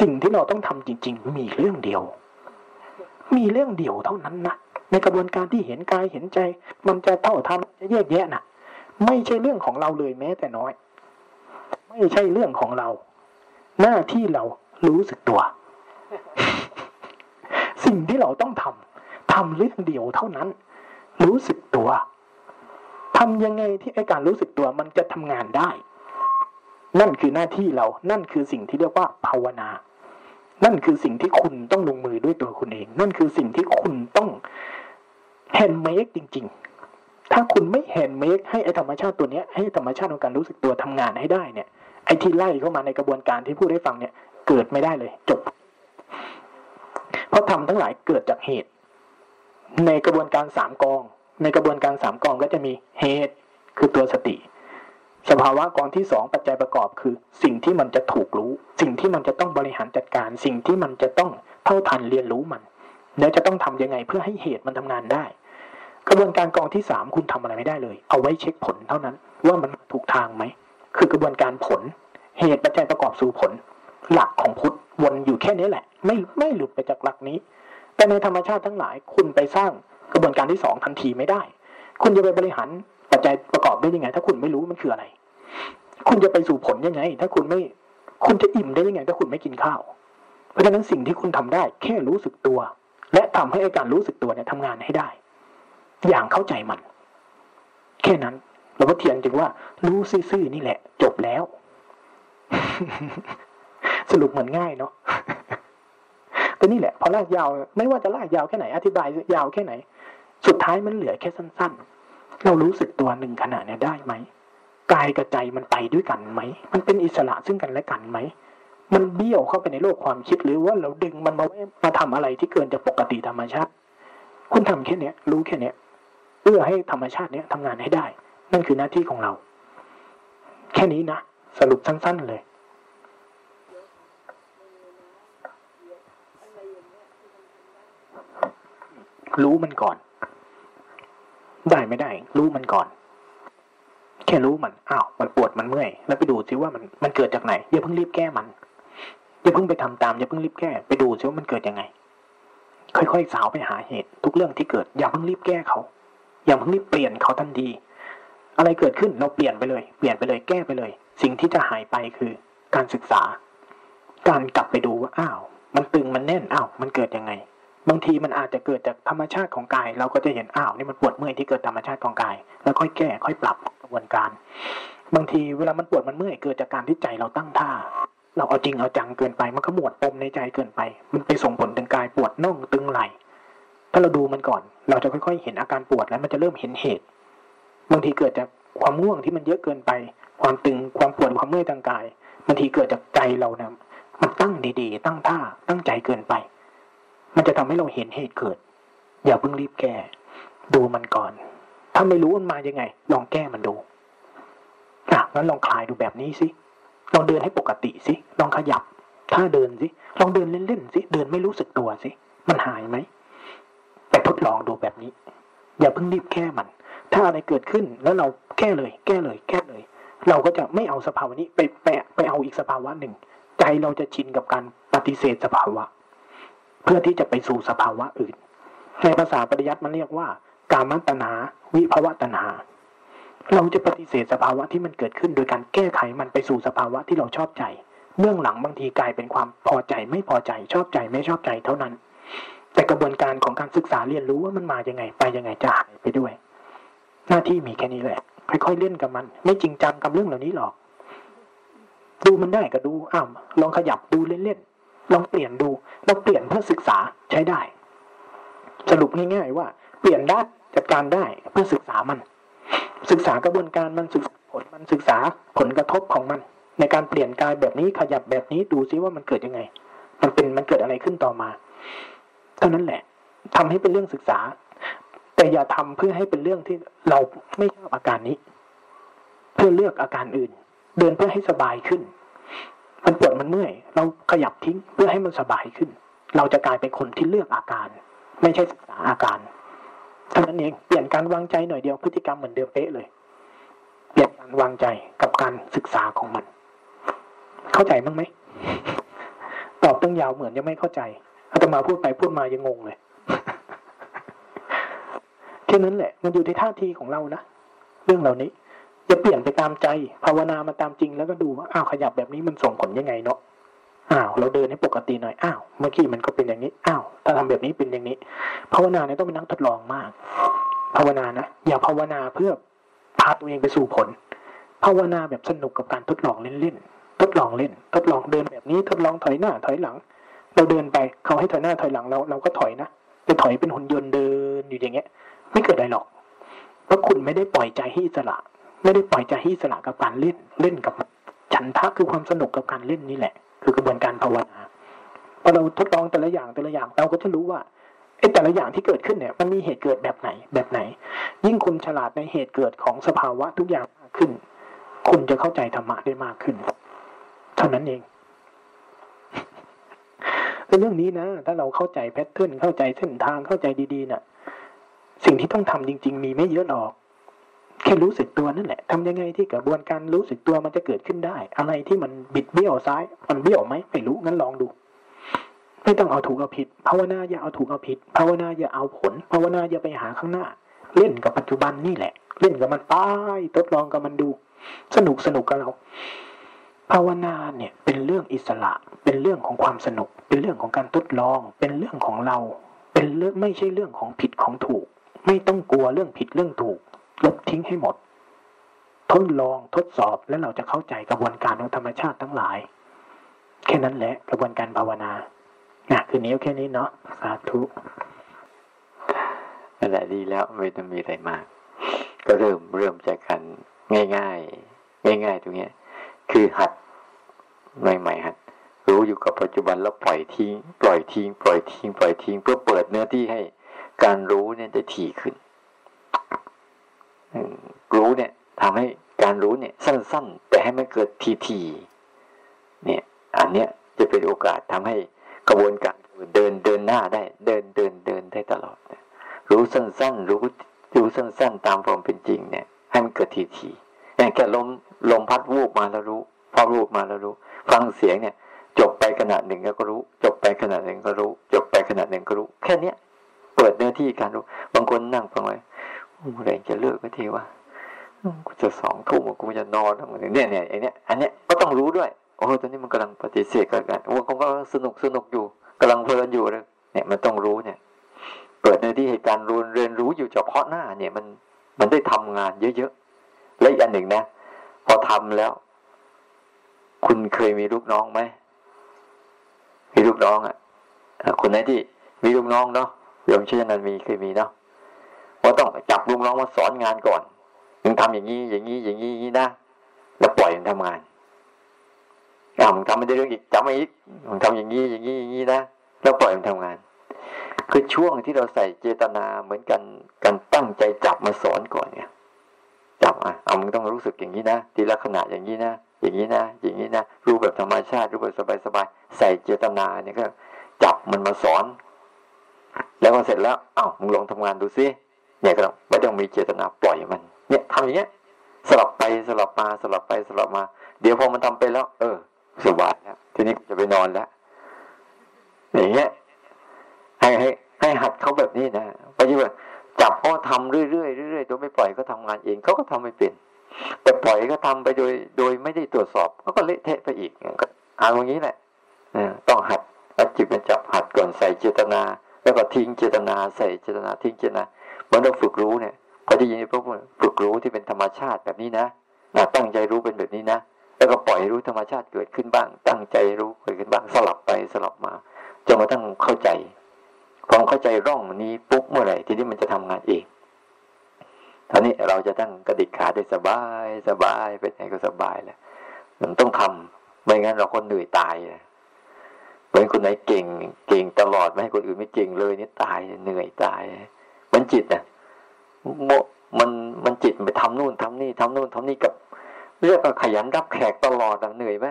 สิ่งที่เราต้องทำจริงๆมีเรื่องเดียวมีเรื่องเดียวเท่านั้นนะในกระบวนการที่เห็นกายเห็นใจมันจะเท่าทันแยกแยะน่ะไม่ใช่เรื่องของเราเลยแม้แต่น้อยไม่ใช่เรื่องของเราหน้าที่เรารู้สึกตัว สิ่งที่เราต้องทำท ทำเรื่องเดียวเท่านั้นรู้สึกตัวทำยังไงที่ไอ้การรู้สึกตัวมันจะทำงานได้นั่นคือหน้าที่เรานั่นคือสิ่งที่เรียกว่าภาวนานั่นคือสิ่งที่คุณต้องลงมือด้วยตัวคุณเองนั่นคือสิ่งที่คุณต้องแฮนด์เมคจริงๆถ้าคุณไม่แฮนด์เมคให้ไอ้ธรรมชาติตัวเนี้ยให้ธรรมชาติของการรู้สึกตัวทำงานให้ได้เนี่ยไอ้ที่ไล่เข้ามาในกระบวนการที่พูดให้ฟังเนี่ยเกิดไม่ได้เลยจบเพราะธรรมทั้งหลายเกิดจากเหตุในกระบวนการสามกองในกระบวนการสามกองก็จะมีเหตุคือตัวสติสภาวะกองที่สองปัจจัยประกอบคือสิ่งที่มันจะถูกรู้สิ่งที่มันจะต้องบริหารจัดการสิ่งที่มันจะต้องเท่าทันเรียนรู้มันแล้วจะต้องทำยังไงเพื่อให้เหตุมันทำงานได้กระบวนการกองที่สามคุณทำอะไรไม่ได้เลยเอาไว้เช็คผลเท่านั้นว่ามันถูกทางไหมคือกระบวนการผลเหตุปัจจัยประกอบสู่ผลหลักของพุทธวนอยู่แค่นี้แหละไม่ไม่หลุดไปจากหลักนี้แต่ในธรรมชาติทั้งหลายคุณไปสร้างกระบวนการที่สองทันทีไม่ได้คุณจะไปบริหารปัจจัยประกอบได้ยังไงถ้าคุณไม่รู้มันคืออะไรคุณจะไปสู่ผลยังไงถ้าคุณไม่คุณจะอิ่มได้ยังไงถ้าคุณไม่กินข้าวเพราะฉะนั้นสิ่งที่คุณทำได้แค่รู้สึกตัวและทำให้อาการรู้สึกตัวเนี่ยทำงานให้ได้อย่างเข้าใจมันแค่นั้นหลวงพ่อเทียนจึงว่ารู้ซื่อๆนี่แหละจบแล้ว สรุปเหมือนง่ายเนาะแต่นี่แหละพอลากยาวไม่ว่าจะลากยาวแค่ไหนอธิบายยาวแค่ไหนสุดท้ายมันเหลือแค่สั้นๆเรารู้สึกตัวหนึ่งขณะเนี่ยได้ไหมกายกับใจมันไปด้วยกันไหมมันเป็นอิสระซึ่งกันและกันไหมมันเบี้ยวเข้าไปในโลกความคิดหรือว่าเราดึงมันมามาทำอะไรที่เกินจากปกติธรรมชาติคุณทำแค่เนี้ยรู้แค่เนี้ยเพื่อให้ธรรมชาติเนี้ยทำงานให้ได้นั่นคือหน้าที่ของเราแค่นี้นะสรุปสั้นๆเลยรู้มันก่อนได้ไม่ได้รู้มันก่อนแค่รู้มันอ้าวมันปวดมันเมื่อยแล้วไปดูซิว่ามันมันเกิดจากไหนอย่าเพิ่งรีบแก้มันอย่าเพิ่งไปทำตามอย่าเพิ่งรีบแก้ไปดูซิว่ามันเกิดยังไงค่อยๆสาวไปหาเหตุทุกเรื่องที่เกิดอย่าเพิ่งรีบแก้เขาอย่าเพิ่งรีบเปลี่ยนเขาทันทีอะไรเกิดขึ้นเราเปลี่ยนไปเลยเปลี่ยนไปเลยแก้ไปเลยสิ่งที่จะหายไปคือการศึกษาการกลับไปดูว่าอ้าวมันตึงมันแน่นอ้าวมันเกิดยังไงบางทีมันอาจจะเกิดจากธรรมชาติของกายเราก็จะเห็นอ้าวนี่มันปวดเมื่อยที่เกิดธรรมชาติของกายแล้วค่อยแก้ค่อยปรับกระบวนการบางทีเวลามันปวดมันเมื่อยเกิดจากการที่ใจเราตั้งท่าเราเอาจริงเอาจังเกินไปมันก็หมดปมในใจเกินไปมันไปส่งผลถึงกายปวดน่องตึงไหล่ถ้าเราดูมันก่อนเราจะค่อยๆเห็นอาการปวดแล้วมันจะเริ่มเห็นเหตุบางทีเกิดจากความง่วงที่มันเยอะเกินไปความตึงความปวดความเมื่อยทางกายบางทีเกิดจากใจเราเนี่ยมันตั้งดีๆตั้งท่าตั้งใจเกินไปมันจะทำให้เราเห็นเหตุเกิดอย่าเพิ่งรีบแก้ดูมันก่อนถ้าไม่รู้มันมายังไงลองแก้มันดูอ่ะงั้นลองคลายดูแบบนี้สิลองเดินให้ปกติสิลองขยับถ้าเดินสิลองเดินเล่นๆสิเดินไม่รู้สึกตัวสิมันหายไหมไปทดลองดูแบบนี้อย่าเพิ่งรีบแก้มันถ้าอะไรเกิดขึ้นแล้วเราแก้เลยแก้เลยแก้เลยเราก็จะไม่เอาสภาวะนี้ไปแปะไปเอาอีกสภาวะหนึ่งใจเราจะชินกับการปฏิเสธสภาวะเพื่อที่จะไปสู่สภาวะอื่นในภาษาปริยัติมันเรียกว่ากามตัณหาวิภวตัณหาเราจะปฏิเสธสภาวะที่มันเกิดขึ้นโดยการแก้ไขมันไปสู่สภาวะที่เราชอบใจเบื้องหลังบางทีกลายเป็นความพอใจไม่พอใจชอบใจไม่ชอบใจเท่านั้นแต่กระบวนการของการศึกษาเรียนรู้ว่ามันมายังไงไปยังไงจะหายไปด้วยหน้าที่มีแค่นี้แหละค่อยๆเล่นกับมันไม่จริงจังกับเรื่องเหล่านี้หรอกดูมันได้ก็ดูอ้าวลองขยับดูเล่นๆลองเปลี่ยนดูเราเปลี่ยนเพื่อศึกษาใช้ได้สรุปง่ายๆว่าเปลี่ยนด้านจัดการได้เพื่อศึกษามันศึกษากระบวนการมันศึกษาผลมันศึกษาผลกระทบของมันในการเปลี่ยนกายแบบนี้ขยับแบบนี้ดูซิว่ามันเกิดยังไงมันเป็นมันเกิดอะไรขึ้นต่อมาเท่านั้นแหละทำให้เป็นเรื่องศึกษาแต่อย่าทำเพื่อให้เป็นเรื่องที่เราไม่ชอบอาการนี้เพื่อเลือกอาการอื่นเดินเพื่อให้สบายขึ้นมันปวดมันเมื่อยเราขยับทิ้งเพื่อให้มันสบายขึ้นเราจะกลายเป็นคนที่เลือกอาการไม่ใช่ศึกษาอาการเท่านั้นเองเปลี่ยนการวางใจหน่อยเดียวพฤติกรรมเหมือนเดิมเป๊ะเลยเปลี่ยนการวางใจกับการศึกษาของมันเข้าใจมั้งไหมตอบตั้งยาวเหมือนยังไม่เข้าใจอาตมาพูดไปพูดมายังงงเลยแค่นั้นแหละมันอยู่ในท่าทีของเรานะเรื่องเหล่านี้จะเปลี่ยนไปตามใจภาวนามาตามจริงแล้วก็ดูว่าอ้าวขยับแบบนี้มันส่งผลยังไงเนาะ อ้าวเราเดินให้ปกติหน่อยอ้าวเมื่อกี้มันก็เป็นอย่างนี้อ้าวถ้าทำแบบนี้เป็นอย่างนี้ภาวนาเนี่ยต้องเป็นนักทดลองมากภาวนานะอย่าภาวนาเพื่อพาตัวเองไปสู่ผลภาวนาแบบสนุกกับการทดลองเล่นๆทดลองเล่นทดลองเดินแบบนี้ทดลองถอยหน้าถอยหลังเราเดินไปเขาให้ถอยหน้าถอยหลังเราเราก็ถอยนะไปถอยเป็นหุ่นยนต์เดินอยู่อย่างเงี้ยไม่เกิดอะไรหรอกเพราะคุณไม่ได้ปล่อยใจให้อิสระไม่ได้ปล่อยใจให้อิสระกับการเล่นเล่นกับฉันทะคือความสนุกกับการเล่นนี่แหละคือกระบวนการภาวนาพอเราทดลองแต่ละอย่างแต่ละอย่างเราก็จะรู้ว่าไอ้แต่ละอย่างที่เกิดขึ้นเนี่ยมันมีเหตุเกิดแบบไหนแบบไหนยิ่งคุณฉลาดในเหตุเกิดของสภาวะทุกอย่างมากขึ้นคุณจะเข้าใจธรรมะได้มากขึ้นเท่านั้นเองเป็นเรื่องนี้นะถ้าเราเข้าใจแพทเทิร์นเข้าใจเส้นทางเข้าใจดีๆน่ะสิ่งที่ต้องทำจริงๆมีไม่เยอะหรอกแค่รู้สึกตัวนั่นแหละทำยังไงที่กระบวนการรู้สึกตัวมันจะเกิดขึ้นได้อะไรที่มันบิดเบี้ยวซ้ายมันเบี้ยวไหมไม่รู้งั้นลองดูไม่ต้องเอาถูกเอาผิดภาวนาอย่าเอาถูกเอาผิดภาวนาอย่าเอาผลภาวนาอย่าไปหาข้างหน้าเล่นกับปัจจุบันนี่แหละเล่นกับมันไปทดลองกับมันดูสนุกสนุกกับเราภาวนาเนี่ยเป็นเรื่องอิสระเป็นเรื่องของความสนุกเป็นเรื่องของการทดลองเป็นเรื่องของเราเป็นเรื่องไม่ใช่เรื่องของผิดของถูกไม่ต้องกลัวเรื่องผิดเรื่องถูกลบทิ้งให้หมดทดลองทดสอบแล้วเราจะเข้าใจกระบวนการของธรรมชาติทั้งหลายแค่นั้นแหละกระบวนการภาวนานะคืนนี้แค่นี้เนาะสาธุนั่นแหละดีแล้วไม่ต้องมีอะไรมากก็เริ่มเริ่มจากกันง่ายๆง่ายๆตรงนี้คือหัดใหม่ๆหัดรู้อยู่กับปัจจุบันแล้วปล่อยทิ้งปล่อยทิ้งปล่อยทิ้งปล่อยทิ้งเพื่อเปิดเนื้อที่ให้การรู้เนี่ยจะถี่ขึ้นรู้เนี่ยทำให้การรู้เนี่ยสั้นๆแต่ให้มันเกิดทีๆเนี่ยอันเนี้ยจะเป็นโอกาสทำให้กระบวนการเดินเดินหน้าได้เดินเดินเดินได้ตลอดรู้สั้นๆรู้รู้สั้นๆตามความเป็นจริงเนี่ยให้มันเกิดทีๆอย่างแค่ลมลมพัดวูบมาแล้วรู้พัดวูบมาแล้วรู้ฟังเสียงเนี่ยจบไปขณะหนึ่งก็รู้จบไปขณะหนึ่งก็รู้จบไปขณะหนึ่งก็รู้แค่เนี้ยเปิดเนื้อที่การรู้บางคนนั่งฟังไว้อะไรจะเลิกไม่ทีวะกูจะสองทุ่มกูจะนอนทั้งหมดเนี่ยเนี่ยไอเนี้ยอันเนี้ยก็ต้องรู้ด้วยโอ้ตอนนี้มันกำลังปฏิเสธกันกันโอ้กำลังสนุกสนุกอยู่กำลังเพลินอยู่เลยเนี่ยมันต้องรู้เนี่ยเปิดในที่เหตุการณ์เรียนรู้อยู่เฉพาะหน้าเนี่ยมันมันได้ทำงานเยอะๆและอีกอันหนึ่งนะพอทำแล้วคุณเคยมีลูกน้องไหมมีลูกน้องอ่ะคนไหนที่มีลูกน้องเนาะโยมเชื่อนั้นมีเคยมีเนาะก็ต้องจับลูกน้องมาสอนงานก่อนมึงทำอย่างนี้อย่างนี้อย่างนี้อย่างนี้นะแล้วปล่อยมันทำงานอ้าวมึงทำไม่ได้เรื่องอีกจำไม่อีกมึงทำอย่างนี้อย่างนี้อย่างนี้นะแล้วปล่อยมันทำงานคือช่วงที่เราใส่เจตนาเหมือนกันการตั้งใจจับมาสอนก่อนเนี่ยจับอ่ะเอามึงต้องรู้สึกอย่างนี้นะทีละขณะอย่างนี้นะอย่างนี้นะอย่างนี้นะรู้แบบธรรมชาติรู้แบบสบายๆใส่เจตนาเนี่ยก็จับมันมาสอนแล้วพอเสร็จแล้วอ้าวมึงลองทำงานดูซิเนี่ยก็ไม่ต้องมีเจตนาปล่อยมันเนี่ยทำอย่างเงี้ยสลับไปสลับมาสลับไปสลับมาเดี๋ยวพอมันทำไปแล้วเออสบายแล้วทีนี้จะไปนอนแล้วอย่างเงี้ยให้ให้ให้หัดเขาแบบนี้นะไปที่ว่าจับเขาทำเรื่อยเรื่อยเรื่อยตัวไม่ปล่อยก็ทำงานเองเขาก็ทำไม่เป็นแต่ปล่อยก็ทำไปโดยโดยไม่ได้ตรวจสอบเขาก็เละเทะไปอีกเอาอย่างนี้แหละต้องหัดหัดจิตมันจับหัดก่อนใส่เจตนาแล้วก็ทิ้งเจตนาใส่เจตนาทิ้งเจตนาเมื่อเราฝึกรู้เนี่ยพอได้ยินพวกมันฝึกรู้ที่เป็นธรรมชาติแบบนี้นะตั้งใจรู้เป็นแบบนี้นะแล้วก็ปล่อยรู้ธรรมชาติเกิดขึ้นบ้างตั้งใจรู้เกิดขึ้นบ้างสลับไปสลับมาจนกระทั่งเข้าใจพอเข้าใจร่องนี้ปุ๊บเมื่อไหร่ทีนี้มันจะทำงานเองตอนนี้เราจะตั้งกระดิกขาได้สบายสบายไปไหนก็สบายแหละมันต้องทำไม่งั้นเราคนเหนื่อยตายเลยเหมือนคนไหนเก่งเก่งตลอดไม่ให้คนอื่นไม่เก่งเลยนี่ตายเหนื่อยตายมันจิตนะมันมันจิตไปทำนู่นทำนี่ทำนู่นทำนี่กับเรียกว่าขยันรับแขกตลอดเหนื่อยไหม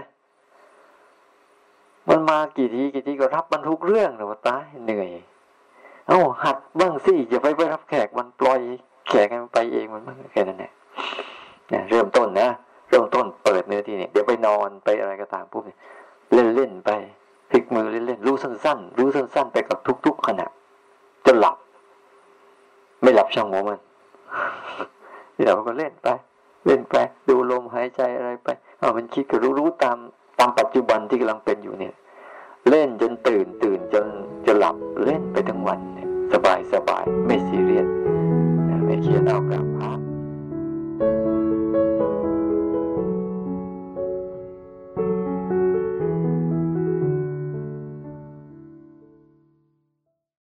มันมากี่ทีกี่ทีก็รับมันทุกเรื่องหรอตาเหนื่อยเอ้าหัดบ้างสิอย่าไปไปรับแขกมันปล่อยแขกมันไปเองมันแค่นั้นแหละเริ่มต้นนะเริ่มต้นเปิดเนื้อที่เนี่ยเดี๋ยวไปนอนไปอะไรก็ตามปุ๊บเล่นเล่นไปพลิกมือเล่นเล่นรู้สั้นๆรู้สั้นๆไปกับทุกๆขณะจนหลับไม่หลับช่างหัวมันเดี๋ยวก็เล่นไปเล่นไปดูลมหายใจอะไรไปอ้าวมันคิดก็รู้รู้ตามตามปัจจุบันที่กำลังเป็นอยู่เนี่ย นตื่นตื่นจนจะหลับเล่นไปทั้งวันสบายสบายไม่ซีเรียสไม่เครียดเอาครับ